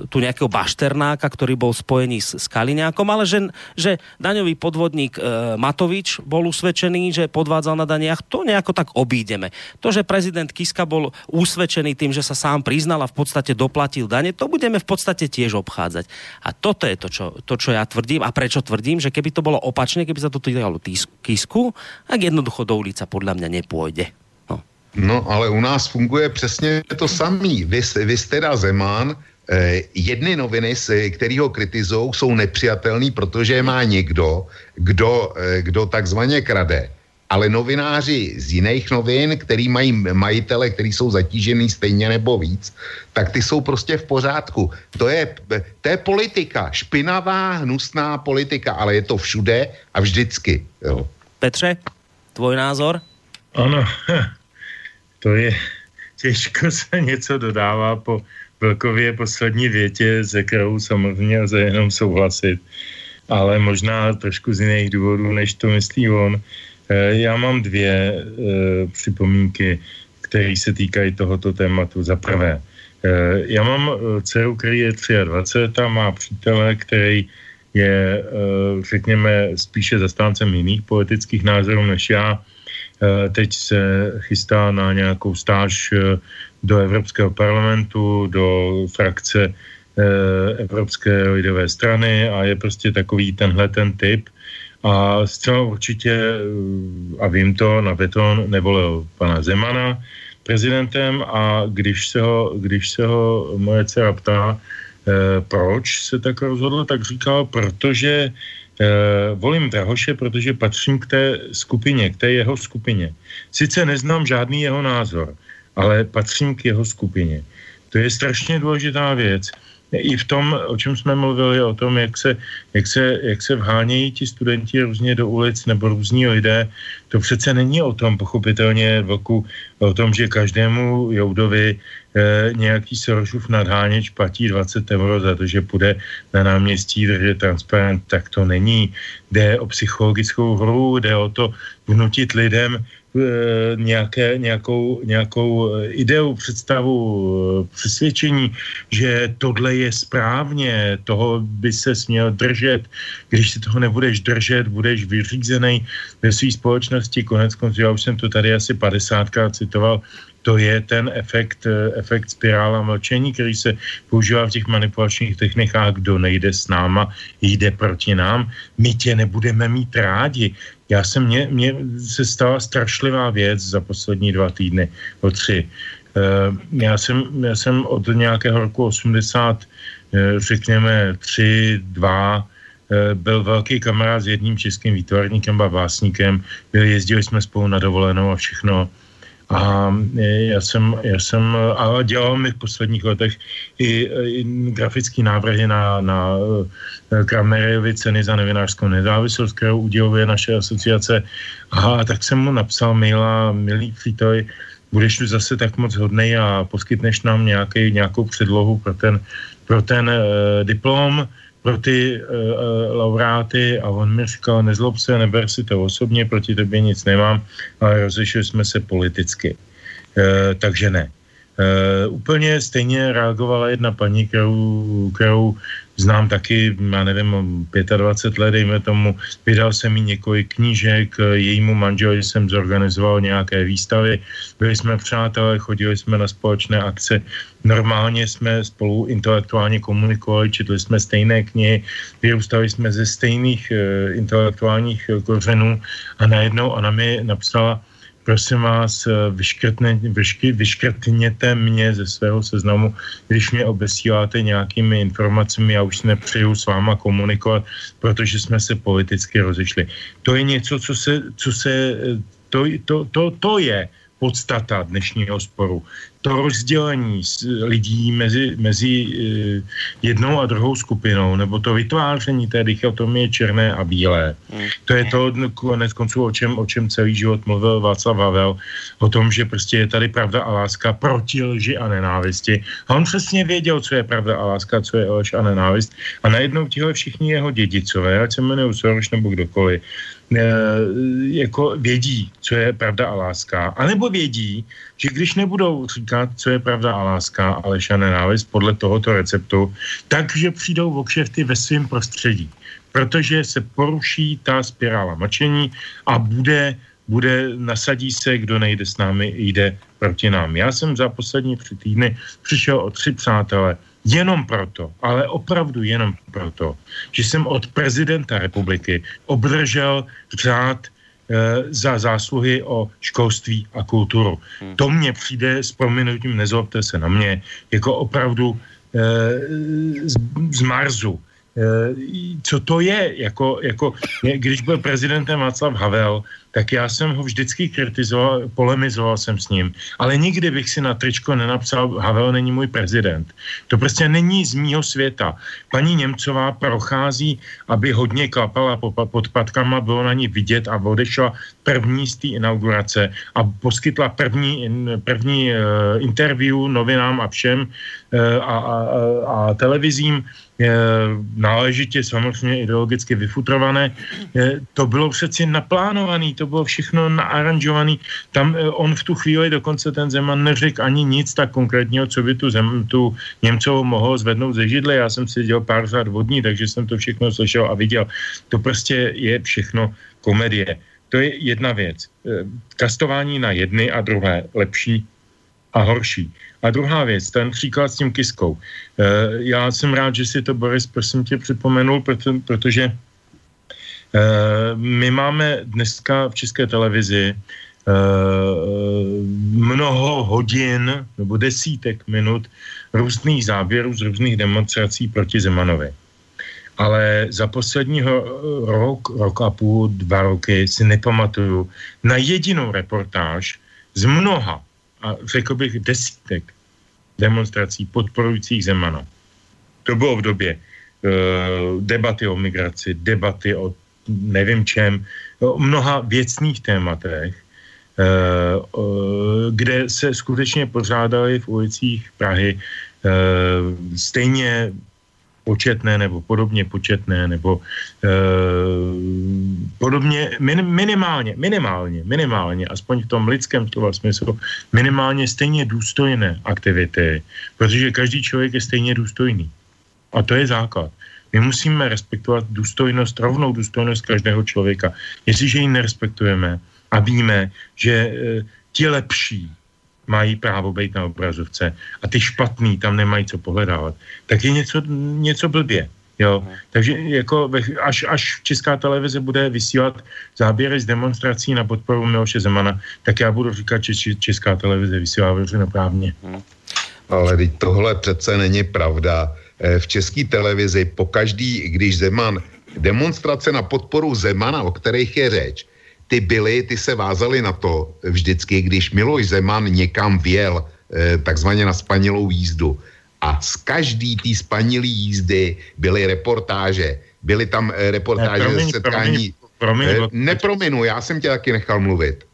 tu nejakého Bašternáka, ktorý bol spojený s Kaliňákom, ale že daňový podvodník Matovič bol usvedčený, že podvádzal na daniach, to nejako tak obídeme. To, že prezident Kiska bol usvedčený tým, že sa sám priznal a v podstate doplatil dane, to budeme v podstate tiež obchádzať. A toto je to, čo ja tvrdím a prečo tvrdím, že keby to bolo opačne, keby sa to týkalo Kisku, tak jednoducho do ulica podľa mňa nepôjde. No, ale u nás funguje přesně to samý. Vy teda Zeman, jedny noviny, který ho kritizují, jsou nepřijatelný, protože má někdo, kdo takzvaně krade. Ale novináři z jiných novin, který mají majitele, který jsou zatížený stejně nebo víc, tak ty jsou prostě v pořádku. To je politika, špinavá, hnusná politika, ale je to všude a vždycky. Jo. Petře, tvoj názor? Ano, to je, těžko se něco dodává po Vlkově poslední větě, se kterou samozřejmě lze jenom souhlasit, ale možná trošku z jiných důvodů, než to myslí on. Já mám dvě připomínky, které se týkají tohoto tématu. Za prvé, já mám dceru, který je 23 a má přítele, který je, řekněme, spíše zastáncem jiných politických názorů než já. Teď se chystá na nějakou stáž do Evropského parlamentu, do frakce Evropské lidové strany a je prostě takový tenhle ten typ. A zcela určitě, a vím to, na beton nevolil pana Zemana prezidentem a když se ho moje dcera ptá, proč se tak rozhodl, tak říkal, protože volím Drahoše, protože patřím k té skupině, k té jeho skupině. Sice neznám žádný jeho názor, ale patřím k jeho skupině. To je strašně důležitá věc. I v tom, o čem jsme mluvili, o tom, jak se vhánějí ti studenti různě do ulic nebo různí lidé, to přece není o tom, pochopitelně, Vlku, o tom, že každému Joudovi nějaký Sorošův nadháněč platí 20 € za to, že půjde na náměstí držet transparent, tak to není. Jde o psychologickou hru, jde o to vnutit lidem nějakou ideu, představu, přesvědčení, že tohle je správně, toho by se směl držet. Když se toho nebudeš držet, budeš vyřízený ve své společnosti. Koneckonců, já už jsem to tady asi 50krát citoval, to je ten efekt spirála mlčení, který se používá v těch manipulačních technikách. Kdo nejde s náma, jde proti nám. My tě nebudeme mít rádi. Mně se stala strašlivá věc za poslední 2 týdny, o 3. Já jsem od nějakého roku 80, řekněme 3, 2, byl velký kamarád s jedním českým výtvarníkem a básníkem. Jezdili jsme spolu na dovolenou a všechno. A já jsem a dělal mi v posledních letech i grafické návrhy na Kramerjevy ceny za novinářskou nezávislost, kterou uděluje naše asociace. A tak jsem mu napsal maila: milý přítoj, budeš tu zase tak moc hodnej a poskytneš nám nějakou předlohu pro ten diplom, pro ty laureáty. A on mi říkal: nezlob se, neber si to osobně, proti tobě nic nemám, ale rozešli jsme se politicky. Takže ne. Úplně stejně reagovala jedna paní, kterou znám taky, já nevím, 25 let, dejme tomu. Vydal jsem jí několik knížek, jejímu manželovi jsem zorganizoval nějaké výstavy, byli jsme přátelé, chodili jsme na společné akce, normálně jsme spolu intelektuálně komunikovali, četli jsme stejné knihy, vyrůstali jsme ze stejných intelektuálních kořenů a najednou ona mi napsala: prosím vás, vyškrtněte mě ze svého seznamu, když mě obesíláte nějakými informacemi, já už nepřeju s váma komunikovat, protože jsme se politicky rozešli. To je něco, to je podstata dnešního sporu. To rozdělení lidí mezi jednou a druhou skupinou, nebo to vytváření té dichotomie černé a bílé. To je to konec konců, o čem celý život mluvil Václav Havel, o tom, že prostě je tady pravda a láska proti lži a nenávisti. A on přesně věděl, co je pravda a láska, co je lež a nenávist. A najednou tihle všichni jeho dědicové, ať se jmenují Soroš nebo kdokoliv, jako vědí, co je pravda a láska. A nebo vědí, že když nebudou říkat, co je pravda a láska, ale lež a nenávist podle tohoto receptu, takže přijdou o kšefty ve svém prostředí. Protože se poruší ta spirála mlčení a nasadí se, kdo nejde s námi, jde proti nám. Já jsem za poslední 3 týdny přišel o 3 přátele, jenom proto, ale opravdu jenom proto, že jsem od prezidenta republiky obdržel řád za zásluhy o školství a kulturu. To mně přijde, s prominutím, nezlobte se na mě, jako opravdu z Marsu. Co to je? Když byl prezidentem Václav Havel, tak já jsem ho vždycky kritizoval, polemizoval jsem s ním, ale nikdy bych si na tričko nenapsal: Havel není můj prezident. To prostě není z mýho světa. Paní Němcová prochází, aby hodně klapala pod patkama, bylo na ní vidět, a odešla první z té inaugurace a poskytla první interview novinám a všem a televizím, náležitě samozřejmě ideologicky vyfutrované. To bylo přeci naplánované, to bylo všechno naaranžované. Tam on v tu chvíli dokonce, ten Zeman, neřekl ani nic tak konkrétního, co by tu Němcovou mohlo zvednout ze židly. Já jsem si dělal pár řád vodní, takže jsem to všechno slyšel a viděl. To prostě je všechno komedie. To je jedna věc. Kastování na jedny a druhé, lepší a horší. A druhá věc, ten příklad s tím Kiskou. Já jsem rád, že si to, Boris, prosím tě, připomenul, protože my máme dneska v České televizi mnoho hodin nebo desítek minut různých záběrů z různých demonstrací proti Zemanovi. Ale za posledního rok a půl, 2 roky si nepamatuju na jedinou reportáž z mnoha, a řekl bych desítek, demonstrací podporujících Zemana. To bylo v době debaty o migraci, debaty o nevím čem, o mnoha věcných tématech, kde se skutečně pořádaly v ulicích Prahy stejně početné nebo podobně početné nebo podobně minimálně, aspoň v tom lidském slova smyslu, minimálně stejně důstojné aktivity, protože každý člověk je stejně důstojný. A to je základ. My musíme respektovat důstojnost, rovnou důstojnost každého člověka. Jestliže ji nerespektujeme a víme, že ti lepší mají právo být na obrazovce a ty špatný tam nemají co pohledávat, tak je něco blbě. Jo. Takže jako až Česká televize bude vysílat záběry z demonstrací na podporu Miloše Zemana, tak já budu říkat, že Česká televize vysílá veřejnoprávně. Ale tohle přece není pravda. V České televizi pokaždý, když Zeman, demonstrace na podporu Zemana, o kterých je řeč, ty se vázaly na to vždycky, když Miloš Zeman někam vjel, takzvaně na spanilou jízdu. A z každý té spanilý jízdy byly reportáže. Byly tam reportáže ze setkání. Neprominu, já jsem tě taky nechal mluvit.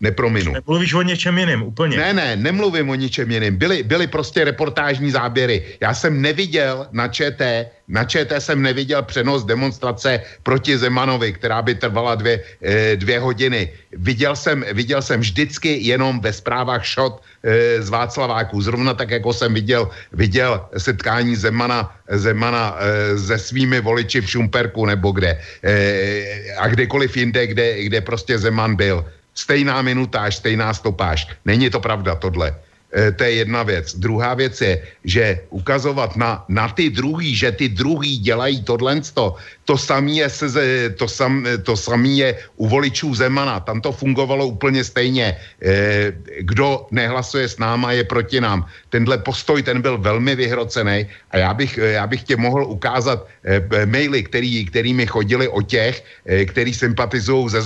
Neprominu. Nemluvíš o něčem jiném úplně. Ne, nemluvím o ničem jiném. Byly prostě reportážní záběry. Já jsem neviděl na ČT jsem neviděl přenos demonstrace proti Zemanovi, která by trvala dvě hodiny. Viděl jsem vždycky jenom ve zprávách ŠOT z Václaváku. Zrovna tak, jako jsem viděl setkání Zemana se svými voliči v Šumperku nebo kde. A kdekoliv jinde, kde prostě Zeman byl. Stejná minutáž, stejná stopáž. Není to pravda tohle. To je jedna věc. Druhá věc je, že ukazovat na ty druhý, že ty druhý dělají tohlensto, to samý je u voličů Zemana. Tam to fungovalo úplně stejně. Kdo nehlasuje s náma, je proti nám. Tenhle postoj, ten byl velmi vyhrocený a já bych tě mohl ukázat maily, který mi chodili o těch, který sympatizují se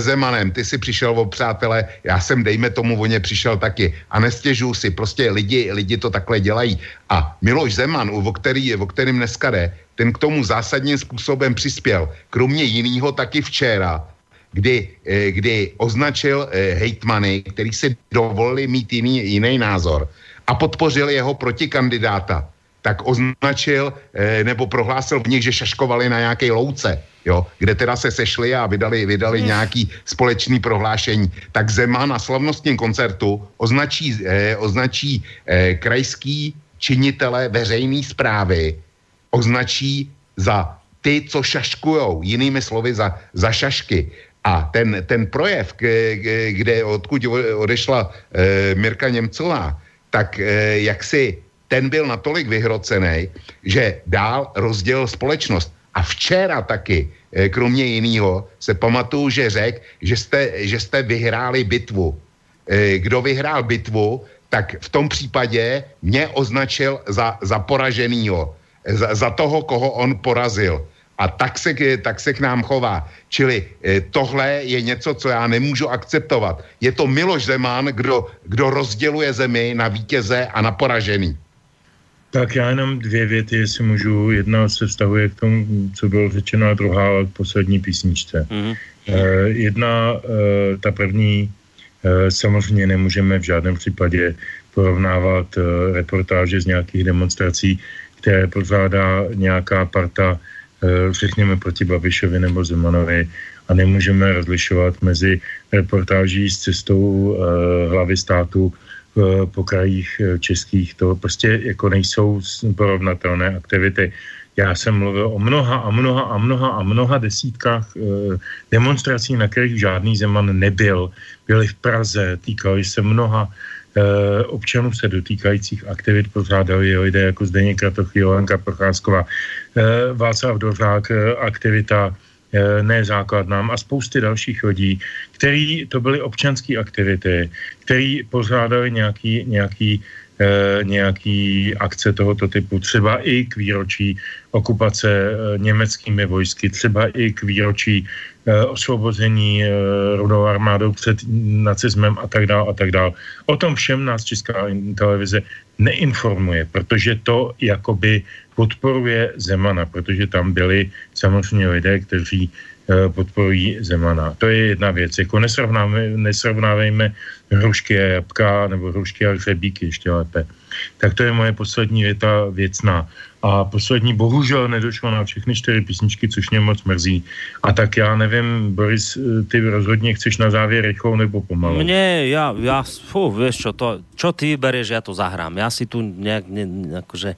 Zemanem. Ty si přišel o přátele, já jsem, dejme tomu, o ně přišel taky. A nestěžuju si, prostě lidi to takhle dělají. A Miloš Zeman, o kterým dneska jde, ten k tomu zásadním způsobem přispěl. Kromě jinýho taky včera, kdy označil hejtmany, který si dovolili mít jiný názor a podpořil jeho protikandidáta, tak označil nebo prohlásil v nich, že šaškovali na nějaké louce, jo, kde teda se sešli a vydali nějaký společný prohlášení. Tak Zeman na slavnostním koncertu označí krajský činitele veřejné správy, označí za ty, co šaškujou, jinými slovy za šašky. A ten projev, kde odkud odešla Mirka Němcová, tak jaksi ten byl natolik vyhrocený, že dál rozdělil společnost. A včera taky, kromě jiného, se pamatuju, že řekl, že jste vyhráli bitvu. Kdo vyhrál bitvu, tak v tom případě mě označil za poraženýho, za toho, koho on porazil. A tak se k nám chová. Čili tohle je něco, co já nemůžu akceptovat. Je to Miloš Zeman, kdo rozděluje zemi na vítěze a na poražený. Tak já jenom dvě věty, jestli můžu. Jedna se vztahuje k tomu, co bylo řečeno, a druhá k poslední písničce. Mm-hmm. Ta první, samozřejmě nemůžeme v žádném případě porovnávat reportáže z nějakých demonstrací, které pořádá nějaká parta, řekněme, proti Babišovi nebo Zemanovi, a nemůžeme rozlišovat mezi reportáží s cestou hlavy státu po krajích českých. To prostě jako nejsou porovnatelné aktivity. Já jsem mluvil o mnoha desítkách demonstrací, na kterých žádný Zeman nebyl. Byly v Praze, týkaly se mnoha občanů se dotýkajících aktivit, pořádali je lidé jako Zdeněk Bakala, Jolanka Procházková, Václav Dvořák, aktivita Ne základnám, a spousty dalších lidí, který to byly občanské aktivity, který pořádali nějaký akce tohoto typu, třeba i k výročí okupace německými vojsky, třeba i k výročí osvobození Rudou armádou před nacismem a tak dál. O tom všem nás Česká televize neinformuje, protože to jakoby podporuje Zemana, protože tam byli samozřejmě lidé, kteří podporují Zemana. To je jedna věc. Jako nesrovnávejme hrušky a jabka, nebo hrušky a hřebíky ještě lépe. Tak to je moje poslední věta věcná. A poslední, bohužel, nedošlo na všechny 4 písničky, což mě moc mrzí. A tak já nevím, Boris, ty rozhodně chceš na závěr rychlou nebo pomalu? Mne, vieš čo ty vyberieš, ja to zahrám. Ja si tu nejak, akože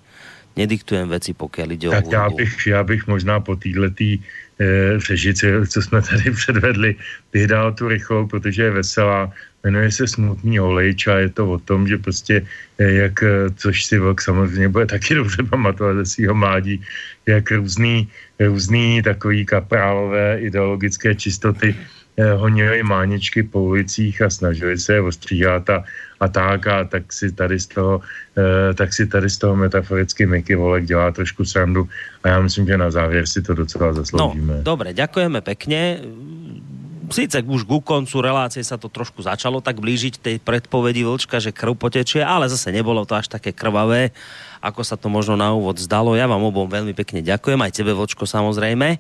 nediktujem veci, pokiaľ ide tak o hudbu. Já bych možná po týhletý řežice, co jsme tady předvedli, bych dal tu rychlou, protože je veselá. Jmenuje se Smutný olejč a je to o tom, že prostě, jak, což si Vlk samozřejmě bude taky dobře pamatovat ze svýho mládí, jak různý takový kaprálové ideologické čistoty honili máničky po ulicích a snažili se je ostříhat a tak si tady z toho, metaforicky Miky Volek dělá trošku srandu a já myslím, že na závěr si to docela zasloužíme. No, dobre, ďakujeme pekne. Sice už ku koncu relácie sa to trošku začalo tak blížiť tej predpovedi Vlčka, že krv potečie, ale zase nebolo to až také krvavé, ako sa to možno na úvod zdalo. Ja vám obom veľmi pekne ďakujem, aj tebe, Vlčko, samozrejme.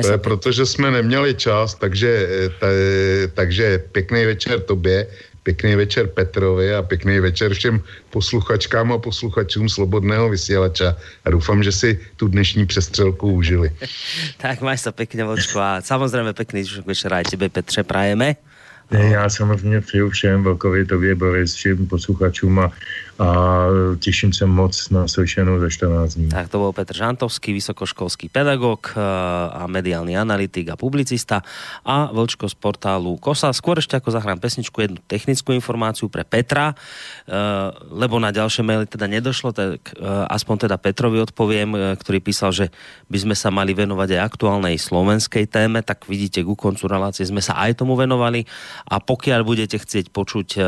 To je proto, že sme neměli čas, takže pekný večer tobě, pekný večer Petrovi a pekný večer všem posluchačkám a posluchačům Slobodného vysielača a doufám, že si tu dnešní přestřelku užili. Tak máš sa pekne, Vlčko, a samozrejme pekný večer aj tebe, Petře, prajeme. Já samozřejmě přeju všem, Vlkovi, tobě, Boris, všem posluchačům a těším se moc na slyšenou za 14 dní. Tak to bol Petr Žantovský, vysokoškolský pedagog a mediálny analytik a publicista a Vlčko z portálu Kosa. Skôr ešte ako zahrám pesničku, jednu technickú informáciu pre Petra, lebo na ďalšie maily teda nedošlo, tak aspoň teda Petrovi odpoviem, ktorý písal, že by sme sa mali venovať aj aktuálnej slovenskej téme, tak vidíte, ku koncu relácie sme sa aj tomu venovali. A pokiaľ budete chcieť počuť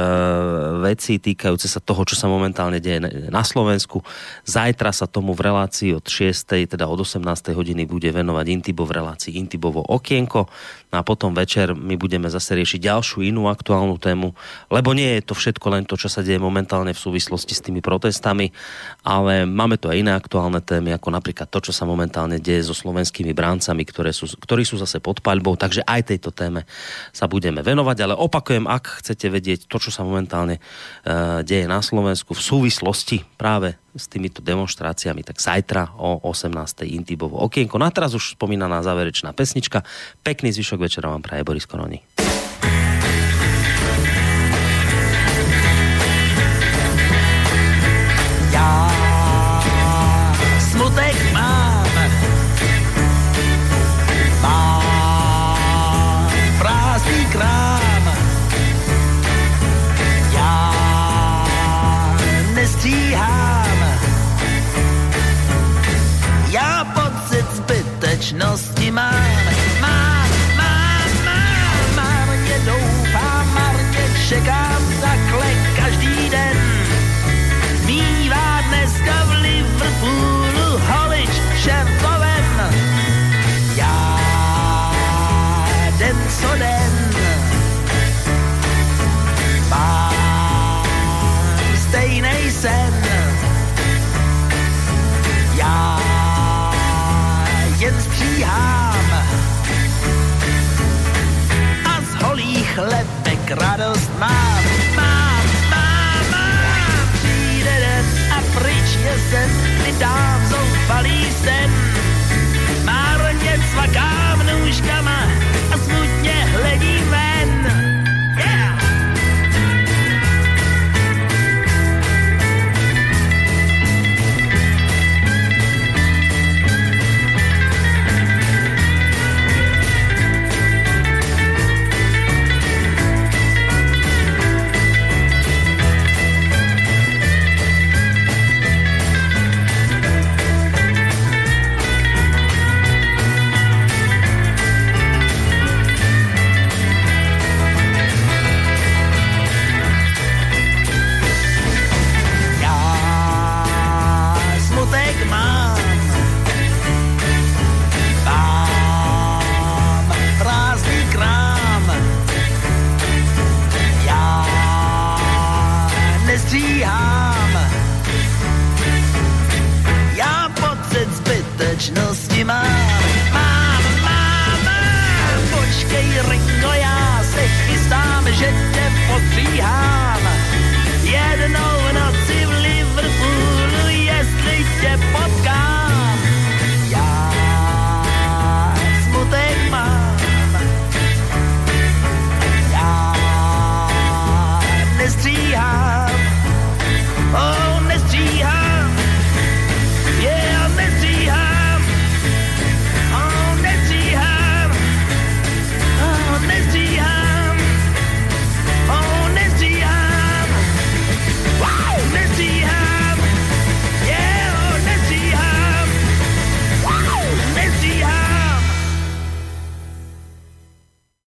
veci týkajúce sa toho, čo sa momentálne deje na Slovensku, zajtra sa tomu v relácii od 6, teda od 18 hodiny bude venovať Intibo v relácii Intibovo okienko. A potom večer my budeme zase riešiť ďalšiu inú aktuálnu tému, lebo nie je to všetko len to, čo sa deje momentálne v súvislosti s tými protestami, ale máme tu aj iné aktuálne témy, ako napríklad to, čo sa momentálne deje so slovenskými bráncami, ktorí sú zase pod paľbou, takže aj tejto téme sa budeme venovať, ale opakujem, ak chcete vedieť to, čo sa momentálne deje na Slovensku v súvislosti práve s týmito demonstráciami, tak zajtra o 18. Intibovo okienko. Na teraz už spomínaná záverečná pesnička. Pekný zvyšok večera vám praje Boris Koroni. Ja smutek mám prázdný krám, ja nestíhám, já pocit zbytečnosti mám, marně doufám, marně čekám, takhle každý den. Mívá dneska v Liverpoolu holič šertovem, já den co den mám stejnej sen, já jen stříhám a z holých lebek radost mám, přijde den a pryč je sen, kdy dám zoufalý sen.